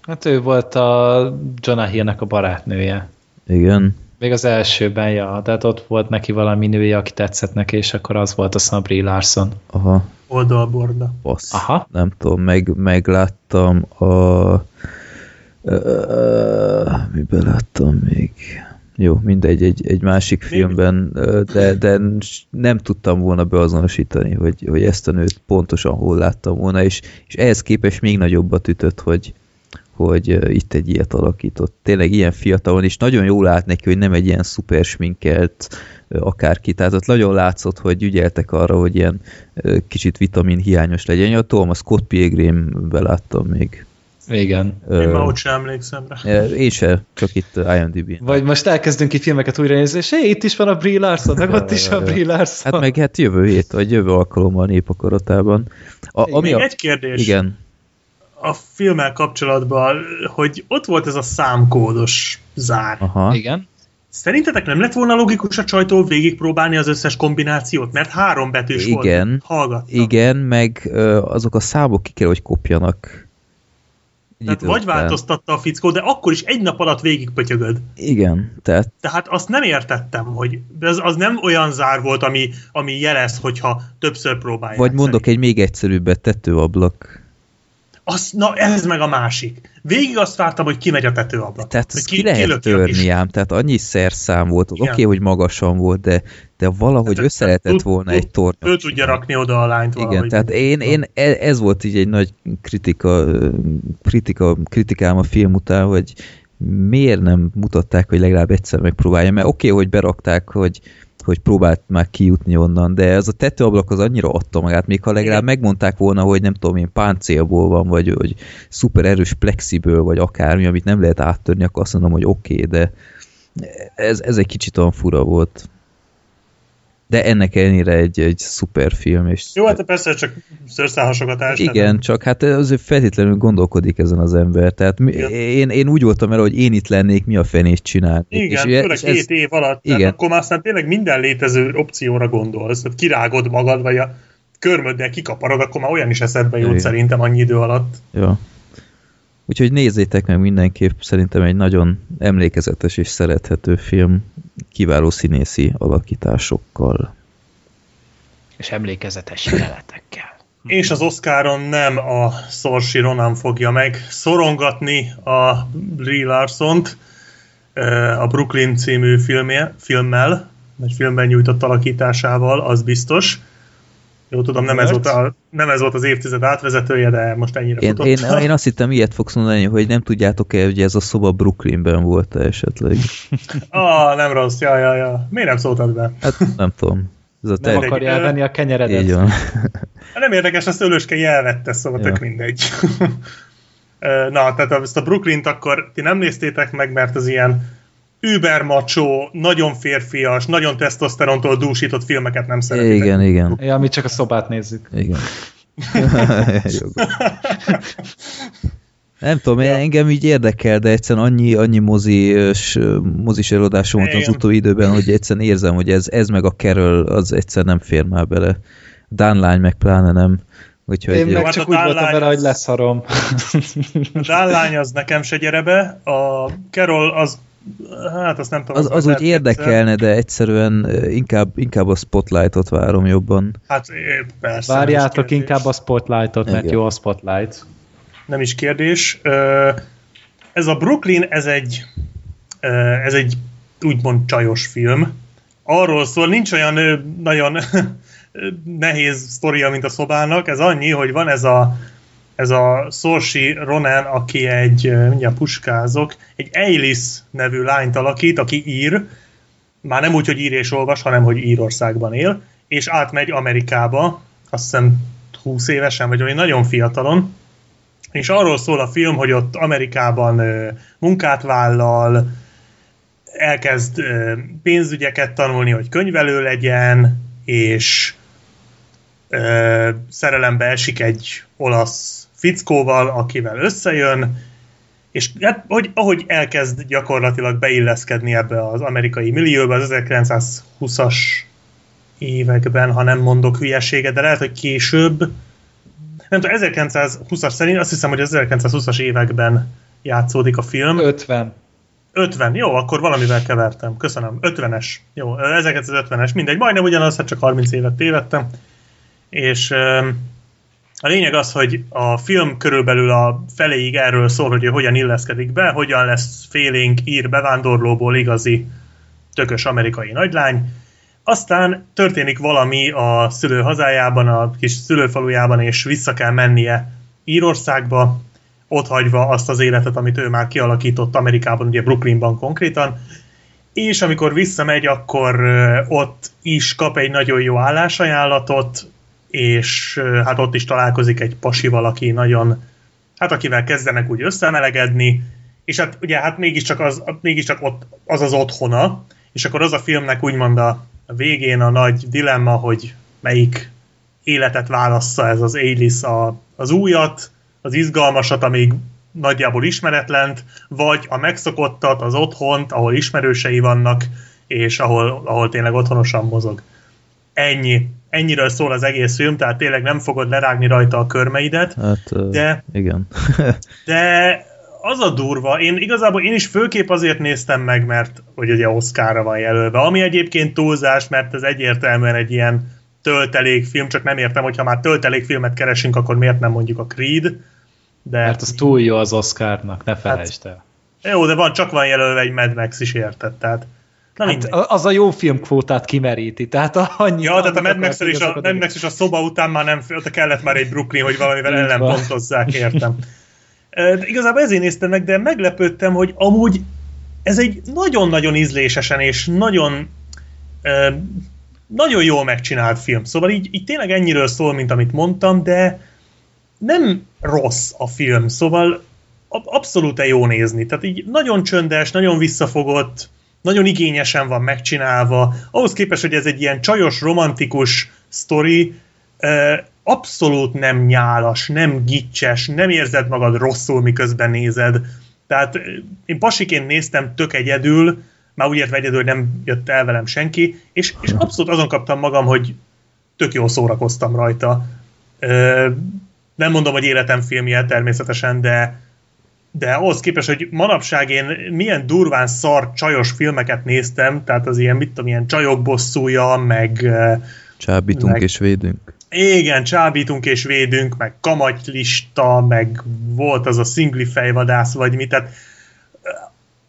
Hát ő volt a Jonah Hill-nek a barátnője. Igen. Még az elsőben, ja, tehát ott volt neki valami nője, aki tetszett neki, és akkor az volt a Brie Larson. Aha. Oldalborda. Basz. Aha. Nem tudom, meg, megláttam a... Uh, miben láttam még... Jó, mindegy, egy, egy másik filmben, de, de nem tudtam volna beazonosítani, hogy, hogy ezt a nőt pontosan hol láttam volna, és, és ehhez képest még nagyobbat ütött, hogy hogy itt egy ilyet alakított. Tényleg ilyen fiatalon, és nagyon jól állt neki, hogy nem egy ilyen szuper sminkelt akárki. Tehát ott nagyon látszott, hogy ügyeltek arra, hogy ilyen kicsit vitamin hiányos legyen. A Tom, a Scott Pilgrim-be láttam még. Igen. Én már ott sem emlékszem rá. Én sem, csak itt I M D B-n. Vagy most elkezdünk itt filmeket újra nézni, és hey, itt is van a Brie Larson, meg ott is a Brie Larson. Hát meg hát jövő hét, vagy jövő alkalommal a Népakaratában. A, ami még a... egy kérdés. Igen. A filmmel kapcsolatban, hogy ott volt ez a számkódos zár. Aha. Igen. Szerintetek nem lett volna logikus a csajtól végigpróbálni az összes kombinációt? Mert három betűs igen, volt. Hallgattam. Igen, meg azok a számok ki kell, hogy kopjanak. Tehát vagy változtatta a fickó, de akkor is egy nap alatt végigpötyögöd. Igen. Tehát, tehát azt nem értettem, hogy az, az nem olyan zár volt, ami, ami jelez, hogyha többször próbálják. Vagy mondok szerint. Egy még egyszerűbbet, tetőablak. Azt, na, ez meg a másik. Végig azt vártam, hogy kimegy a tetőablak. Tehát ezt ki, ki lehet törni ám, tehát annyi szerszám volt, oké, okay, hogy magasan volt, de, de valahogy tehát, össze lehetett tud, volna tud, egy tornyot. Ő tudja rakni oda a lányt valahogy. Igen, tehát én, én, ez volt így egy nagy kritika, kritika, kritikám a film után, hogy miért nem mutatták, hogy legalább egyszer megpróbálja, mert oké, okay, hogy berakták, hogy hogy próbált már kijutni onnan, de ez a tetőablak az annyira adta magát, még ha legalább megmondták volna, hogy nem tudom én, páncélból van, vagy hogy szuper erős plexiből, vagy akármi, amit nem lehet áttörni, akkor azt mondom, hogy oké, okay, de ez, ez egy kicsit olyan fura volt. De ennek ellenére egy, egy szuper film. És jó, hát persze csak szőrszálhasogatás. Igen, nem? Csak hát azért feltétlenül gondolkodik ezen az ember. Tehát én, én úgy voltam erre, hogy én itt lennék, mi a fenét csinálni. Igen, és főleg és két ez... év alatt. Igen. Tehát akkor már aztán tényleg minden létező opcióra gondolsz. Tehát kirágod magad, vagy a körmöddel kikaparod, akkor már olyan is eszedbe jut szerintem annyi idő alatt. Jó. Úgyhogy nézzétek meg mindenképp, szerintem egy nagyon emlékezetes és szerethető film, kiváló színészi alakításokkal. És emlékezetes jelenetekkel. És az Oscaron nem a Saoirse Ronan fogja meg szorongatni a Brie Larsont a Brooklyn című filmje, filmmel, vagy filmben nyújtott alakításával, az biztos. Jó, tudom, nem ez, volt a, nem ez volt az évtized átvezetője, de most ennyire én, futott. Én, én azt hittem, ilyet fogsz mondani, hogy nem tudjátok-e, hogy ez a szoba Brooklynben volt esetleg. Ah, nem rossz, ja, ja, ja. Miért nem szóltad be? Hát nem tudom. Ez a nem akarja elvenni a kenyeredet. Így van. Nem érdekes, azt Ölőskei elvette, szóval ja. Tök mindegy. Na, tehát ezt a Brooklynt akkor ti nem néztétek meg, mert az ilyen übermacsó, nagyon férfias, nagyon tesztoszterontól dúsított filmeket nem szeretem. Igen, igen. Ja, mi csak a szobát nézzük. Igen. Nem tudom, ja. Engem így érdekel, de egyszerűen annyi, annyi mozis, mozis előadásom volt az utóbbi időben, hogy egyszerűen érzem, hogy ez, ez meg a Carol, az egyszerűen nem fér már bele. Dánlány meg pláne nem. Úgyhogy én meg csak úgy voltam vele, hogy leszarom. A Dánlány az nekem se gyere be, a Carol az hát azt nem tudom. Az, az úgy érdekelne, de egyszerűen inkább, inkább a Spotlightot várom jobban. Hát persze. Várjátok inkább a Spotlightot, igen. Mert jó a Spotlight. Nem is kérdés. Ez a Brooklyn, ez egy ez egy úgymond csajos film. Arról szól, nincs olyan nagyon nehéz sztoria, mint a szobának. Ez annyi, hogy van ez a ez a Saoirse Ronan, aki egy, mindjárt puskázok, egy Eilis nevű lányt alakít, aki ír, már nem úgy, hogy ír és olvas, hanem, hogy Írországban él, és átmegy Amerikába, azt hiszem húsz évesen, vagy olyan nagyon fiatalon, és arról szól a film, hogy ott Amerikában munkát vállal, elkezd pénzügyeket tanulni, hogy könyvelő legyen, és szerelembe esik egy olasz fickóval, akivel összejön, és hát, hogy, ahogy elkezd gyakorlatilag beilleszkedni ebbe az amerikai millióba, az ezerkilencszázhúszas években, ha nem mondok hülyeséget, de lehet, hogy később, nem tudom, ezerkilencszázhúszas szerint, azt hiszem, hogy az ezerkilencszázhúszas években játszódik a film. ötven. ötven, jó, akkor valamivel kevertem, köszönöm. ötvenes, jó, ezerkilencszázötvenes, mindegy, majdnem ugyanaz, hát csak harminc évet tévedtem. És a lényeg az, hogy a film körülbelül a feléig erről szól, hogy hogyan illeszkedik be, hogyan lesz félénk ír bevándorlóból igazi tökös amerikai nagylány. Aztán történik valami a szülő hazájában, a kis szülőfalujában, és vissza kell mennie Írországba, otthagyva azt az életet, amit ő már kialakított Amerikában, ugye Brooklynban konkrétan, és amikor visszamegy, akkor ott is kap egy nagyon jó állásajánlatot, és hát ott is találkozik egy pasival, aki nagyon, hát akivel kezdenek úgy összemelegedni, és hát ugye hát mégiscsak, az, mégiscsak ott, az az otthona, és akkor az a filmnek úgymond a végén a nagy dilemma, hogy melyik életet válassza ez az Alice, a, az újat, az izgalmasat, amíg nagyjából ismeretlent, vagy a megszokottat, az otthont, ahol ismerősei vannak, és ahol, ahol tényleg otthonosan mozog. Ennyi. Ennyiről szól az egész film, tehát tényleg nem fogod lerágni rajta a körmeidet. Hát, de, igen. De az a durva, én igazából én is főképp azért néztem meg, mert hogy ugye Oscarra van jelölve, ami egyébként túlzás, mert ez egyértelműen egy ilyen töltelékfilm, csak nem értem, hogyha már töltelékfilmet keresünk, akkor miért nem mondjuk a Creed? De... mert az túl jó az Oscarnak, ne felejtsd el. Hát, jó, de van, csak van jelölve egy Mad Max is, érted, tehát hát az a jó filmkvótát kimeríti, tehát annyi... Ja, tehát a Mad Max is a, a, is a szoba után már nem, ott kellett már egy Brooklyn, hogy valamivel ellenpontozzák, értem. De igazából ezért néztem meg, de meglepődtem, hogy amúgy ez egy nagyon-nagyon ízlésesen és nagyon euh, nagyon jól megcsinált film. Szóval így, így tényleg ennyiről szól, mint amit mondtam, de nem rossz a film, szóval abszolút jó nézni. Tehát így nagyon csöndes, nagyon visszafogott, nagyon igényesen van megcsinálva, ahhoz képest, hogy ez egy ilyen csajos, romantikus sztori, abszolút nem nyálas, nem gicses, nem érzed magad rosszul, miközben nézed. Tehát én pasiként néztem tök egyedül, már úgy értve egyedül, hogy nem jött el velem senki, és, és abszolút azon kaptam magam, hogy tök jól szórakoztam rajta. Nem mondom, hogy életem filmje természetesen, de de ahhoz képest, hogy manapság én milyen durván szar csajos filmeket néztem, tehát az ilyen, mit tudom, ilyen csajok bosszúja, meg... Csábítunk meg, és védünk. Igen, csábítunk és védünk, meg kamatylista, meg volt az a szingli fejvadász, vagy mit, tehát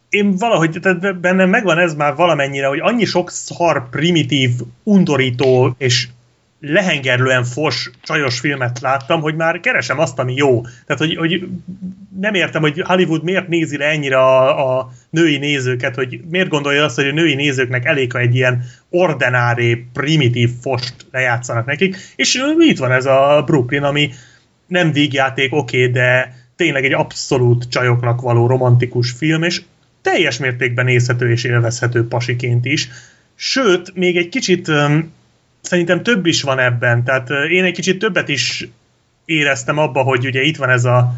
én valahogy, tehát bennem megvan ez már valamennyire, hogy annyi sok szar, primitív, undorító és lehengerlően fos, csajos filmet láttam, hogy már keresem azt, ami jó. Tehát, hogy, hogy nem értem, hogy Hollywood miért nézi le ennyire a, a női nézőket, hogy miért gondolja azt, hogy a női nézőknek elég, ha egy ilyen ordinári, primitív fost lejátszanak nekik. És itt van ez a Brooklyn, ami nem vígjáték, oké, okay, de tényleg egy abszolút csajoknak való romantikus film, és teljes mértékben nézhető és élvezhető pasiként is. Sőt, még egy kicsit... szerintem több is van ebben, tehát én egy kicsit többet is éreztem abba, hogy ugye itt van ez a,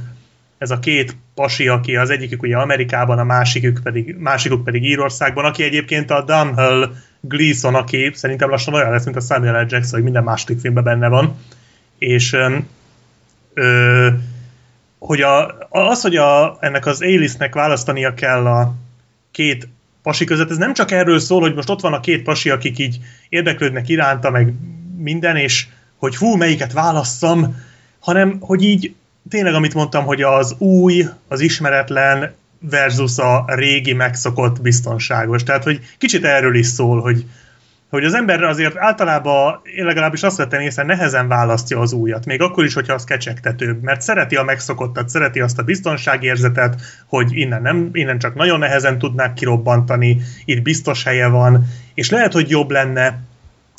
ez a két pasi, aki az egyikük ugye Amerikában, a másikük pedig, másikuk pedig Írországban, aki egyébként a Domhnall Gleeson, aki szerintem lassan olyan lesz, mint a Samuel L. Jackson, hogy minden második filmben benne van, és ö, hogy a, az, hogy a, ennek az Alice-nek választania kell a két pasi között, ez nem csak erről szól, hogy most ott van a két pasi, akik így érdeklődnek iránta, meg minden, és hogy hú, melyiket válasszam, hanem, hogy így tényleg, amit mondtam, hogy az új, az ismeretlen versus a régi megszokott biztonságos. Tehát, hogy kicsit erről is szól, hogy, hogy az ember azért általában, én legalábbis azt vettem észre, nehezen választja az újat, még akkor is, hogyha az kecsegtetőbb, mert szereti a megszokottat, szereti azt a biztonságérzetet, hogy innen, nem, innen csak nagyon nehezen tudnák kirobbantani, itt biztos helye van, és lehet, hogy jobb lenne,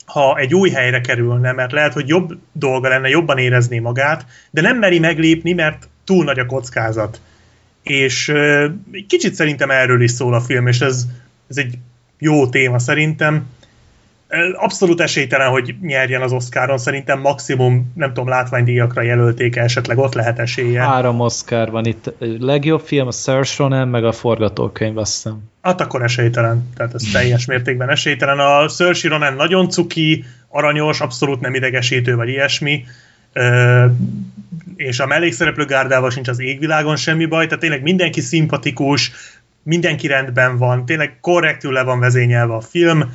ha egy új helyre kerülne, mert lehet, hogy jobb dolga lenne, jobban érezné magát, de nem meri meglépni, mert túl nagy a kockázat. És euh, kicsit szerintem erről is szól a film, és ez, ez egy jó téma szerintem. abszolút esélytelen, hogy nyerjen az Oscaron, szerintem maximum, nem tudom, látványdíjakra jelölték, esetleg ott lehet esélye. Három Oscar van itt. Legjobb film, a Saoirse Ronan, meg a forgatókönyv, azt hiszem. Hát akkor esélytelen, tehát ez teljes mértékben esélytelen. A Saoirse Ronan nagyon cuki, aranyos, abszolút nem idegesítő, vagy ilyesmi, Ö, és a mellékszereplő gárdával sincs az égvilágon semmi baj, tehát tényleg mindenki szimpatikus, mindenki rendben van, tényleg korrektül le van vezényelve a film,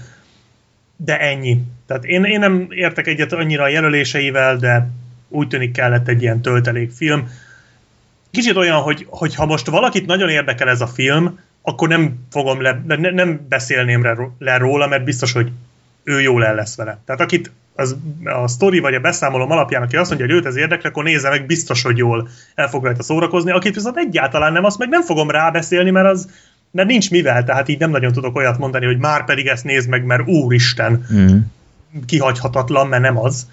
de ennyi. Tehát én, én nem értek egyet annyira a jelöléseivel, de úgy tűnik kellett egy ilyen töltelékfilm. Kicsit olyan, hogy, hogy ha most valakit nagyon érdekel ez a film, akkor nem fogom le, ne, nem beszélném le róla, mert biztos, hogy ő jól el lesz vele. Tehát akit az, a sztori vagy a beszámolom alapján, aki azt mondja, hogy őt ez érdekli, akkor nézze meg, biztos, hogy jól el fog rajta szórakozni. Akit viszont egyáltalán nem, azt meg nem fogom rábeszélni, mert az mert nincs mivel, tehát így nem nagyon tudok olyat mondani, hogy már pedig ezt nézd meg, mert úristen, mm. kihagyhatatlan, mert nem az.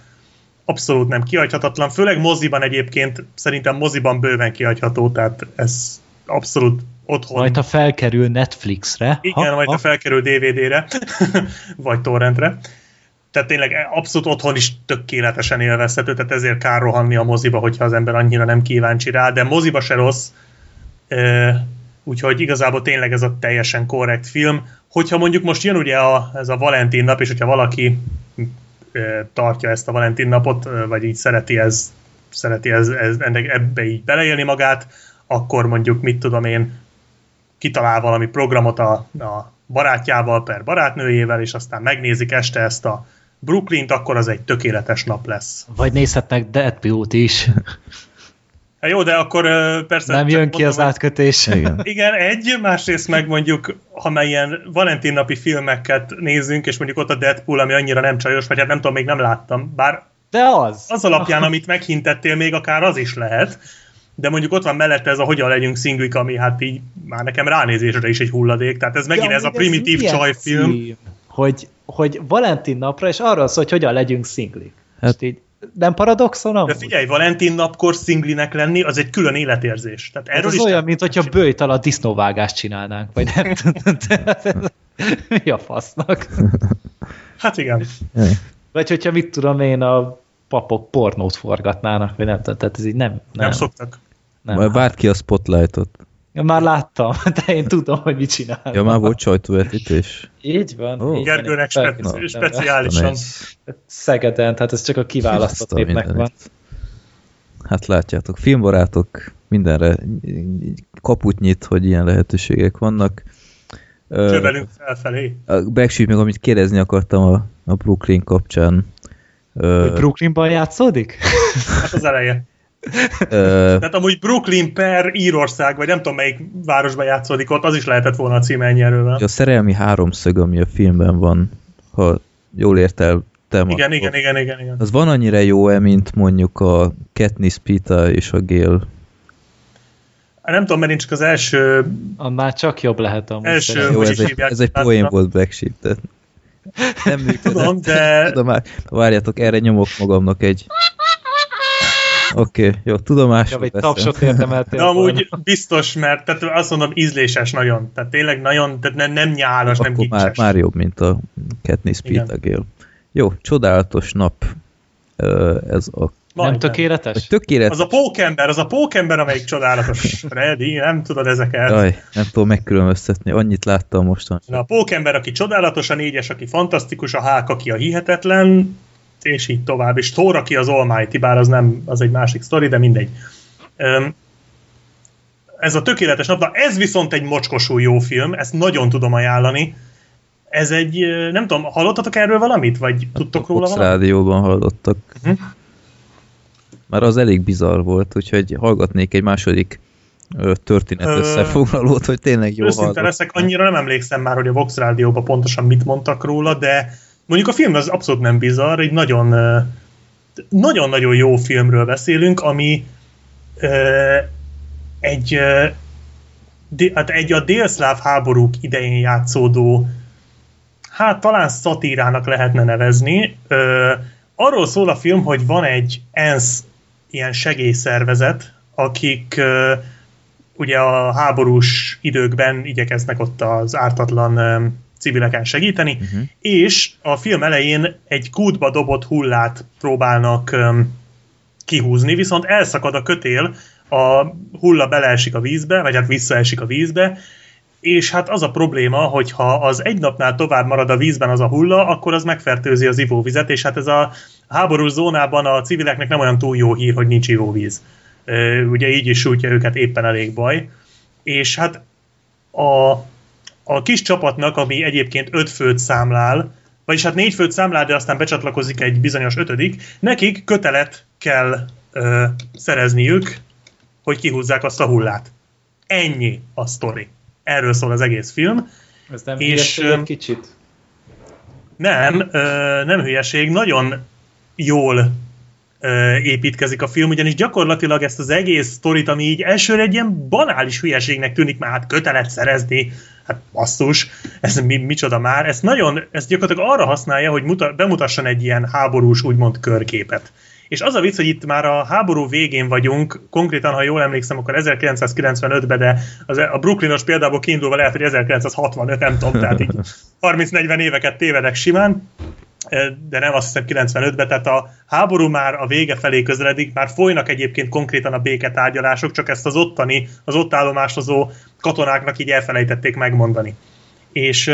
Abszolút nem kihagyhatatlan, főleg moziban egyébként, szerintem moziban bőven kihagyható, tehát ez abszolút otthon. Majd ha felkerül Netflixre. Igen, ha, majd ha. ha felkerül dé vé dére, vagy torrentre. Tehát tényleg abszolút otthon is tökéletesen élvezhető, tehát ezért kár rohanni a moziba, hogyha az ember annyira nem kíváncsi rá, de moziba se rossz. E- Úgyhogy igazából tényleg ez a teljesen korrekt film. Hogyha mondjuk most jön ugye a, ez a Valentin nap, és hogyha valaki e, tartja ezt a Valentin napot, e, vagy így szereti, ez, szereti ez, ez, ebbe így beleélni magát, akkor mondjuk mit tudom én, kitalál valami programot a, a barátjával per barátnőjével, és aztán megnézik este ezt a Brooklynt, akkor az egy tökéletes nap lesz. Vagy nézhetnek Deadpool-t is. Hát jó, de akkor persze... Nem jön ki mondom, az átkötés. Igen. igen, egy, másrészt meg mondjuk, ha már ilyen valentinnapi filmeket nézünk, és mondjuk ott a Deadpool, ami annyira nem csajos, vagy hát nem tudom, még nem láttam, bár de az. az alapján, amit meghintettél, még akár az is lehet, de mondjuk ott van mellette ez a Hogyan legyünk szinglik, ami hát így már nekem ránézésre is egy hulladék, tehát ez megint ja, ez a primitív ez csajfilm. Szín, hogy, hogy Valentin napra, és arra szól, hogy hogyan legyünk szinglik. Hát így nem paradoxon amúgy? De figyelj, Valentin napkor szinglinek lenni, az egy külön életérzés. Tehát erről ez is olyan, mint hogyha bőjt alatt disznóvágást csinálnánk, vagy nem tudom. Mi a fasznak? Hát igen. Vagy hogyha mit tudom én, a papok pornót forgatnának, vagy nem tudom. Tehát ez így nem... Nem, nem szoktak. Nem. Bárki a Spotlightot. Ja, már láttam, de én tudom, hogy mit csinálnak. Ja, már volt sajtóvetítés. Így van. Oh. Így Gergőnek speci- no, speciálisan. Szegeden, tehát ez csak a kiválasztott népnek van. Hát látjátok, filmbarátok mindenre kaput nyit, hogy ilyen lehetőségek vannak. Csövelünk felfelé. Backshoot meg, amit kérdezni akartam a, a Brooklyn kapcsán. Hogy Brooklynban játszódik? Hát az eleje. Tehát amúgy Brooklyn per Írország, vagy nem tudom melyik városban játszódik ott, az is lehetett volna a címe ennyiről. A szerelmi háromszög, ami a filmben van, ha jól érteltem. Igen, igen, igen, igen, igen. Az van annyira jó-e, mint mondjuk a Katniss Peeta és a Gale? Nem tudom, mert én csak az első... Annál csak jobb lehet amúgy. Első, jó, ez, egy, ez egy poén volt Black Sheep, tehát nem működött. Tudom, de... Tudom, várjátok, erre nyomok magamnak egy... Oké, okay, jó, tudomásra veszem. Ja, tapsot érdemeltél. Na, amúgy biztos, mert tehát azt mondom, ízléses nagyon. Tehát tényleg nagyon, tehát nem, nem nyálas, akkor nem kicses. Már, már jobb, mint a Katniss Peeta Gale. Jó, csodálatos nap. Ez a... Majd nem tökéletes? tökéletes? Az a pókember, az a pókember, amelyik csodálatos. Freddy, nem tudod ezeket. Jaj, nem tudom megkülönböztetni, annyit láttam mostanában. Na, a pókember, aki csodálatos, a négyes, aki fantasztikus, a hák, aki a hihetetlen... és így tovább, és Thor, aki az Almighty, bár az nem, az egy másik sztori, de mindegy. Ez a tökéletes nap, de ez viszont egy mocskosul jó film, ezt nagyon tudom ajánlani. Ez egy, nem tudom, hallottatok erről valamit? Vagy tudtok róla valamit? A rádióban hallottak. Uh-huh. Már az elég bizarr volt, úgyhogy hallgatnék egy második történet összefoglalót, hogy tényleg jó hallott. Leszek, annyira nem emlékszem már, hogy a Vox rádióban pontosan mit mondtak róla, de mondjuk a film az abszolút nem bizarr, egy nagyon, nagyon-nagyon jó filmről beszélünk, ami egy, hát egy a délszláv háborúk idején játszódó, hát talán szatírának lehetne nevezni. Arról szól a film, hogy van egy ENSZ ilyen segélyszervezet, akik ugye a háborús időkben igyekeznek ott az ártatlan civileken segíteni, uh-huh. és a film elején egy kútba dobott hullát próbálnak um, kihúzni, viszont elszakad a kötél, a hulla beleesik a vízbe, vagy hát visszaesik a vízbe, és hát az a probléma, hogyha az egy napnál tovább marad a vízben az a hulla, akkor az megfertőzi az ivóvizet, és hát ez a háborús zónában a civileknek nem olyan túl jó hír, hogy nincs ivóvíz. Ugye így is sújtja őket éppen elég baj. És hát a, a kis csapatnak, ami egyébként öt főt számlál, vagyis hát négy főt számlál, de aztán becsatlakozik egy bizonyos ötödik, nekik kötelet kell ö, szerezniük, hogy kihúzzák azt a hullát. Ennyi a sztori. Erről szól az egész film. Ez nem és, hülyeség egy kicsit? Nem, ö, nem hülyeség. Nagyon jól ö, építkezik a film, ugyanis gyakorlatilag ezt az egész sztorit, ami így elsőre egy ilyen banális hülyeségnek tűnik, már hát kötelet szerezni, hát basszus, ez mi, micsoda már. Ezt nagyon, ezt gyakorlatilag arra használja, hogy muta, bemutasson egy ilyen háborús, úgymond körképet. És az a vicc, hogy itt már a háború végén vagyunk, konkrétan, ha jól emlékszem, akkor ezerkilencszázkilencvenötben, de az, a Brooklynos példából kiindulva lehet, hogy ezerkilencszázhatvanöt, nem tudom, tehát így harminc-negyven éveket tévedek simán, de nem, azt hiszem kilencvenötben, tehát a háború már a vége felé közeledik, már folynak egyébként konkrétan a béketárgyalások, csak ezt az ottani, az ott állomásozó katonáknak így elfelejtették megmondani. És...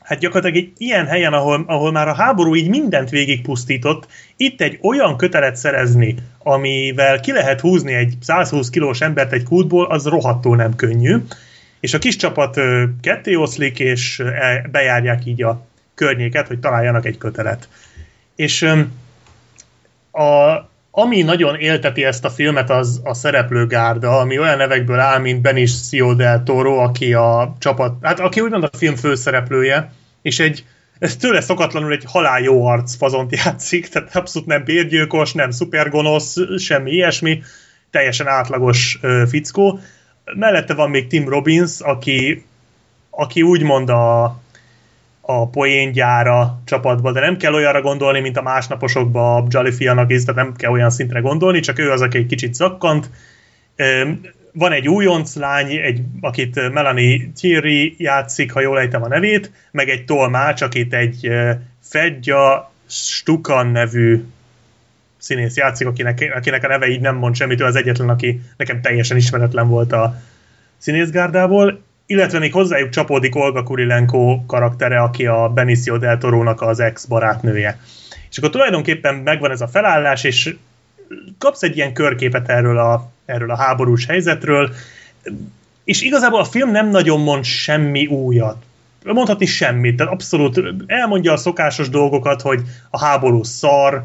hát gyakorlatilag egy ilyen helyen, ahol, ahol már a háború így mindent végigpusztított, itt egy olyan kötelet szerezni, amivel ki lehet húzni egy százhúsz kilós embert egy kútból, az rohadtul nem könnyű. És a kis csapat ketté oszlik, és bejárják így a környéket, hogy találjanak egy kötelet. És a, ami nagyon élteti ezt a filmet, az a szereplőgárda, ami olyan nevekből áll, mint Benicio del Toro, aki a csapat, hát aki úgymond a film főszereplője, és egy, ez tőle szokatlanul egy halál jó arc fazont játszik, tehát abszolút nem bérgyilkos, nem szupergonosz, semmi ilyesmi, teljesen átlagos ö, fickó. Mellette van még Tim Robbins, aki, aki úgymond a, a poéngyára csapatba, de nem kell olyanra gondolni, mint a másnaposokba a Jolly fiának is, tehát nem kell olyan szintre gondolni, csak ő az, aki egy kicsit zakkant. Ö, Van egy újonc lány, egy, akit Melanie Thierry játszik, ha jól ejtem a nevét, meg egy tolmács, akit egy Fedja Stukan nevű színész játszik, akinek, akinek a neve így nem mond semmit, ő az egyetlen, aki nekem teljesen ismeretlen volt a színészgárdából, illetve még hozzájuk csapódik Olga Kurilenko karaktere, aki a Benicio del Torónak az ex-barátnője. És akkor tulajdonképpen megvan ez a felállás, és kapsz egy ilyen körképet erről a erről a háborús helyzetről, és igazából a film nem nagyon mond semmi újat. Mondhatni semmit, tehát abszolút elmondja a szokásos dolgokat, hogy a háború szar,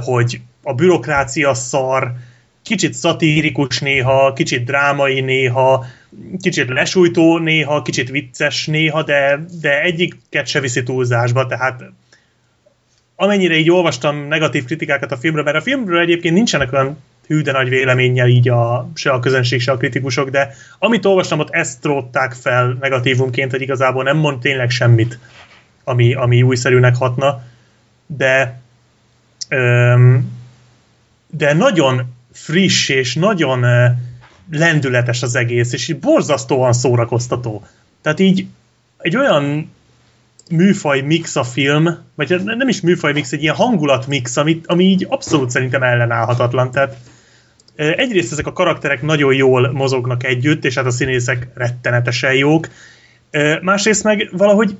hogy a bürokrácia szar, kicsit szatírikus néha, kicsit drámai néha, kicsit lesújtó néha, kicsit vicces néha, de, de egyiket se viszi túlzásba, tehát amennyire így olvastam negatív kritikákat a filmről, mert a filmről egyébként nincsenek olyan hű, de nagy véleménnyel így a, se a közönség, se a kritikusok, de amit olvastam, ott ezt trótták fel negatívumként, hogy igazából nem mond tényleg semmit, ami, ami újszerűnek hatna, de öm, de nagyon friss és nagyon ö, lendületes az egész, és borzasztóan szórakoztató. Tehát így egy olyan műfaj mix a film, vagy nem is műfaj mix, egy ilyen hangulat mix, ami, ami így abszolút szerintem ellenállhatatlan. Tehát egyrészt ezek a karakterek nagyon jól mozognak együtt, és hát a színészek rettenetesen jók. Másrészt meg valahogy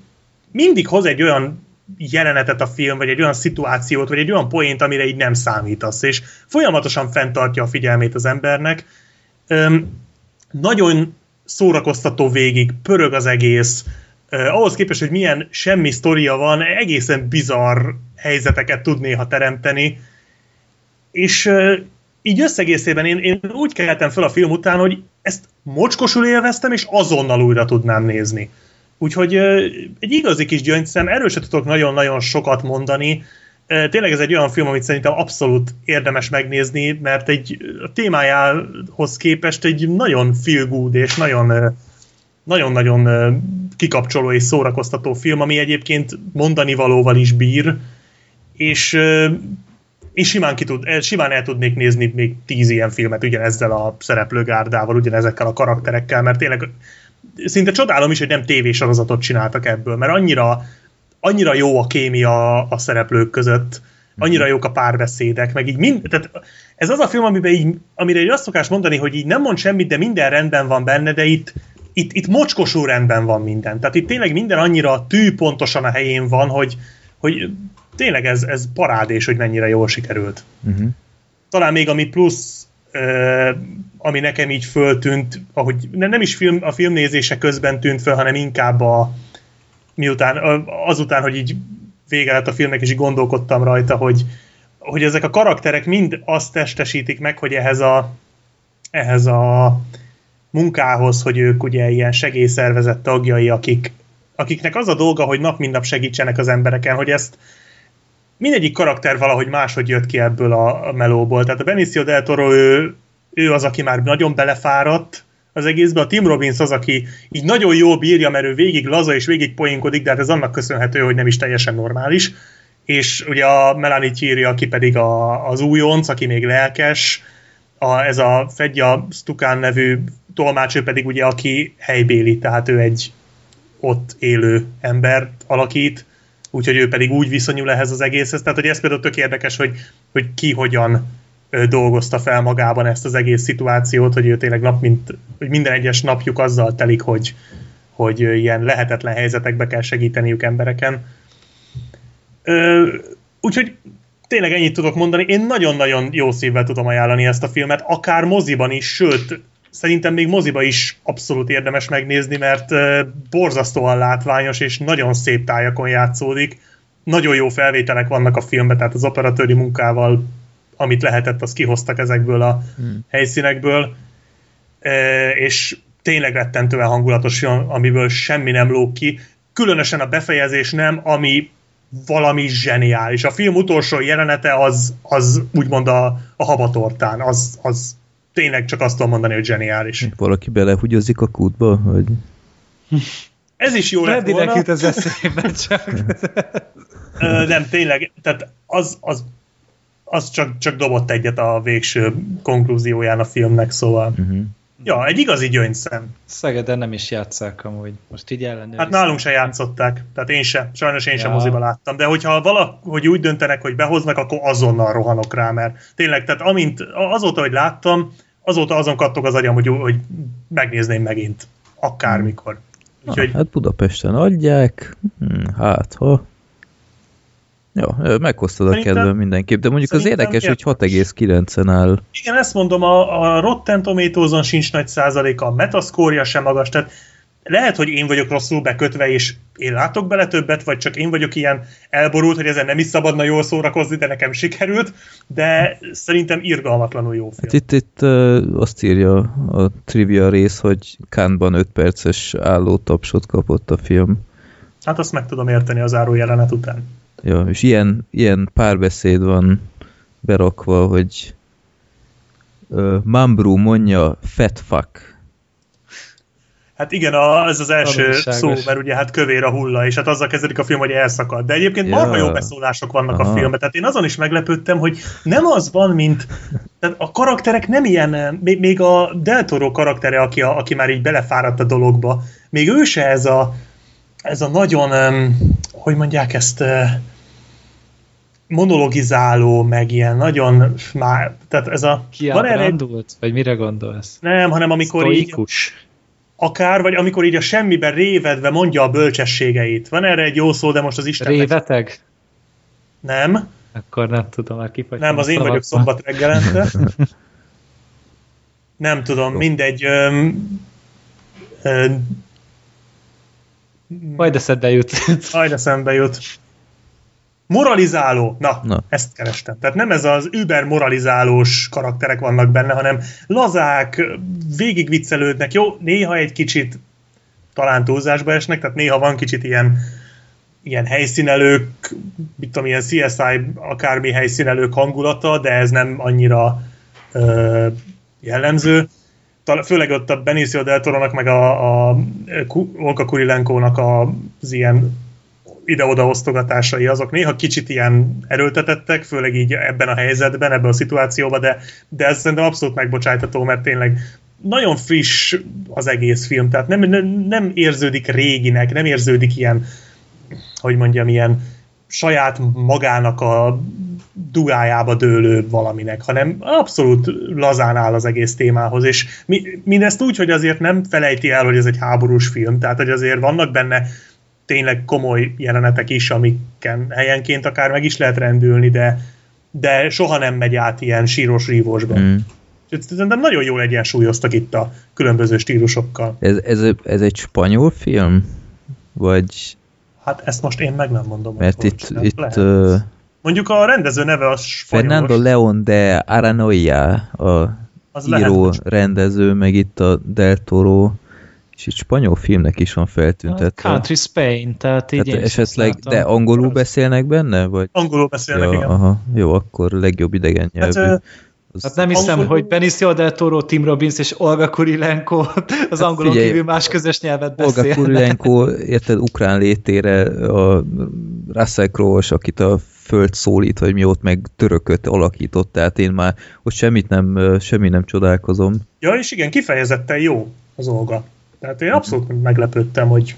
mindig hoz egy olyan jelenetet a film, vagy egy olyan szituációt, vagy egy olyan poént, amire így nem számítasz, és folyamatosan fenntartja a figyelmét az embernek. Nagyon szórakoztató végig, pörög az egész, ahhoz képest, hogy milyen semmi sztoria van, egészen bizarr helyzeteket tud néha teremteni, és uh, így összegészében én, én úgy keltem fel a film után, hogy ezt mocskosul élveztem, és azonnal újra tudnám nézni. Úgyhogy uh, egy igazi kis gyöngyszem, erről se tudok nagyon-nagyon sokat mondani. Uh, tényleg ez egy olyan film, amit szerintem abszolút érdemes megnézni, mert egy a témájához képest egy nagyon feel good és nagyon... Uh, nagyon-nagyon kikapcsoló és szórakoztató film, ami egyébként mondani valóval is bír, és, és simán, ki tud, simán el tudnék nézni még tíz ilyen filmet ugyanezzel a szereplőgárdával, ugyanezekkel a karakterekkel, mert tényleg szinte csodálom is, hogy nem tévésorozatot csináltak ebből, mert annyira, annyira jó a kémia a szereplők között, annyira jók a párbeszédek, meg így mind, tehát ez az a film, amiben így, amire így azt szokás mondani, hogy így nem mond semmit, de minden rendben van benne, de itt, itt, itt mocskosú rendben van minden. Tehát itt tényleg minden annyira tű pontosan a helyén van, hogy, hogy tényleg ez, ez parádés, hogy mennyire jól sikerült. Uh-huh. Talán még ami plusz, ami nekem így föltűnt, ahogy nem is film, a filmnézése közben tűnt föl, hanem inkább a, miután, azután, hogy így vége lett a filmnek, és így gondolkodtam rajta, hogy, hogy ezek a karakterek mind azt testesítik meg, hogy ehhez a, ehhez a munkához, hogy ők ugye ilyen segélyszervezet tagjai, akik, akiknek az a dolga, hogy nap mint nap segítsenek az embereken, hogy ezt mindegyik karakter valahogy máshogy jött ki ebből a melóból. Tehát a Benicio del Toro, ő, ő az, aki már nagyon belefáradt az egészbe, a Tim Robbins az, aki így nagyon jól bírja, mert ő végig laza és végig poénkodik, de hát ez annak köszönhető, hogy nem is teljesen normális. És ugye a Melanie Thierry, aki pedig a, az újonc, aki még lelkes, a, ez a Fedja Stukan nevű tolmács, ő pedig ugye, aki helybéli, tehát ő egy ott élő embert alakít, úgyhogy ő pedig úgy viszonyul ehhez az egészhez. Tehát, hogy ez például tök érdekes, hogy, hogy ki hogyan dolgozta fel magában ezt az egész szituációt, hogy ő tényleg nap, mint, hogy minden egyes napjuk azzal telik, hogy, hogy ilyen lehetetlen helyzetekbe kell segíteniük embereken. Úgyhogy tényleg ennyit tudok mondani. Én nagyon-nagyon jó szívvel tudom ajánlani ezt a filmet, akár moziban is, sőt, szerintem még moziba is abszolút érdemes megnézni, mert borzasztóan látványos és nagyon szép tájakon játszódik. Nagyon jó felvételek vannak a filmben, tehát az operatőri munkával, amit lehetett, azt kihoztak ezekből a hmm. helyszínekből. És tényleg rettentően hangulatos, amiből semmi nem lóg ki. Különösen a befejezés nem, ami valami zseniális. A film utolsó jelenete az, az úgymond a, a habatortán, az... az tényleg csak azt tudom mondani, hogy zseniális. Valaki belehugyozik a kútba? Vagy... Ez is jó lett volna. Direkt az eszébe csak. Nem, tényleg, tehát az, az, az csak, csak dobott egyet a végső konklúzióján a filmnek, szóval. Uh-huh. Ja, egy igazi gyöngyszem. Szegeden nem is játsszák amúgy. Most így ellenőrizni. Hát nálunk se játszották, tehát én se, sajnos én ja. sem moziba láttam, de hogyha valahogy úgy döntenek, hogy behoznak, akkor azonnal rohanok rá, mert tényleg, tehát amint, azóta, hogy láttam, azóta azon kattog az agyam, hogy, hogy megnézném megint, akármikor. Úgyhogy... Na, hát Budapesten adják, hát ha... Jó, meghoztad a kedvem mindenképp, de mondjuk az érdekes, hogy hat egész kilencen áll. Igen, ezt mondom, a, a Rotten Tomatoes-on sincs nagy százaléka, a Metascore-ja sem magas, tehát lehet, hogy én vagyok rosszul bekötve, és én látok bele többet, vagy csak én vagyok ilyen elborult, hogy ezen nem is szabadna jól szórakozni, de nekem sikerült, de szerintem irgalmatlanul jó film. Hát itt, itt azt írja a trivia rész, hogy Cannes-ban öt perces álló tapsot kapott a film. Hát azt meg tudom érteni a záró jelenet után. Ja, és ilyen, ilyen párbeszéd van berakva, hogy uh, Mambrú mondja fat fuck. Hát igen, a, ez az első szó, mert ugye hát kövér a hulla, és hát azzal kezdődik a film, hogy elszakad. De egyébként ja. marha jó beszólások vannak Aha. a filmben. Tehát én azon is meglepődtem, hogy nem az van, mint... Tehát a karakterek nem ilyen... Még a Del Toro karaktere, aki, a, aki már így belefáradt a dologba, még ő se ez a, ez a nagyon... Um, hogy mondják ezt... Uh, monologizáló, meg ilyen nagyon már, tehát ez a... Kiábrándult? Vagy mire gondolsz? Nem, hanem amikor Sztoikus. Így... Akár, vagy amikor így a semmiben révedve mondja a bölcsességeit. Van erre egy jó szó, de most az Isten... Réveteg? Nem. Akkor nem tudom, már kifagytam. Nem, az én vagyok szombat reggelente. Nem tudom, mindegy... Öm, öm, Majd eszembe jut. Majd eszembe jut. Moralizáló. Na, Na, ezt kerestem. Tehát nem ez az über moralizálós karakterek vannak benne, hanem lazák, végig viccelődnek. Jó, néha egy kicsit talán túlzásba esnek, tehát néha van kicsit ilyen, ilyen helyszínelők, mit tudom, ilyen cé es i akármi helyszínelők hangulata, de ez nem annyira ö, jellemző. Főleg ott a Benicio del Toro-nak, meg a, a Olga Kurilenkónak az ilyen ide-oda osztogatásai, azok néha kicsit ilyen erőltetettek, főleg így ebben a helyzetben, ebben a szituációban, de, de ez szerintem abszolút megbocsájtható, mert tényleg nagyon friss az egész film, tehát nem, nem, nem érződik réginek, nem érződik ilyen, hogy mondjam, ilyen saját magának a dugájába dőlő valaminek, hanem abszolút lazán áll az egész témához, és mi, mindezt úgy, hogy azért nem felejti el, hogy ez egy háborús film, tehát hogy azért vannak benne tényleg komoly jelenetek is, amiken helyenként akár meg is lehet rendülni, de, de soha nem megy át ilyen síros-rívósban. Mm. Szerintem nagyon jól egyensúlyoztak itt a különböző stílusokkal. Ez, ez, ez egy spanyol film? Vagy... Hát ezt most én meg nem mondom. Mert ott, itt... itt uh... Mondjuk a rendező neve a spanyolos. Fernando León de Aranoia a az író lehet, rendező, meg itt a Del Toro, és itt spanyol filmnek is van feltüntetve. Country Spain, tehát így hát esetleg, de angolul beszélnek benne? Vagy? Angolul beszélnek, ja, igen. Aha, jó, akkor legjobb idegen nyelvű. Hát, Hát nem hiszem, angol... hogy Benicio del Toro, Tim Robbins és Olga Kurilenko az hát angolon figyelj, kívül más közös nyelvet beszélnek. Olga Kurilenko, érted, ukrán létére a Russell Crowe-os, akit a föld szólít, vagy mi ott meg törököt alakított, tehát én már ott semmit nem, semmi nem csodálkozom. Ja, és igen, kifejezetten jó az Olga. Tehát én abszolút meglepődtem, hogy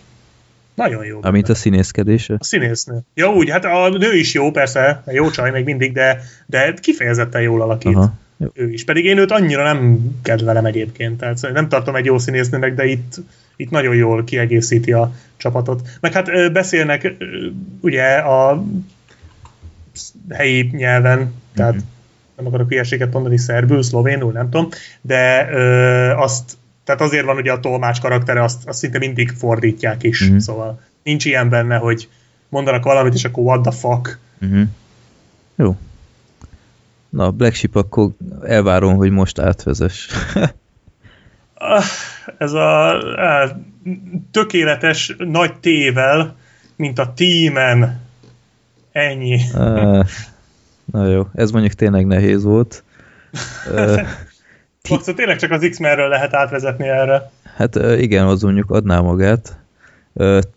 nagyon jó. Amint a színészkedése? A színésznő. Ja, úgy, hát a nő is jó, persze, jó csaj még mindig, de, de kifejezetten jól alakít. Aha. Jó. Ő is. Pedig én őt annyira nem kedvelem egyébként, tehát nem tartom egy jó színésznőnek, de itt, itt nagyon jól kiegészíti a csapatot. Meg hát beszélnek ugye a helyi nyelven, tehát mm-hmm. nem akarok hülyeséget mondani, szerbül, szlovénul, nem tudom, de ö, azt, tehát azért van ugye a tolmács karaktere, azt, azt szinte mindig fordítják is, mm-hmm. szóval nincs ilyen benne, hogy mondanak valamit, és akkor what the fuck. Mm-hmm. Jó. Na, Black Sheep, akkor elvárom, hogy most átvezess. Ez a, a tökéletes nagy T-vel, mint a T-Men. Ennyi. Na jó, ez mondjuk tényleg nehéz volt. T- tényleg csak az X-Menről lehet átvezetni erre. Hát igen, az mondjuk adná magát.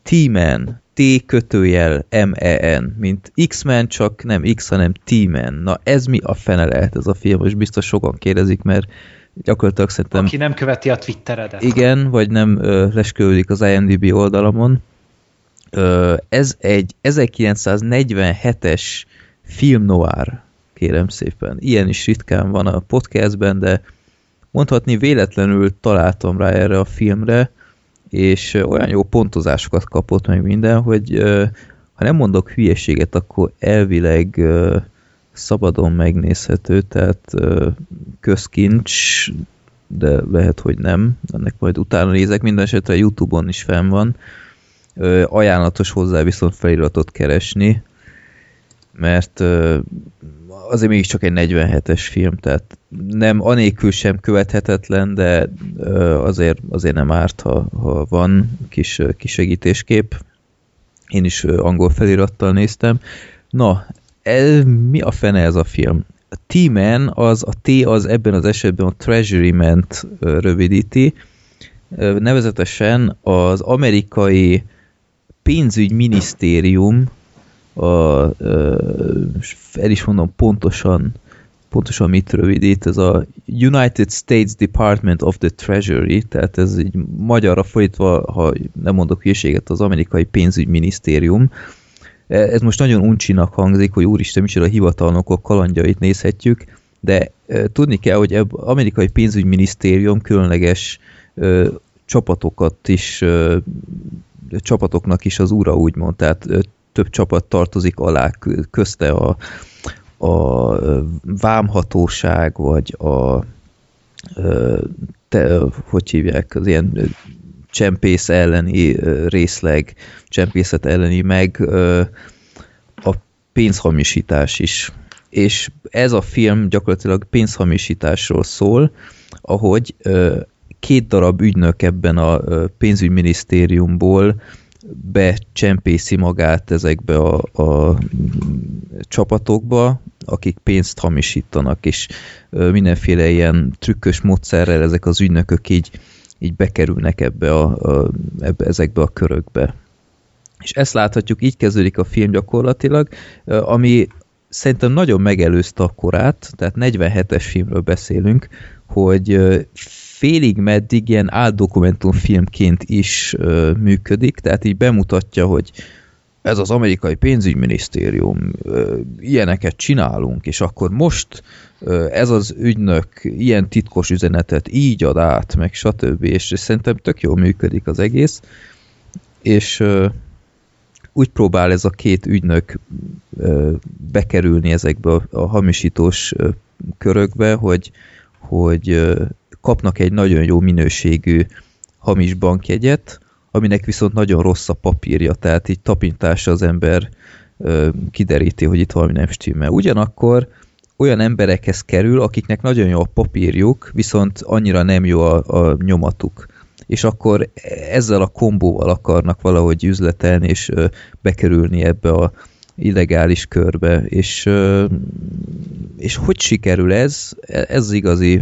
T-Men. T-kötőjel M-E-N, mint X-Men, csak nem X, hanem T-Men. Na ez mi a fene lehet ez a film? Most biztos sokan kérdezik, mert gyakorlatilag szerintem... Aki nem követi a Twitteredet. Igen, vagy nem ö, leskülődik az I M D B oldalamon. Ö, ez egy ezerkilencszáznegyvenhetes film noir, kérem szépen. Ilyen is ritkán van a podcastben, de mondhatni véletlenül találtam rá erre a filmre, és olyan jó pontozásokat kapott meg minden, hogy ha nem mondok hülyeséget, akkor elvileg szabadon megnézhető, tehát közkincs, de lehet, hogy nem. Ennek majd utána nézek, minden esetre YouTube-on is fenn van. Ajánlatos hozzá viszont feliratot keresni, mert azért mégiscsak egy negyvenhetes film, tehát nem, anélkül sem követhetetlen, de azért, azért nem árt, ha, ha van kis kisegítéskép. Én is angol felirattal néztem. Na, el, mi a fene ez a film? A T-Man, az, a T az ebben az esetben a Treasury-ment rövidíti, nevezetesen az amerikai pénzügyminisztérium, a, el is mondom pontosan, pontosan mit rövidít, ez a United States Department of the Treasury, tehát ez így magyarra fordítva, ha nem mondok hülyeséget, az amerikai pénzügyminisztérium. Ez most nagyon uncsinak hangzik, hogy úristen, micsoda a hivatalnokok kalandjait nézhetjük, de tudni kell, hogy az amerikai pénzügyminisztérium különleges ö, csapatokat is, ö, csapatoknak is az ura úgymond, tehát több csapat tartozik alá, közte a, a vámhatóság, vagy a te, hogy hívják, az ilyen csempész elleni részleg, csempészet elleni, meg a pénzhamisítás is. És ez a film gyakorlatilag pénzhamisításról szól, ahogy két darab ügynök ebben a pénzügyminisztériumból becsempészi magát ezekbe a, a csapatokba, akik pénzt hamisítanak, és mindenféle ilyen trükkös módszerrel ezek az ügynökök így, így bekerülnek ebbe a, a, ebbe, ezekbe a körökbe. És ezt láthatjuk, így kezdődik a film gyakorlatilag, ami szerintem nagyon megelőzte a korát, tehát negyvenhetes filmről beszélünk, hogy félig meddig ilyen áldokumentumfilmként is ö, működik, tehát így bemutatja, hogy ez az amerikai pénzügyminisztérium, ö, ilyeneket csinálunk, és akkor most ö, ez az ügynök ilyen titkos üzenetet így ad át, meg stb. És szerintem tök jól működik az egész, és ö, úgy próbál ez a két ügynök ö, bekerülni ezekbe a, a hamisítós ö, körökbe, hogy, hogy ö, kapnak egy nagyon jó minőségű hamis bankjegyet, aminek viszont nagyon rossz a papírja, tehát így tapintása az ember ö, kideríti, hogy itt valami nem stimmel. Ugyanakkor olyan emberekhez kerül, akiknek nagyon jó a papírjuk, viszont annyira nem jó a, a nyomatuk. És akkor ezzel a kombóval akarnak valahogy üzletelni, és ö, bekerülni ebbe a illegális körbe. És, ö, és hogy sikerül ez? Ez igazi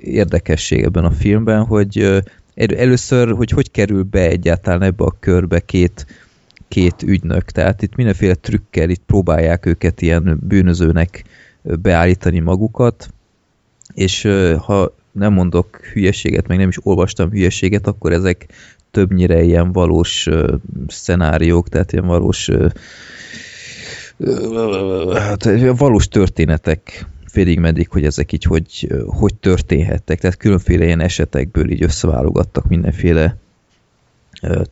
érdekesség ebben a filmben, hogy először, hogy hogy kerül be egyáltalán ebbe a körbe két, két ügynök. Tehát itt mindenféle trükkel itt próbálják őket ilyen bűnözőnek beállítani magukat, és ha nem mondok hülyeséget, meg nem is olvastam hülyeséget, akkor ezek többnyire ilyen valós szenáriók, tehát ilyen valós, valós történetek félig meddig, hogy ezek így hogy, hogy történhettek. Tehát különféle ilyen esetekből így összeválogattak mindenféle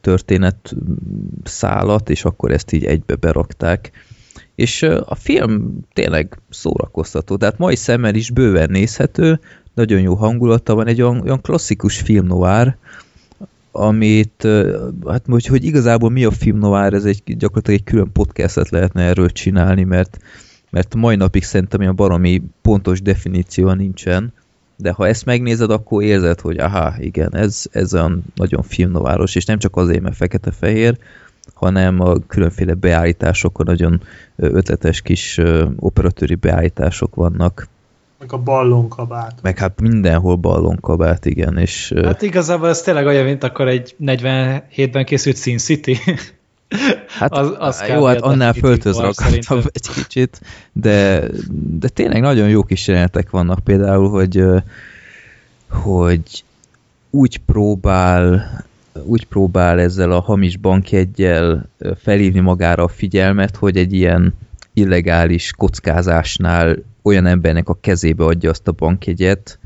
történetszálat, és akkor ezt így egybe berakták. És a film tényleg szórakoztató, tehát mai szemmel is bőven nézhető, nagyon jó hangulata van, egy olyan, olyan klasszikus film noir, amit, hát hogy, hogy igazából mi a film noir, ez egy, gyakorlatilag egy külön podcastet lehetne erről csinálni, mert mert mai napig szerintem ilyen baromi pontos definíció nincsen, de ha ezt megnézed, akkor érzed, hogy aha, igen, ez, ez olyan nagyon filmnováros, és nem csak azért, mert fekete-fehér, hanem a különféle beállításokon nagyon ötletes kis operatőri beállítások vannak. Meg a ballonkabát. Meg hát mindenhol ballonkabát, igen. És, hát igazából ez tényleg olyan, mint akkor egy negyvenhétben készült Sin City. Hát az, az jó, hát annál föltözre akartam egy kicsit, de, de tényleg nagyon jó kis jelenetek vannak, például, hogy, hogy úgy próbál úgy próbál ezzel a hamis bankjeggyel felhívni magára a figyelmet, hogy egy ilyen illegális kockázásnál olyan embernek a kezébe adja azt a bankjegyet,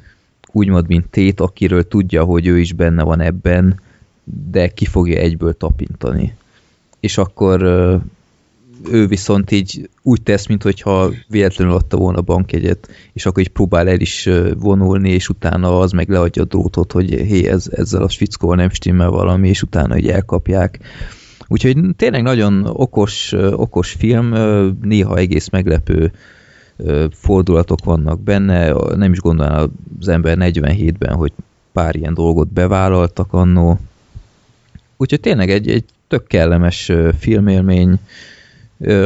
úgymond, mint tét, akiről tudja, hogy ő is benne van ebben, de ki fogja egyből tapintani. És akkor ő viszont így úgy tesz, mintha véletlenül adta volna a bankjegyet, és akkor így próbál el is vonulni, és utána az meg leadja a drótot, hogy hé, ez, ezzel a fickóval nem stimmel valami, és utána így elkapják. Úgyhogy tényleg nagyon okos, okos film, néha egész meglepő fordulatok vannak benne, nem is gondolná az ember negyvenhétben, hogy pár ilyen dolgot bevállaltak annó. Úgyhogy tényleg egy, egy tök kellemes filmélmény,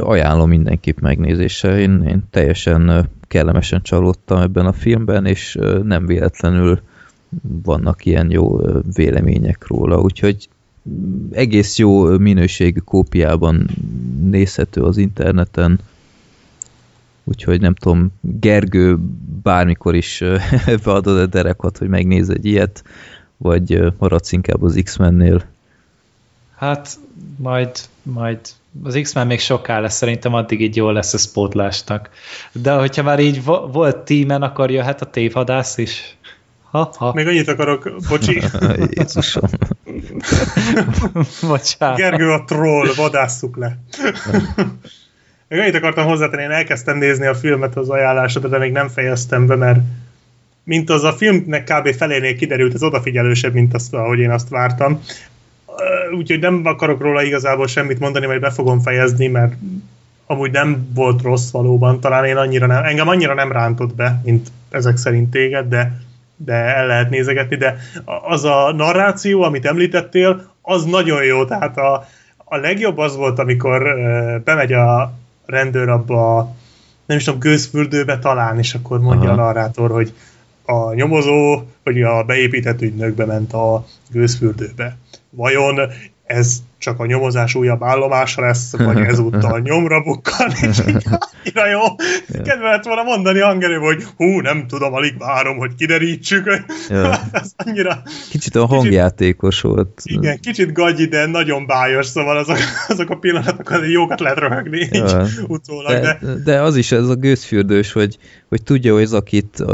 ajánlom mindenképp megnézésre. Én, én teljesen kellemesen csalódtam ebben a filmben, és nem véletlenül vannak ilyen jó vélemények róla. Úgyhogy egész jó minőségű kópiában nézhető az interneten. Úgyhogy nem tudom, Gergő bármikor is beadod a derekat, hogy megnéz egy ilyet, vagy maradsz inkább az X-Mennél. Hát majd, majd az X-Men még soká lesz, szerintem addig így jól lesz a spótlásnak. De hogyha már így vo- volt T-Men, akkor jöhet a tévhadász is. Ha, ha. Még annyit akarok, bocsi. Jézusom. Bocsánat. Gergő a troll, vadásszuk le. Még annyit akartam hozzátenni, én elkezdtem nézni a filmet az ajánlásra, de még nem fejeztem be, mert mint az a filmnek kb. Felénél kiderült, ez odafigyelősebb, mint azt, ahogy én azt vártam. Úgyhogy nem akarok róla igazából semmit mondani, majd be fogom fejezni, mert amúgy nem volt rossz valóban, talán én annyira nem, engem annyira nem rántott be, mint ezek szerint téged, de, de el lehet nézegetni, de az a narráció, amit említettél, az nagyon jó, tehát a, a legjobb az volt, amikor uh, bemegy a rendőr abba a, nem is tudom, gőzfürdőbe talán, és akkor mondja Aha. a narrátor, hogy a nyomozó, hogy a beépített ügynökbe ment a gőzfürdőbe. Vajon ez csak a nyomozás újabb állomása lesz, vagy ezúttal nyomra bukkan, és így annyira jó. Kedvelet volna mondani hangerőben, hogy hú, nem tudom, alig várom, hogy kiderítsük. Ez annyira... Kicsit a hangjátékos kicsit, volt. Igen, kicsit gagyi, de nagyon bájos, szóval azok, azok a pillanatok, azért jókat lehet röhögni így utólag. De, de... de az is ez a gőzfürdős, hogy, hogy tudja, hogy az, akit...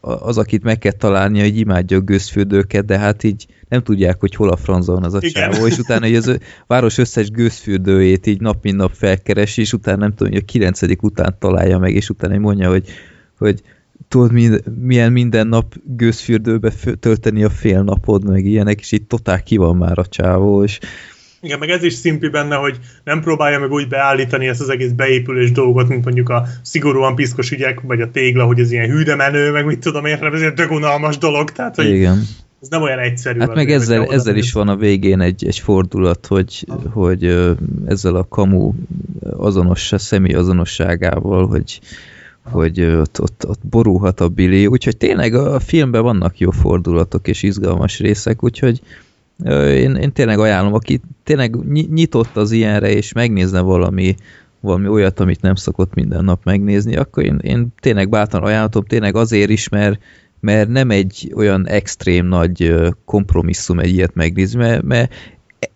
az, akit meg kell találnia, hogy imádja a gőzfürdőket, de hát így nem tudják, hogy hol a franza van az a csávó, és utána hogy az város összes gőzfürdőjét így nap mint nap felkeresi, és utána nem tudom, hogy a kilencedik után találja meg, és utána mondja, hogy, hogy tudod, milyen minden nap gőzfürdőbe tölteni a fél napod, meg ilyenek, és így totál ki van már a csávó, és igen, meg ez is szimpi benne, hogy nem próbálja meg úgy beállítani ezt az egész beépülés dolgot, mint mondjuk a szigorúan piszkos ügyek, vagy a tégla, hogy ez ilyen hűdemenő, meg mit tudom én, ez egy tök unalmas dolog, tehát hogy igen. Ez nem olyan egyszerű. Hát meg ezzel, ezzel, ezzel is van a végén egy, egy fordulat, hogy, hogy ezzel a kamu azonos, személy azonosságával, hogy, hogy ott, ott, ott borulhat a Billy, úgyhogy tényleg a filmben vannak jó fordulatok és izgalmas részek, úgyhogy Én, én tényleg ajánlom, aki tényleg nyitott az ilyenre, és megnézne valami, valami olyat, amit nem szokott minden nap megnézni, akkor én, én tényleg bátran ajánlom, tényleg azért is, mert, mert nem egy olyan extrém nagy kompromisszum egy ilyet megnézni, mert, mert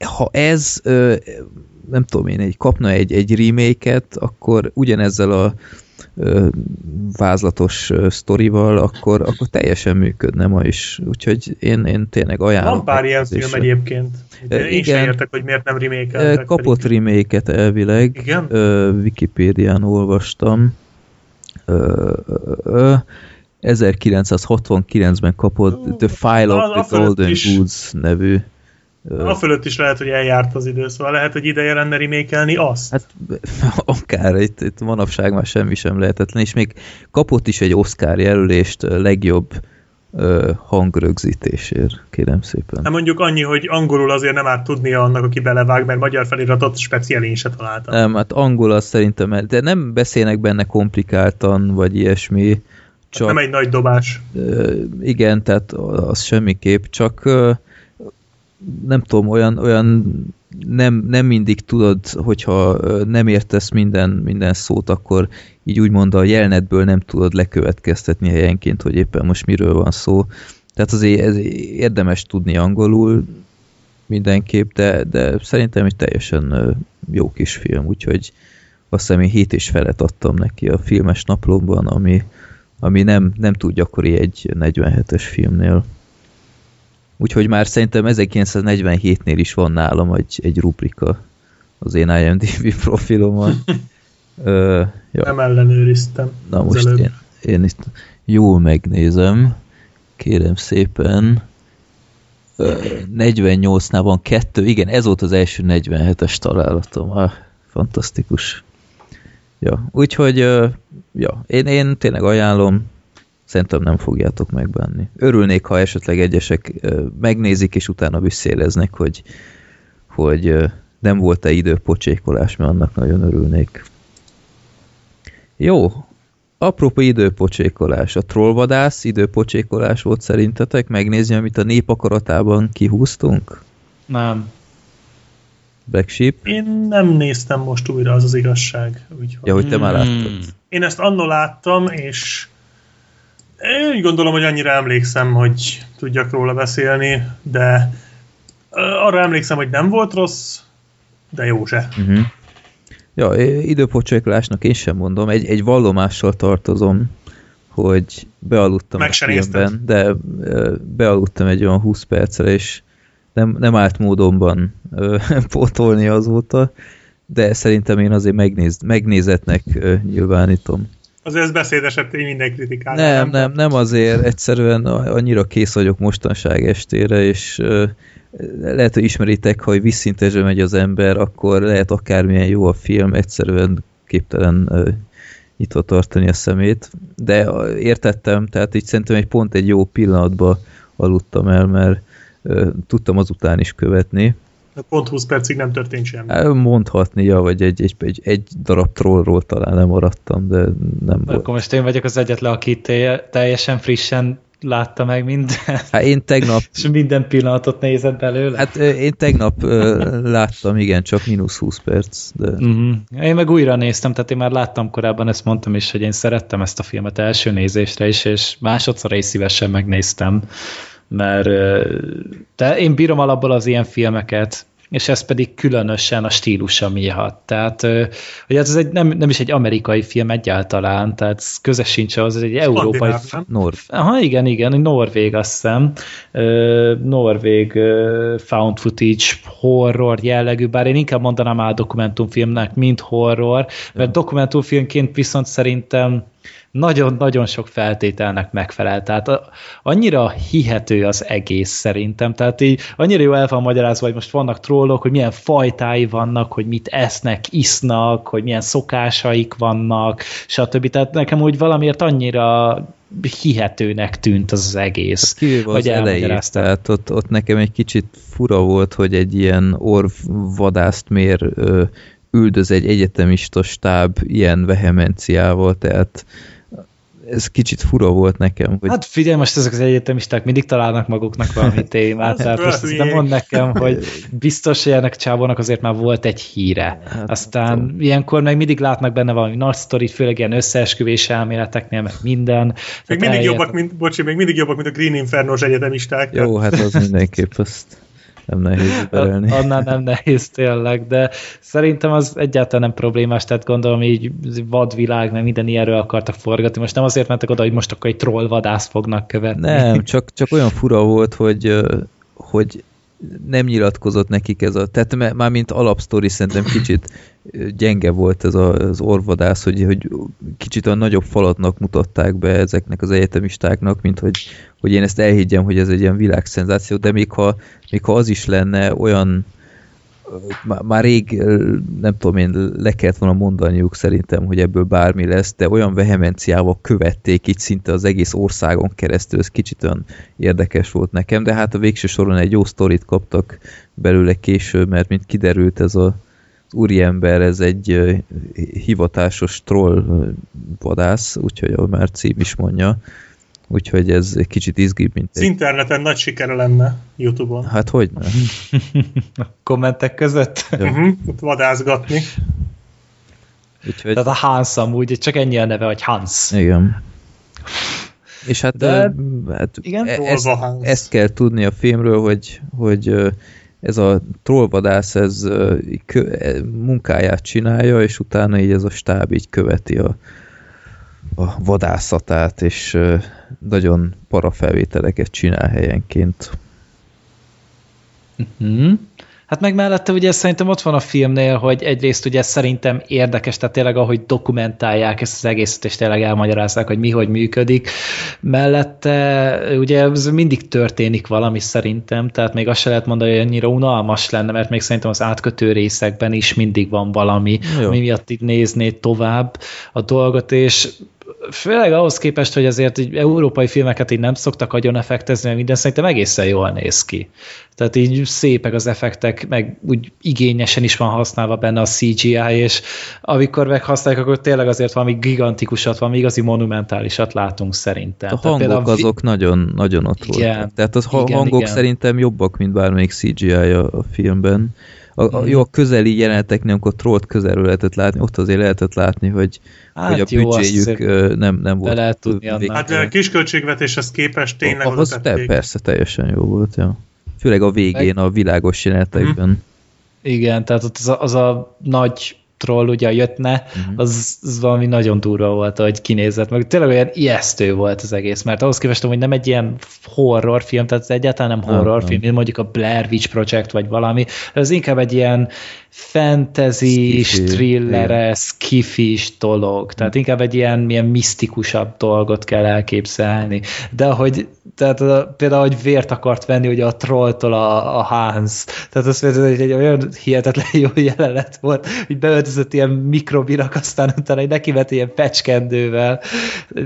ha ez, nem tudom én, egy, kapna egy, egy remake-et, akkor ugyanezzel a vázlatos sztorival, akkor, akkor teljesen működne ma is. Úgyhogy én, én tényleg ajánlom. Van pár ilyen film és... egyébként. De én sem értek, hogy miért nem remake-eltek. Kapott pedig... remake-et elvileg. Igen? Wikipédián olvastam. ezerkilencszázhatvankilencben kapott uh, The File of the Golden is... Goods nevű. A fölött is lehet, hogy eljárt az idő, szóval lehet, hogy ideje lenne remékelni azt. Hát akár, itt, itt manapság már semmi sem lehetetlen, és még kapott is egy Oscar jelölést legjobb uh, hangrögzítésért, kérem szépen. Hát mondjuk annyi, hogy angolul azért nem árt tudnia annak, aki belevág, mert magyar feliratot speciálén se találtam. Nem, hát angol az szerintem, de nem beszélnek benne komplikáltan, vagy ilyesmi. Csak, hát nem egy nagy dobás. Uh, igen, tehát az semmiképp, csak... Uh, nem tudom, olyan, olyan nem, nem mindig tudod, hogyha nem értesz minden, minden szót, akkor így úgymond a jelenetből nem tudod lekövetkeztetni helyenként, hogy éppen most miről van szó. Tehát azért ez érdemes tudni angolul mindenképp, de, de szerintem egy teljesen jó kis film, úgyhogy azt hiszem én hét és felet adtam neki a filmes naplomban, ami, ami nem, nem túl gyakori egy negyvenhetes filmnél. Úgyhogy már szerintem ezerkilencszáznegyvenhétnél is van nálam egy, egy rubrika az én IMDb profilomon. Ö, ja. Nem ellenőriztem. Na most én, én itt jól megnézem. Kérem szépen. Ö, negyvennyolcnál van kettő. Igen, ez volt az első negyvenhetes találatom. Ah, fantasztikus. Ja, úgyhogy ja, én, én tényleg ajánlom. Szerintem nem fogjátok megbánni. Örülnék, ha esetleg egyesek megnézik, és utána visszéleznek, hogy, hogy nem volt-e időpocsékolás, mert annak nagyon örülnék. Jó. Apropó időpocsékolás. A trollvadász időpocsékolás volt szerintetek? Megnézni, amit a nép akaratában kihúztunk? Nem. Black Sheep? Én nem néztem most újra, az az igazság. Úgyhogy... Ja, hogy te már láttad. Én ezt anno láttam, és én úgy gondolom, hogy annyira emlékszem, hogy tudjak róla beszélni, de arra emlékszem, hogy nem volt rossz, de jó se. Uh-huh. Ja, időpocsékolásnak én sem mondom. Egy, egy vallomással tartozom, hogy bealudtam meg a filmben, de bealudtam egy olyan húsz percre, és nem, nem állt módonban pótolni azóta, de szerintem én azért megnéz, megnézetnek nyilvánítom. Azért ez beszédesebb tény minden kritikálni. Nem, nem, nem azért. Egyszerűen annyira kész vagyok mostanság estére, és uh, lehet, hogy ismeritek, ha visszintesbe megy az ember, akkor lehet akármilyen jó a film, egyszerűen képtelen uh, nyitva tartani a szemét. De uh, értettem, tehát így szerintem egy pont egy jó pillanatban aludtam el, mert uh, tudtam azután is követni. Pont húsz percig nem történt semmi. Mondhatni, ja, vagy egy, egy, egy, egy darab trollról talán nem maradtam, de nem. Akkor volt. Most én vagyok az egyetlen, aki teljesen frissen látta meg mindent. Hát én tegnap... És minden pillanatot nézett belőle. Hát én tegnap láttam, igen, csak mínusz húsz perc. De... Uh-huh. Én meg újra néztem, tehát én már láttam korábban, ezt mondtam is, hogy én szerettem ezt a filmet első nézésre is, és másodszorra is szívesen megnéztem, mert de én bírom alapból az ilyen filmeket, és ez pedig különösen a stílusa miatt. Tehát, hogy ez egy, nem, nem is egy amerikai film egyáltalán, tehát köze sincs az, ez egy európai film. Norv. Aha, igen, igen, norvég, azt hiszem. Norvég found footage, horror jellegű, bár én inkább mondanám áll dokumentumfilmnek, mint horror, mert dokumentumfilmként viszont szerintem nagyon-nagyon sok feltételnek megfelel, tehát a, annyira hihető az egész szerintem, tehát így annyira jó el van magyarázva, hogy most vannak trollok, hogy milyen fajtái vannak, hogy mit esznek, isznak, hogy milyen szokásaik vannak, stb. Tehát nekem úgy valamiért annyira hihetőnek tűnt az, az egész. Kivéve az elején, tehát ott, ott nekem egy kicsit fura volt, hogy egy ilyen orvvadászt mér üldöz egy egyetemista stáb ilyen vehemenciával, tehát ez kicsit fura volt nekem. Hogy... Hát figyelj, most ezek az egyetemisták mindig találnak maguknak valami témát, tehát most nem mond nekem, hogy biztos, hogy ennek csávónak azért már volt egy híre. Hát, aztán tudom. Ilyenkor meg mindig látnak benne valami nagy sztorit, főleg ilyen összeesküvés elméleteknél, meg minden. Még hát mindig eljött... jobbak, mint, bocsi, még mindig jobbak, mint a Green Infernos egyetemisták. Jó, hát az mindenképp azt... Nem nehéz belelni. Annál nem nehéz tényleg, de szerintem az egyáltalán nem problémás, tehát gondolom így vadvilág, meg minden ilyenről akartak forgatni. Most nem azért mentek oda, hogy most akkor egy trollvadászt fognak követni. Nem, csak, csak olyan fura volt, hogy, hogy nem nyilatkozott nekik ez a... Tehát már mint alapsztori szerintem kicsit gyenge volt ez a, az orvadász, hogy, hogy kicsit a nagyobb falatnak mutatták be ezeknek az egyetemistáknak, mint hogy, hogy én ezt elhiggyem, hogy ez egy ilyen világszenzáció, de még ha, még ha az is lenne olyan, már rég, nem tudom én, le kellett volna mondaniuk szerintem, hogy ebből bármi lesz, de olyan vehemenciával követték itt szinte az egész országon keresztül, ez kicsit olyan érdekes volt nekem, de hát a végső soron egy jó sztorit kaptak belőle később, mert mint kiderült ez a úriember, ez egy hivatásos troll vadász, úgyhogy ahogy már cím is mondja, úgyhogy ez kicsit izgibb, mint egy... Az interneten nagy sikere lenne, YouTube-on. Hát hogyne. A kommentek között? Uh-huh, ott vadászgatni. Úgyhogy... Tehát a Hans amúgy, csak ennyi a neve, hogy Hans. Igen. És hát, de... hát igen, ezt, ezt kell tudni a filmről, hogy, hogy ez a trollvadász ez munkáját csinálja, és utána így ez a stáb így követi a a vadászatát, és nagyon para felvételeket csinál helyenként. Mm-hmm. Hát meg mellette ugye szerintem ott van a filmnél, hogy egyrészt ugye szerintem érdekes, tehát tényleg ahogy dokumentálják ezt az egészet, és tényleg elmagyarázzák, hogy mi hogy működik. Mellette ugye ez mindig történik valami szerintem, tehát még azt se lehet mondani, hogy annyira unalmas lenne, mert még szerintem az átkötő részekben is mindig van valami, jó, ami miatt így nézné tovább a dolgot, és főleg ahhoz képest, hogy azért így európai filmeket így nem szoktak agyon effektezni, mert minden szerintem egészen jól néz ki. Tehát így szépek az effektek, meg úgy igényesen is van használva benne a cé gé í, és amikor meghasználják, akkor tényleg azért valami gigantikusat, valami igazi monumentálisat látunk szerintem. A tehát hangok például... azok nagyon, nagyon ott igen, voltak. Tehát az igen, hangok igen, szerintem jobbak, mint bármelyik cé gé í a, a filmben. A, a, jó, a közeli jeleneteknél, amikor trollt közelről lehetett látni, ott azért lehetett látni, hogy, hát hogy a jó, büdzséjük nem, nem volt. Hát a kisköltségvetéshez képest tényleg oda tették. Persze, teljesen jó volt. Ja. Főleg a végén, a világos jelenetekben. Hmm. Igen, tehát ott az a, az a nagy troll ugye jöttne, hmm. az, az valami nagyon durva volt, ahogy kinézett meg. Tényleg olyan ijesztő volt az egész, mert ahhoz képest, hogy nem egy ilyen horrorfilm, tehát egyáltalán nem horrorfilm, mint mondjuk a Blair Witch Project vagy valami, ez inkább egy ilyen fantasy, thrilleres, kifis dolog. Tehát inkább egy ilyen, ilyen misztikusabb dolgot kell elképzelni. De ahogy, tehát például, hogy vért akart venni ugye a trolltól a, a Hans. Tehát azt mondja, hogy egy olyan hihetetlen jó jelenet volt, hogy beöltözött ilyen mikrobinak, aztán utána neki vett ilyen fecskendővel.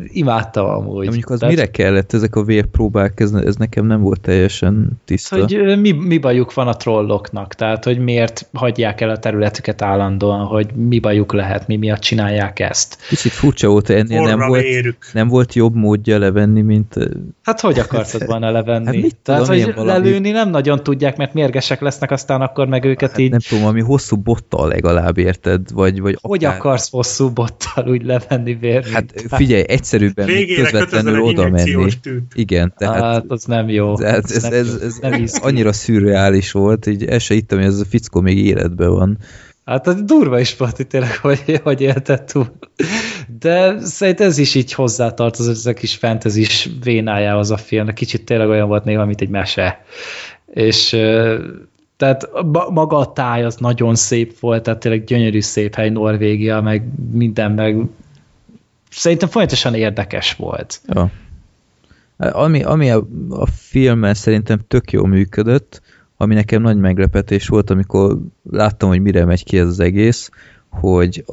Imádtam amúgy. Mondjuk az tehát... mire kellett ezek a vérpróbák? Ez, ez nekem nem volt teljesen tiszta. Hogy mi, mi bajuk van a trolloknak? Tehát, hogy miért hagyják hagyják el a területüket állandóan, hogy mi bajuk lehet, mi miatt csinálják ezt. Kicsit furcsa volt, ennél nem volt, nem volt jobb módja levenni, mint... Hát hogy akartad volna levenni? Hát mit tudom, tehát, hogy valami... lelőni nem nagyon tudják, mert mérgesek lesznek, aztán akkor meg őket hát így... Nem tudom, ami hosszú bottal legalább, érted? Vagy, vagy akár... Hogy akarsz hosszú bottal úgy levenni vérmintát? Hát figyelj, egyszerűbben közvetlenül oda menni. Igen, tehát... Hát az nem jó. Tehát ez, ez, ez, ez nem annyira szürreális volt, így el se hittem, hogy ez a fickó még életben van. Hát az durva is volt, tényleg, hogy, hogy élted túl. De szerintem ez is így hozzátartozott, ez a kis fantasy-s vénájához a film. Kicsit tényleg olyan volt néha, mint egy mese. És tehát maga a táj az nagyon szép volt, tehát tényleg gyönyörű szép hely, Norvégia, meg minden, meg szerintem folyamatosan érdekes volt. Ja. Ami, ami a, a filmmel szerintem tök jól működött, ami nekem nagy meglepetés volt, amikor láttam, hogy mire megy ki ez az egész, hogy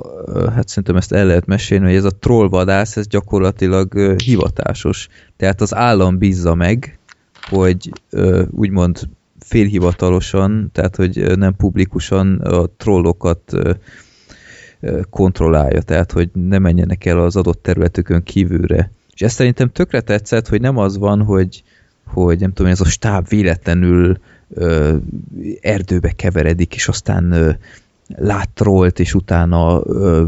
hát szerintem ezt el lehet mesélni, hogy ez a trollvadász, ez gyakorlatilag hivatásos. Tehát az állam bízza meg, hogy úgymond félhivatalosan, tehát hogy nem publikusan a trollokat kontrollálja, tehát hogy ne menjenek el az adott területükön kívülre. És ezt szerintem tökre tetszett, hogy nem az van, hogy, hogy nem tudom, ez a stáb véletlenül ö, erdőbe keveredik, és aztán ö, lát trollt, és utána ö,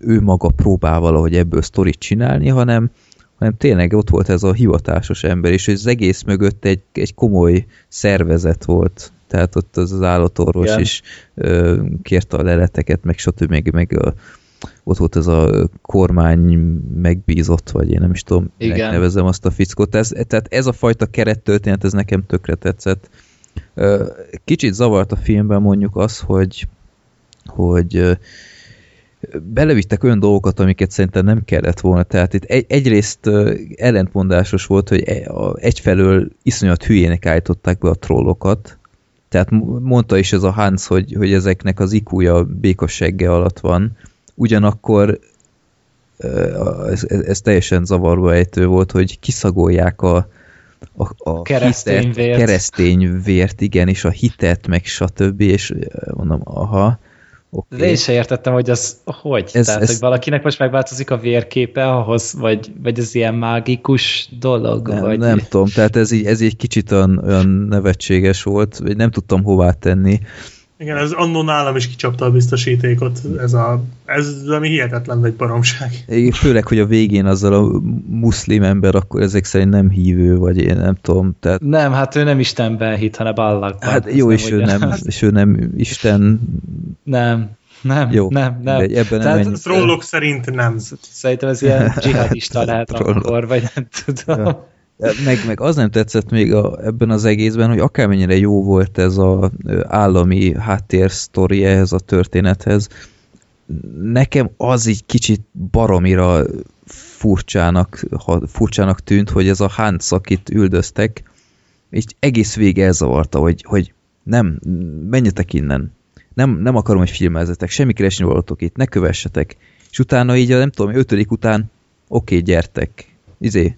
ő maga próbál valahogy ebből sztorit csinálni, hanem, hanem tényleg ott volt ez a hivatásos ember, és az egész mögött egy, egy komoly szervezet volt. Tehát ott az, az állatorvos igen. is ö, kérte a leleteket, meg stb. Meg, meg a ott volt ez a kormány megbízott, vagy én nem is tudom, igen. megnevezem azt a fickót. Ez, tehát ez a fajta kerettörténet, ez nekem tökre tetszett. Kicsit zavart a filmben mondjuk az, hogy, hogy belevittek olyan dolgokat, amiket szerintem nem kellett volna. Tehát itt egy, egyrészt ellentmondásos volt, hogy egyfelől iszonyat hülyének állították be a trollokat. Tehát mondta is ez a Hans, hogy, hogy ezeknek az ikúja békasegge alatt van. Ugyanakkor ez, ez teljesen zavarba ejtő volt, hogy kiszagolják a, a, a keresztényvért. keresztényvért, igen, és a hitet, meg stb. És mondom, aha. Okay. De én se értettem, hogy az hogy? Ez, Tehát, ez, hogy valakinek most megváltozik a vérképe ahhoz, vagy, vagy ez ilyen mágikus dolog? Nem, vagy... nem tudom. Tehát ez így, ez így kicsit olyan nevetséges volt, nem tudtam hová tenni. Igen, ez annó nálam is kicsapta a biztosítékot, ez, a, ez ami hihetetlen egy baromság. É, főleg, hogy a végén azzal a muszlim ember, akkor ezek szerint nem hívő, vagy én nem tudom. Tehát... Nem, hát ő nem Istenben hitt, hanem Allahban. Hát jó, és ő nem, és ő nem Isten... Nem, nem, jó, nem, nem. Ebben nem ennyi... Trollok szerint nem. Szerintem ez ilyen dzsihadista lehet akkor, vagy nem tudom. Ja. Meg, meg az nem tetszett még a, ebben az egészben, hogy akármennyire jó volt ez az állami háttérsztori ehhez a történethez, nekem az így kicsit baromira furcsának, furcsának tűnt, hogy ez a Hans, akit üldöztek, és egész végig elzavarta, hogy, hogy nem, menjetek innen, nem, nem akarom, hogy filmezzetek, semmi keresni valatok itt, ne kövessetek. És utána így, nem tudom, ötödik után, oké, gyertek, izé,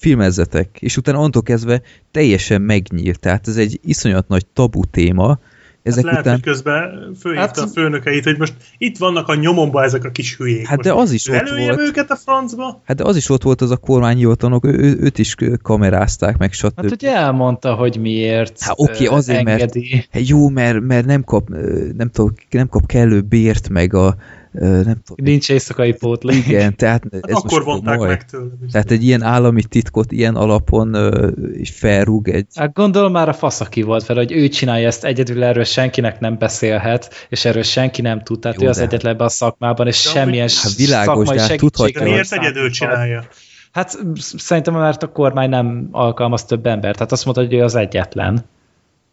filmezzetek, és utána onnantól kezdve teljesen megnyílt, tehát ez egy iszonyat nagy tabu téma. Ezek hát lehet, után... hogy közben fölhívta hát... a főnökeit, hogy most itt vannak a nyomomba ezek a kis hülyék. Hát de most az is ott volt. Őket a francba? Hát de az is ott volt az a kormányhivatalnok, ő, őt is kamerázták meg, stb. Hát ugye elmondta, hogy miért hát, oké, azért, engedi. Mert, hát jó, mert, mert nem, kap, nem, tudom, nem kap kellő bért, meg a nem tudom. Nincs éjszakai pótlék. Igen, tehát hát ez akkor vonták meg tőle. Tehát egy ilyen állami titkot ilyen alapon uh, felrúg egy... Hát gondolom már a fasz, aki volt fel, hogy ő csinálja ezt egyedül, erről senkinek nem beszélhet, és erről senki nem tud, tehát jó, ő az de... egyetlen ebben a szakmában, és de semmilyen hát világos, szakmai segítségre... De miért egyedül csinálja? Hát szerintem mert a kormány nem alkalmaz több embert, tehát azt mondta, hogy ő az egyetlen.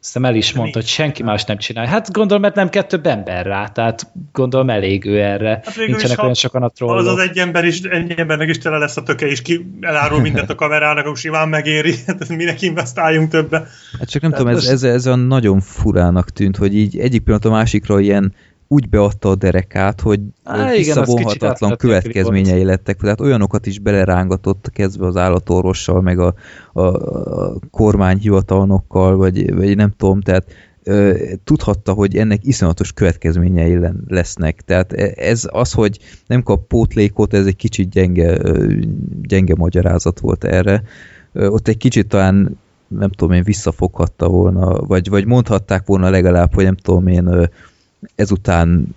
Aztán el is mondta, hogy senki más nem csinálja. Hát gondolom, mert nem kell több ember rá, tehát gondolom elég ő erre. Hát nincsenek olyan sokan a trollok. Az az egy, ember is, egy embernek is tele lesz a töke, és ki elárul mindent a kamerának, akkor simán megéri, hát minek investáljunk többe. Hát csak nem tehát tudom, ez, ez, ez a nagyon furának tűnt, hogy így egyik pillanat a másikra ilyen úgy beadta a derekát, hogy visszavonhatatlan következményei lettek. Tehát olyanokat is belerángatott kezdve az állatorvossal, meg a, a, a kormányhivatalnokkal, vagy, vagy nem tudom, tehát ö, tudhatta, hogy ennek iszonyatos következményei lesznek. Tehát ez az, hogy nem kap pótlékot, ez egy kicsit gyenge, gyenge magyarázat volt erre. Ö, ott egy kicsit talán nem tudom én, visszafoghatta volna, vagy, vagy mondhatták volna legalább, hogy nem tudom én, ezután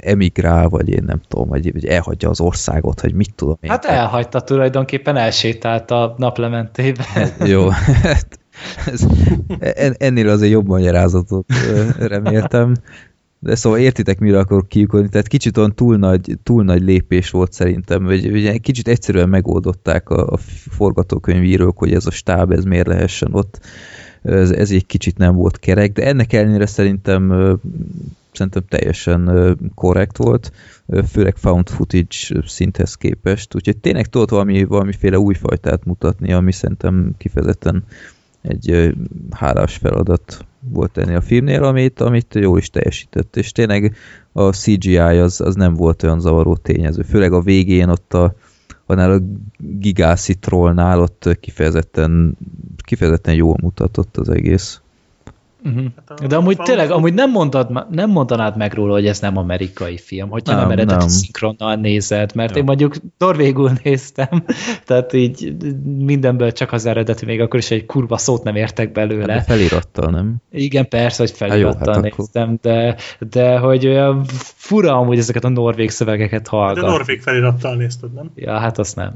emigrál, vagy én nem tudom, vagy elhagyja az országot, hogy mit tudom én. Hát elhagyta tulajdonképpen, elsétált a naplementében. Jó, hát ez, ennél azért jobb magyarázatot reméltem. De szóval értitek, mire akarok kiukodni, tehát kicsit olyan túl nagy, túl nagy lépés volt szerintem, vagy, vagy kicsit egyszerűen megoldották a, a forgatókönyvírók, hogy ez a stáb, ez miért lehessen ott, ez, ez egy kicsit nem volt kerek, de ennek ellenére szerintem, szerintem teljesen korrekt volt, főleg found footage szinthez képest, úgyhogy tényleg tudott valami, valamiféle újfajtát mutatni, ami szerintem kifejezetten egy hálás feladat volt ennél a filmnél, amit, amit jól is teljesített, és tényleg a cé gé í az, az nem volt olyan zavaró tényező, főleg a végén ott a, annál a gigászi trollnál ott kifejezetten, kifejezetten jól mutatott az egész. Uh-huh. Hát de amúgy tényleg, amúgy nem, mondod, nem mondanád meg róla, hogy ez nem amerikai film, hogyha nem, nem eredeti nem. szinkronnal nézed, mert nem. én mondjuk norvégul néztem, tehát így mindenből csak az eredeti, még akkor is egy kurva szót nem értek belőle. Hát felirattal, nem? Igen, persze, hogy felirattal hát hát néztem, de, de hogy olyan fura amúgy ezeket a norvég szövegeket hallgat. De norvég felirattal nézted, nem? Ja, hát azt nem.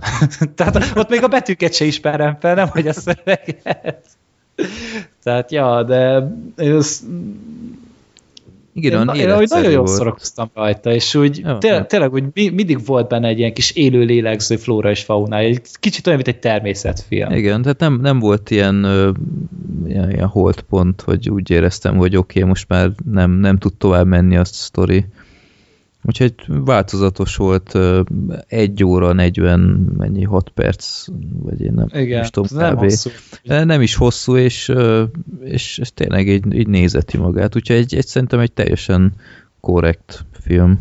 Tehát ott még a betűket se ismerem fel, nem, hogy a szöveget. Tehát, ja, de ez, igen, én, én nagyon jól szórakoztam rajta, és úgy, ja, té- ja. tényleg úgy mindig volt benne egy ilyen kis élő lélegző flóra és faunája, egy kicsit olyan, mint egy természetfilm. Igen, tehát nem, nem volt ilyen, ilyen, ilyen holdpont, hogy úgy éreztem, hogy oké, okay, most már nem, nem tud tovább menni a sztori. Úgyhogy változatos volt, egy óra, negyven, mennyi, hat perc, vagy én nem, igen, nem tudom, nem hosszú. Nem is hosszú, és, és tényleg így, így nézeti magát. Úgyhogy egy, egy, szerintem egy teljesen korrekt film.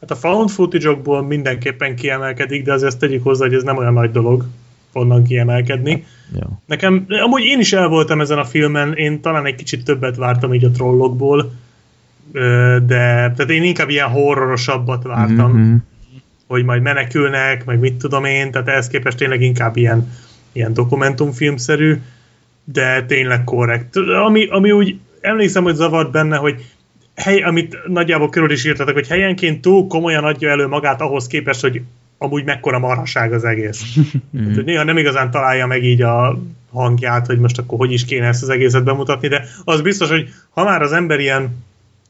Hát a found footage-okból mindenképpen kiemelkedik, de azért tegyük hozzá, hogy ez nem olyan nagy dolog onnan kiemelkedni. Ja. Nekem, amúgy én is el voltam ezen a filmen, én talán egy kicsit többet vártam így a trollokból, de tehát én inkább ilyen horrorosabbat vártam, mm-hmm. hogy majd menekülnek, meg mit tudom én, tehát ehhez képest tényleg inkább ilyen, ilyen dokumentumfilmszerű, de tényleg korrekt. Ami, ami úgy emlékszem, hogy zavart benne, hogy hely, amit nagyjából körül is írtatok, hogy helyenként túl komolyan adja elő magát ahhoz képest, hogy amúgy mekkora marhaság az egész. Mm-hmm. Hát, hogy néha nem igazán találja meg így a hangját, hogy most akkor hogy is kéne ezt az egészet bemutatni, de az biztos, hogy ha már az ember ilyen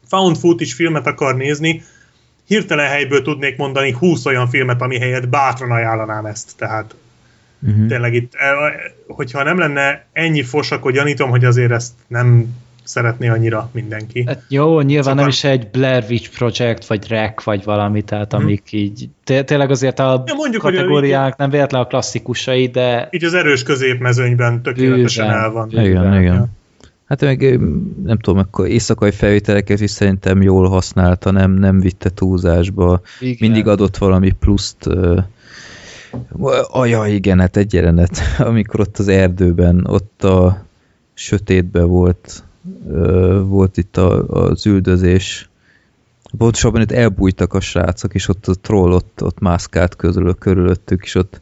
found footage filmet akar nézni, hirtelen helyből tudnék mondani húsz olyan filmet, ami helyett bátran ajánlanám ezt. Tehát uh-huh. tényleg itt, hogyha nem lenne ennyi fos, akkor gyanítom, hogy azért ezt nem szeretné annyira mindenki. Hát jó, nyilván szóval... nem is egy Blair Witch Project, vagy Rec, vagy valami, tehát hmm. amik így, té- tényleg azért a ja, mondjuk, kategóriák a, nem véletlen a klasszikusai, de... Így az erős középmezőnyben tökéletesen bűven, el van. Bűven, igen, igen. Ja. Hát meg nem tudom, akkor éjszakai felvételeket is szerintem jól használta, nem, nem vitte túlzásba. Igen. Mindig adott valami pluszt. Ajaj, igen, hát egy jelenet, amikor ott az erdőben, ott a sötétben volt, volt itt a, az üldözés. Pontosabban itt elbújtak a srácok, és ott a troll ott, ott mászkált közül, körülöttük, és ott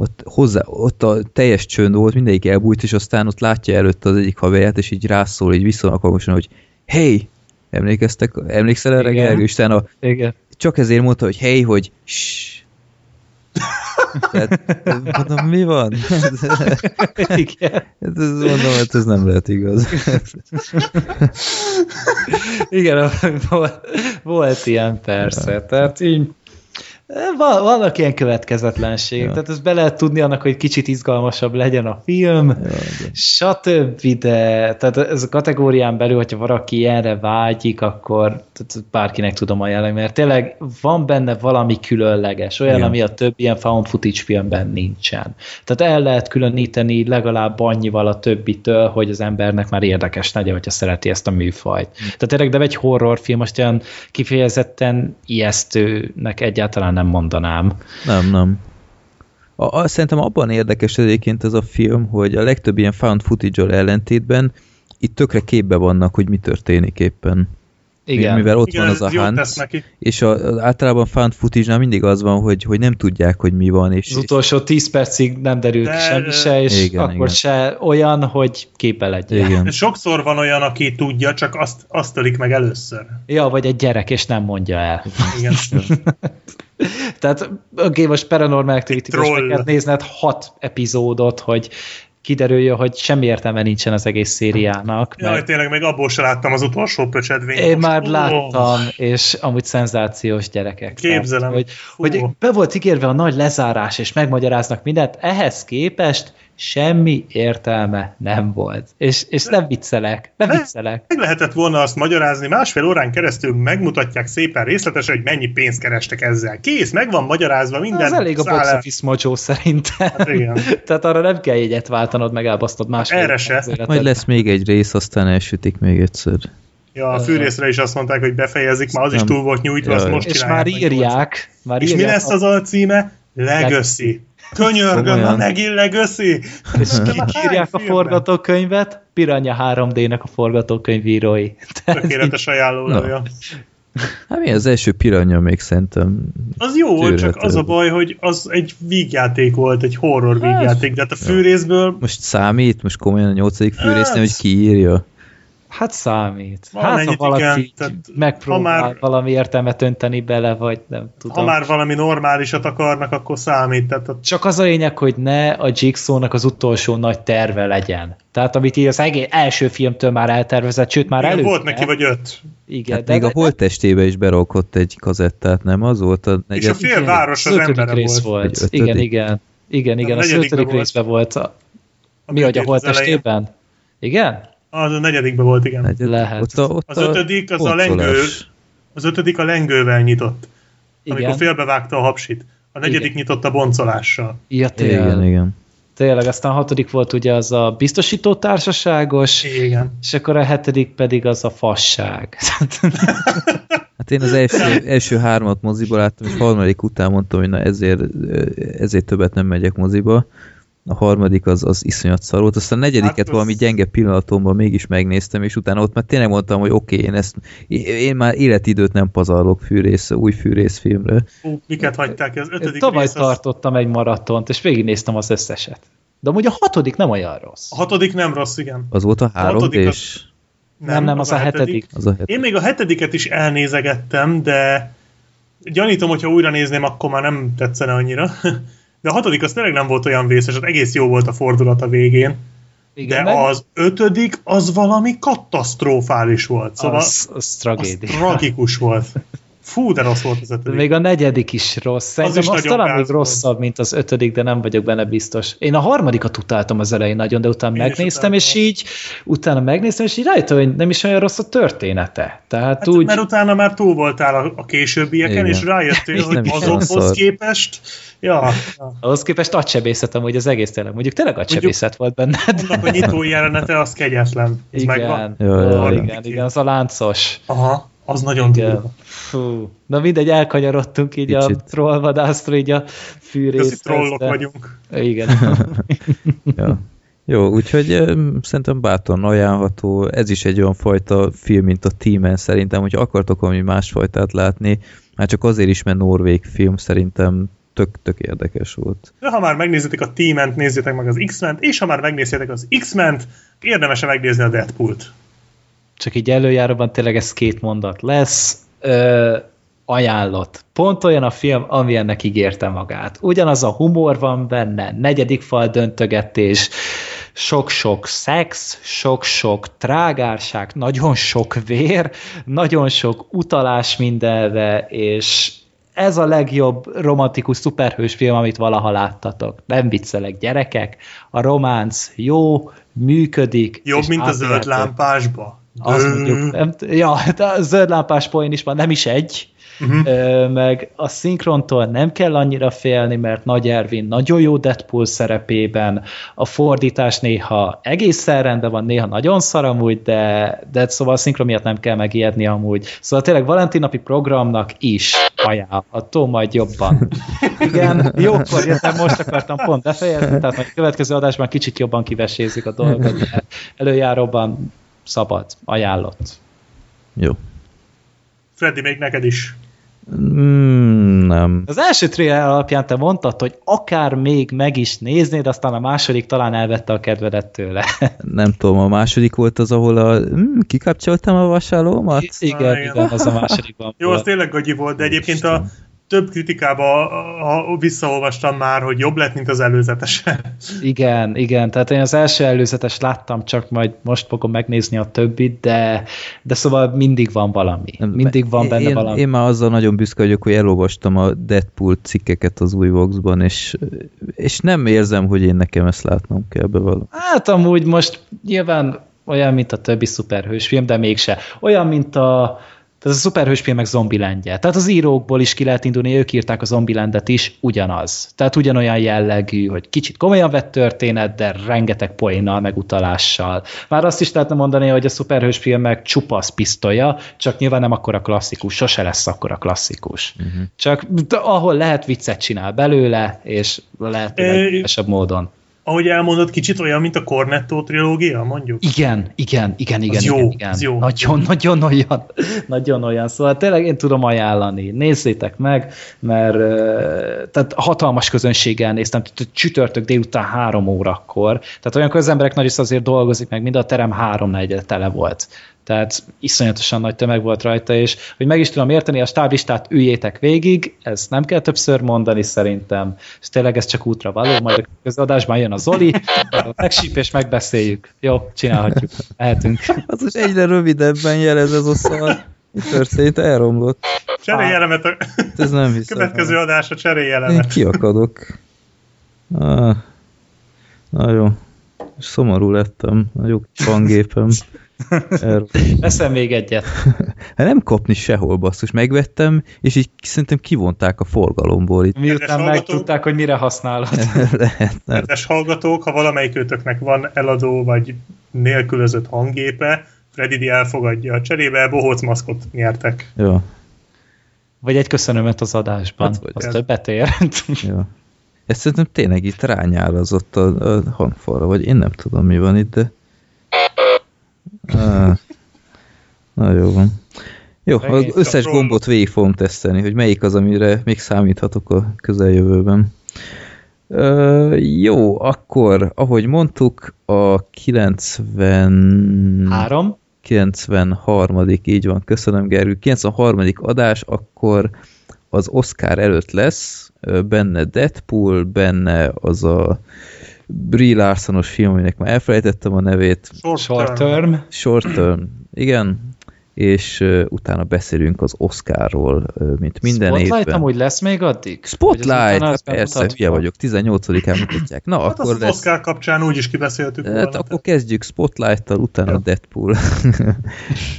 Ott, hozzá, ott a teljes csönd volt, mindegyik elbújt, és aztán ott látja előtt az egyik haverját, és így rászól, így viszonylag hangosan, hogy hey! Emlékeztek? Emlékszel erre, Gergő? És a igen. Csak ezért mondta, hogy hey, hogy shh! Tehát, mondom, mi van? Igen. Mondom, hát ez nem lehet igaz. Igen, volt, volt ilyen persze. Ja. Tehát így Van, vannak ilyen következetlenség, ja. tehát ezt be lehet tudni annak, hogy kicsit izgalmasabb legyen a film, ja, stb. De tehát ez a kategórián belül, hogyha valaki erre vágyik, akkor bárkinek tudom ajánlani, mert tényleg van benne valami különleges, olyan, ja. ami a több ilyen found footage filmben nincsen. Tehát el lehet különíteni legalább annyival a többitől, hogy az embernek már érdekes legyen, hogyha szereti ezt a műfajt. Hm. Tehát tényleg, de egy horrorfilm most olyan kifejezetten ijesztőnek egyáltalán nem mondanám. Nem, nem. A, a, szerintem abban érdekes egyébként ez a film, hogy a legtöbb ilyen found footage-ol ellentétben itt tökre képbe vannak, hogy mi történik éppen. Igen. Mivel ott igen, van az a hunt, és a, a, általában found footage-nál mindig az van, hogy, hogy nem tudják, hogy mi van. És, az utolsó tíz percig nem derül de, ki semmi se, és igen, akkor igen. se olyan, hogy képbe legyen. Sokszor van olyan, aki tudja, csak azt, azt tölik meg először. Ja, vagy egy gyerek, és nem mondja el. Igen. Tehát oké, most Paranormal Activity-t nézned hat epizódot, hogy kiderüljön, hogy semmi értelme nincsen az egész szériának. Jaj, mert... tényleg még abból se láttam az utolsó pöcsedvényt. Én most. már láttam, oh. és amúgy szenzációs gyerekek. Képzelem. Tehát, hogy, hogy be volt ígérve a nagy lezárás, és megmagyaráznak mindent, ehhez képest semmi értelme nem volt. És, és nem viccelek, nem viccelek. Meg lehetett volna azt magyarázni, másfél órán keresztül megmutatják szépen részletesen, hogy mennyi pénzt kerestek ezzel. Kész, meg van magyarázva minden. Ez elég a box office mojo szerintem. Hát igen. Tehát arra nem kell jegyet váltanod, megállbasztod másfél órán. Erre se. Majd lesz még egy rész, aztán elsütik még egyszer. Ja, a fűrészre is azt mondták, hogy befejezik, már az is túl volt nyújtva, azt most csinálják. És már írják. Már és írják, mi lesz az alcíme? Legacy. Könyörgöm, ha megint legöszi! És kikírják a forgatókönyvet, Piranya három dé-nek a forgatókönyvírói. Tökéletes ajánlója. Hát mi az első Piranya még szerintem? Az jó volt, csak az a baj, hogy az egy vígjáték volt, egy horror vígjáték, de hát a fűrészből... Most számít, most komolyan a nyolcadik fűrésznél, hogy kiírja. Hát számít. Van hát, ha valaki igen, tehát, megpróbál ha már, valami értelmet önteni bele, vagy nem tudom. Ha már valami normálisat akarnak, akkor számít. Tehát a... Csak az a lényeg, hogy ne a Jigsaw-nak az utolsó nagy terve legyen. Tehát amit így az egész első filmtől már eltervezett, sőt már igen, előtt. Volt neki, vagy öt. Igen, hát de még de... a holttestébe is berolkodt egy kazettát, nem? Az volt a negyed... És a fél város az embere volt. volt. Igen, igen. Igen, igen, a ötödik részben volt. A... Mi, hogy a holttestében? Igen? Az a negyedikben volt, igen. Negyed. Lehet. Ott a, ott az ötödik, az a, lengő, az ötödik a lengővel nyitott. Igen. Amikor félbevágta a hapsit. A negyedik igen. nyitott a boncolással. Ja, tényleg. Igen, igen. Tényleg, aztán a hatodik volt ugye az a biztosító társaságos, igen. és akkor a hetedik pedig az a fasság. Hát én az első, első hármat moziba láttam, és harmadik után mondtam, hogy na ezért, ezért többet nem megyek moziba. A harmadik az, az iszonyat szar volt. Aztán a negyediket hát, valami gyenge pillanatomban mégis megnéztem, és utána ott már tényleg mondtam, hogy oké, okay, én ezt, én már életidőt nem pazarlok fűrész, új fűrészfilmre. Hú, miket hagyták? Az ötödik tavaly rész tartottam az... egy maratont, és végignéztem az összeset. De amúgy a hatodik nem olyan rossz. A hatodik nem rossz, igen. Az volt a három és... Az... Nem, nem, nem, az, az, a hetedik. az a hetedik. Én még a hetediket is elnézegettem, de gyanítom, hogyha újra nézném, akkor már nem tetszene annyira. De a hatodik az tényleg nem volt olyan vészes, az egész jó volt a fordulat a végén. Igen, de meg? Az ötödik az valami katasztrofális volt. Szóval az, az, az tragikus volt. Fú, de rossz volt az ötödik. De még a negyedik is rossz. Szerintem az, az, az talán még rosszabb, mint az ötödik, de nem vagyok benne biztos. Én a harmadikat utáltam az elején nagyon, de utána Én megnéztem, és így utána megnéztem, és így rájöttem, hogy nem is olyan rossz a története. Tehát hát, úgy... Mert utána már túl voltál a, a későbbieken, igen. és rájöttél, és hogy azokhoz képest... Ja. ja. Ahhoz képest agysebészet amúgy az egész tényleg. Mondjuk tényleg agysebészet volt benne. Annak a nyitó jelenete az kegyetlen. Az igen, jaj, igen, igen, az a láncos. Aha. Az nagyon durva. Na mindegy, elkanyarodtunk így Kicsit. a trollvadásztról, így a fűrészhez. Köszi, trollok de... vagyunk. Igen. ja. Jó, úgyhogy szerintem bátran ajánlható. Ez is egy olyan fajta film, mint a T-Men szerintem, hogyha akartok valami másfajtát látni, már csak azért is, mert norvég film szerintem tök, tök érdekes volt. De ha már megnézitek a T-Ment, nézzétek meg az X-Ment, és ha már megnézitek az X-Ment, érdemes megnézni a Deadpoolt. Csak így előjáróban tényleg ez két mondat lesz, Ö, ajánlott. Pont olyan a film, ami ennek ígérte magát. Ugyanaz a humor van benne, negyedik fal döntögetés, sok-sok szex, sok-sok trágárság, nagyon sok vér, nagyon sok utalás mindenre, és ez a legjobb romantikus szuperhős film, amit valaha láttatok. Nem viccelek, gyerekek, a románc jó, működik. Jobb, mint az zöld lámpásba. Az mondjuk, nem, ja, a zöldlámpás poén is van, nem is egy, uh-huh. ö, meg a szinkrontól nem kell annyira félni, mert Nagy Ervin nagyon jó Deadpool szerepében, a fordítás néha egészen rendben van, néha nagyon szar amúgy, de, de szóval a szinkron miatt nem kell megijedni amúgy. Szóval tényleg valentinnapi programnak is ajánlható, majd jobban. Igen, jókor jöttem, most akartam pont befejezni, tehát majd a következő adásban kicsit jobban kivesézzük a dolgot, előjáróban szabad, ajánlott. Jó. Freddy, még neked is. Mm, nem. Az első trailer alapján te mondtad, hogy akár még meg is néznéd, aztán a második talán elvette a kedvedet tőle. Nem tudom, a második volt az, ahol a... Mm, kikapcsoltam a vasalómat? I- igen, ah, igen, igen, az a másodikban. Jó, az tényleg gagyi volt, de egyébként a több kritikában a, a visszaolvastam már, hogy jobb lett, mint az előzetes. Igen, igen, tehát én az első előzetes láttam, csak majd most fogom megnézni a többit, de, de szóval mindig van valami. Mindig van benne én, valami. Én már azzal nagyon büszke vagyok, hogy elolvastam a Deadpool cikkeket az új Vox-ban, és, és nem érzem, hogy én nekem ezt látnom kell bevallom. Hát amúgy most nyilván olyan, mint a többi szuperhősfilm, de mégse. Olyan, mint a Tehát a szuperhősfilmek Zombilandje. Tehát az írókból is ki lehet indulni, ők írták a Zombilandet is, ugyanaz. Tehát ugyanolyan jellegű, hogy kicsit komolyan vett történet, de rengeteg poénnal, megutalással. Már azt is lehetne mondani, hogy a szuperhősfilmek csupasz pisztolya, csak nyilván nem akkora klasszikus, sose lesz akkora klasszikus. Uh-huh. Csak ahol lehet, viccet csinál belőle, és lehet lehetőleg módon. Ahogy elmondod, kicsit olyan, mint a Cornetto trilógia, mondjuk? Igen, igen, igen, igen. Jó, igen, igen. Jó. Nagyon, nagyon olyan. Nagyon olyan. Szóval tényleg én tudom ajánlani. Nézzétek meg, mert tehát hatalmas közönséggel néztem, csütörtök délután három órakor. Tehát olyankor az emberek nagy része azért dolgozik meg, mind a terem háromnegyede tele volt. Tehát iszonyatosan nagy tömeg volt rajta, és hogy meg is tudom érteni, a stáblistát üljétek végig, ezt nem kell többször mondani szerintem, és tényleg ez csak útra való, majd a közadásban jön a Zoli, a megsíp, és megbeszéljük. Jó, csinálhatjuk, lehetünk. Az is egyre rövidebben jelez ez a szar. Mi történt? Elromlott. Cserélj elemet a ez nem hiszem, következő adásra, cserélj elemet. Én kiakadok. Ah, na jó. Szomorú lettem, nagyon fangépem. Veszem még egyet. Hát nem kapni sehol, basszus. Megvettem, és így szerintem kivonták a forgalomból. Itt. Miután megtudták, hogy mire használod. Kedves hallgatók, ha valamelyik őtöknek van eladó vagy nélkülözött hanggépe, Freddy elfogadja a cserébe, bohóc maszkot nyertek. Jó. Vagy egy köszönömet az adásban. Hát, az többet ér. Jó. Ez szerintem tényleg itt rányálazott a, a hangfalra, vagy én nem tudom, mi van itt, de... Ah, na jó van. Jó, az összes gombot végig fogom tesztelni, hogy melyik az, amire még számíthatok a közeljövőben. Ö, jó, akkor, ahogy mondtuk, a kilencvenhárom kilencvenharmadik így van, köszönöm Gergő, kilencvenharmadik adás, akkor az Oscar előtt lesz, benne Deadpool, benne az a Brie Larsonos film, aminek már elfelejtettem a nevét. Short Term. Short Term, igen. És uh, utána beszélünk az Oscarról, uh, mint minden Spotlight évben. Spotlight amúgy lesz még addig? Spotlight, hát persze, hülye vagyok, tizennyolcadikán mutatják. Na, hát akkor az lesz... Oscar kapcsán úgyis kibeszéltük. Hát akkor tehát. Kezdjük Spotlight-tal, utána ja. Deadpool.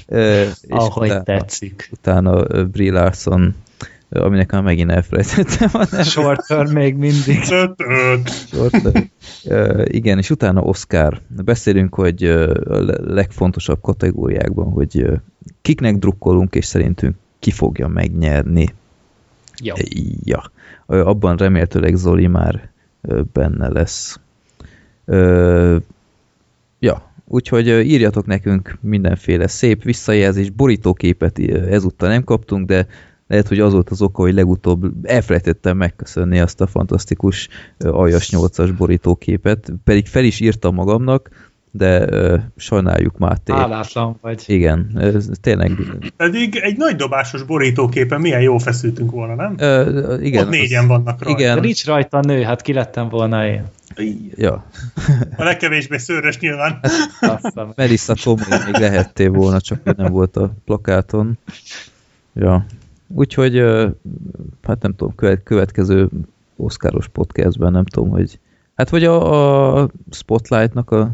uh, Ahogy utána, tetszik. Utána Brie Larson, aminek már megint elfelejtettem. Short Term még mindig. Short Term. Uh, igen, és utána Oscar. Beszélünk, hogy uh, a legfontosabb kategóriákban, hogy uh, kiknek drukkolunk, és szerintünk ki fogja megnyerni. Jó. Ja. Uh, abban remélhetőleg Zoli már uh, benne lesz. Uh, ja. Úgyhogy írjatok nekünk mindenféle szép visszajelzés, borítóképet ezúttal nem kaptunk, de lehet, hogy az volt az oka, hogy legutóbb elfelejtettem megköszönni azt a fantasztikus aljas nyolcas borítóképet, pedig fel is írtam magamnak, de uh, sajnáljuk Máté. Hálátlan vagy. Igen, ez tényleg. Pedig egy nagy dobásos borítóképen milyen jó feszültünk volna, nem? Uh, igen. Ott négyen az... vannak rajta. Igen. Nincs rajta nő, hát ki lettem volna én. Ja. A legkevésbé szőrös nyilván. Melissa Tomlin még lehettél volna, csak nem volt a plakáton. Ja. Úgyhogy, hát nem tudom, következő Oscaros podcastben nem tudom, hogy hát vagy a, a Spotlight-nak a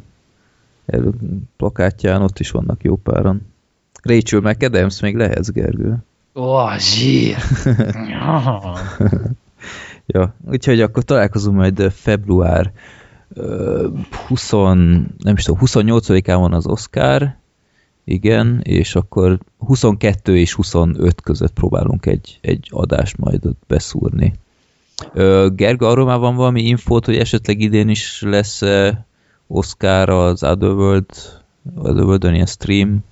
plakátján ott is vannak jó páran. Rachel McAdams még lehetsz, Gergő. Ó, zsír! Ja, úgyhogy akkor találkozunk majd február húsz, nem is tudom, huszonnyolcadikán van az Oscar. Igen, és akkor huszonkettő és huszonöt között próbálunk egy, egy adást majd ott beszúrni. Gerga, arról már van valami infót, hogy esetleg idén is lesz Oscar az Otherworld a Völdön ilyen stream.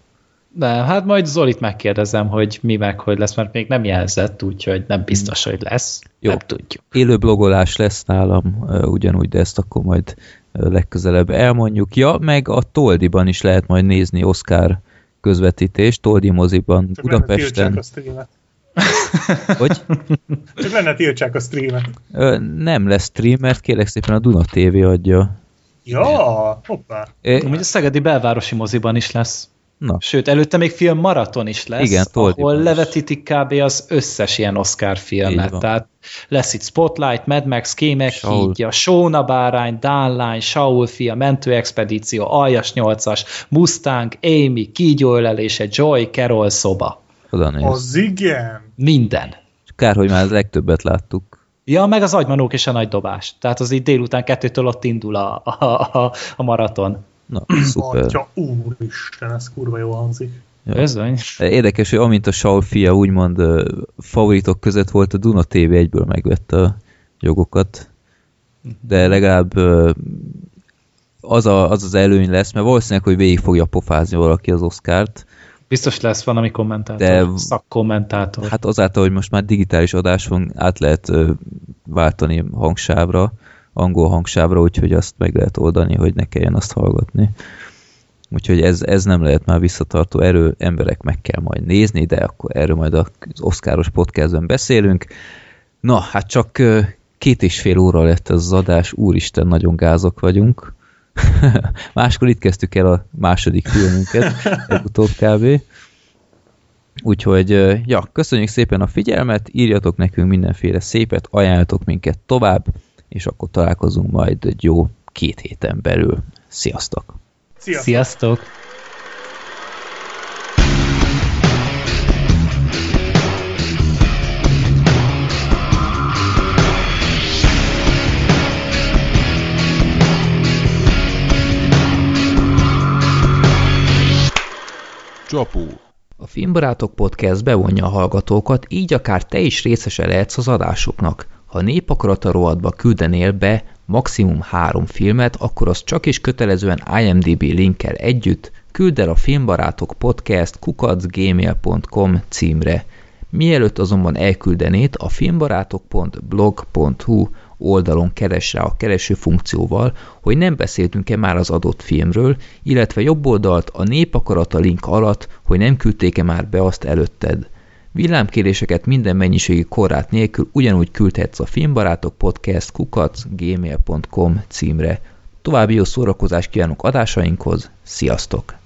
Nem, hát majd Zolit megkérdezem, hogy mi meg, hogy lesz, mert még nem jelzett, úgyhogy nem biztos, hogy lesz. Jó, nem tudjuk. Élő blogolás lesz nálam ugyanúgy, de ezt akkor majd legközelebb elmondjuk. Ja, meg a Toldiban is lehet majd nézni Oscar közvetítést, Toldi moziban, csak Budapesten. Hogy? Csak lenne tiltsák a streamet. Nem lesz stream, mert kérlek szépen a Duna té vé adja. Ja, hoppá. É, amúgy a szegedi belvárosi moziban is lesz. Na. Sőt, előtte még filmmaraton is lesz, igen, ahol levetítik kb. Az összes ilyen Oscar filmet. Tehát lesz itt Spotlight, Mad Max, Kémek hídja, Sóna bárány, Dán lány, Saul fia, mentőexpedíció, Aljas nyolcas, Mustang, Amy, kígyóölelése, Joy, Carol szoba. Az igen! Minden. Kár, hogy már legtöbbet láttuk. Ja, meg az agymanók és a nagy dobás. Tehát az így délután kettőtől ott indul a, a, a, a maraton. Na, szuper. Atya úristen, ez kurva jól hangzik. Bizony. Érdekes, hogy amint a Saul fia úgymond favoritok között volt, a Duna té vé egyből megvette a jogokat. De legalább az, a, az az előny lesz, mert valószínűleg, hogy végig fogja pofázni valaki az Oscárt. Biztos lesz valami kommentátor, de, szakkommentátor. Hát azáltal, hogy most már digitális adás van, át lehet váltani hangsávra, angol hangsávra, úgyhogy azt meg lehet oldani, hogy ne kelljen azt hallgatni. Úgyhogy ez, ez nem lehet már visszatartó erő, emberek meg kell majd nézni, de akkor erről majd az Oscaros podcastben beszélünk. Na, hát csak két és fél óra lett ez az adás, úristen, nagyon gázok vagyunk. Máskor itt kezdtük el a második filmünket, legutóbb kb. Úgyhogy, ja, köszönjük szépen a figyelmet, írjatok nekünk mindenféle szépet, ajánljatok minket tovább, és akkor találkozunk majd egy jó két héten belül. Sziasztok! Sziasztok! Sziasztok. Csapó. A Filmbarátok Podcast bevonja a hallgatókat, így akár te is részese lehetsz az adásoknak. Ha népakarata rovatba küldenél be maximum három filmet, akkor az csak is kötelezően i em dé bé linkkel együtt küldd el a Filmbarátok Podcast kukac gmail pont com címre. Mielőtt azonban elküldenéd, a filmbarátok pont blog pont hu oldalon keres rá a kereső funkcióval, hogy nem beszéltünk-e már az adott filmről, illetve jobb oldalt a népakarata link alatt, hogy nem küldték-e már be azt előtted. Villámkéréseket minden mennyiségi korlát nélkül ugyanúgy küldhetsz a Filmbarátok Podcast kukac gmail pont com címre. További jó szórakozást kívánok adásainkhoz, sziasztok!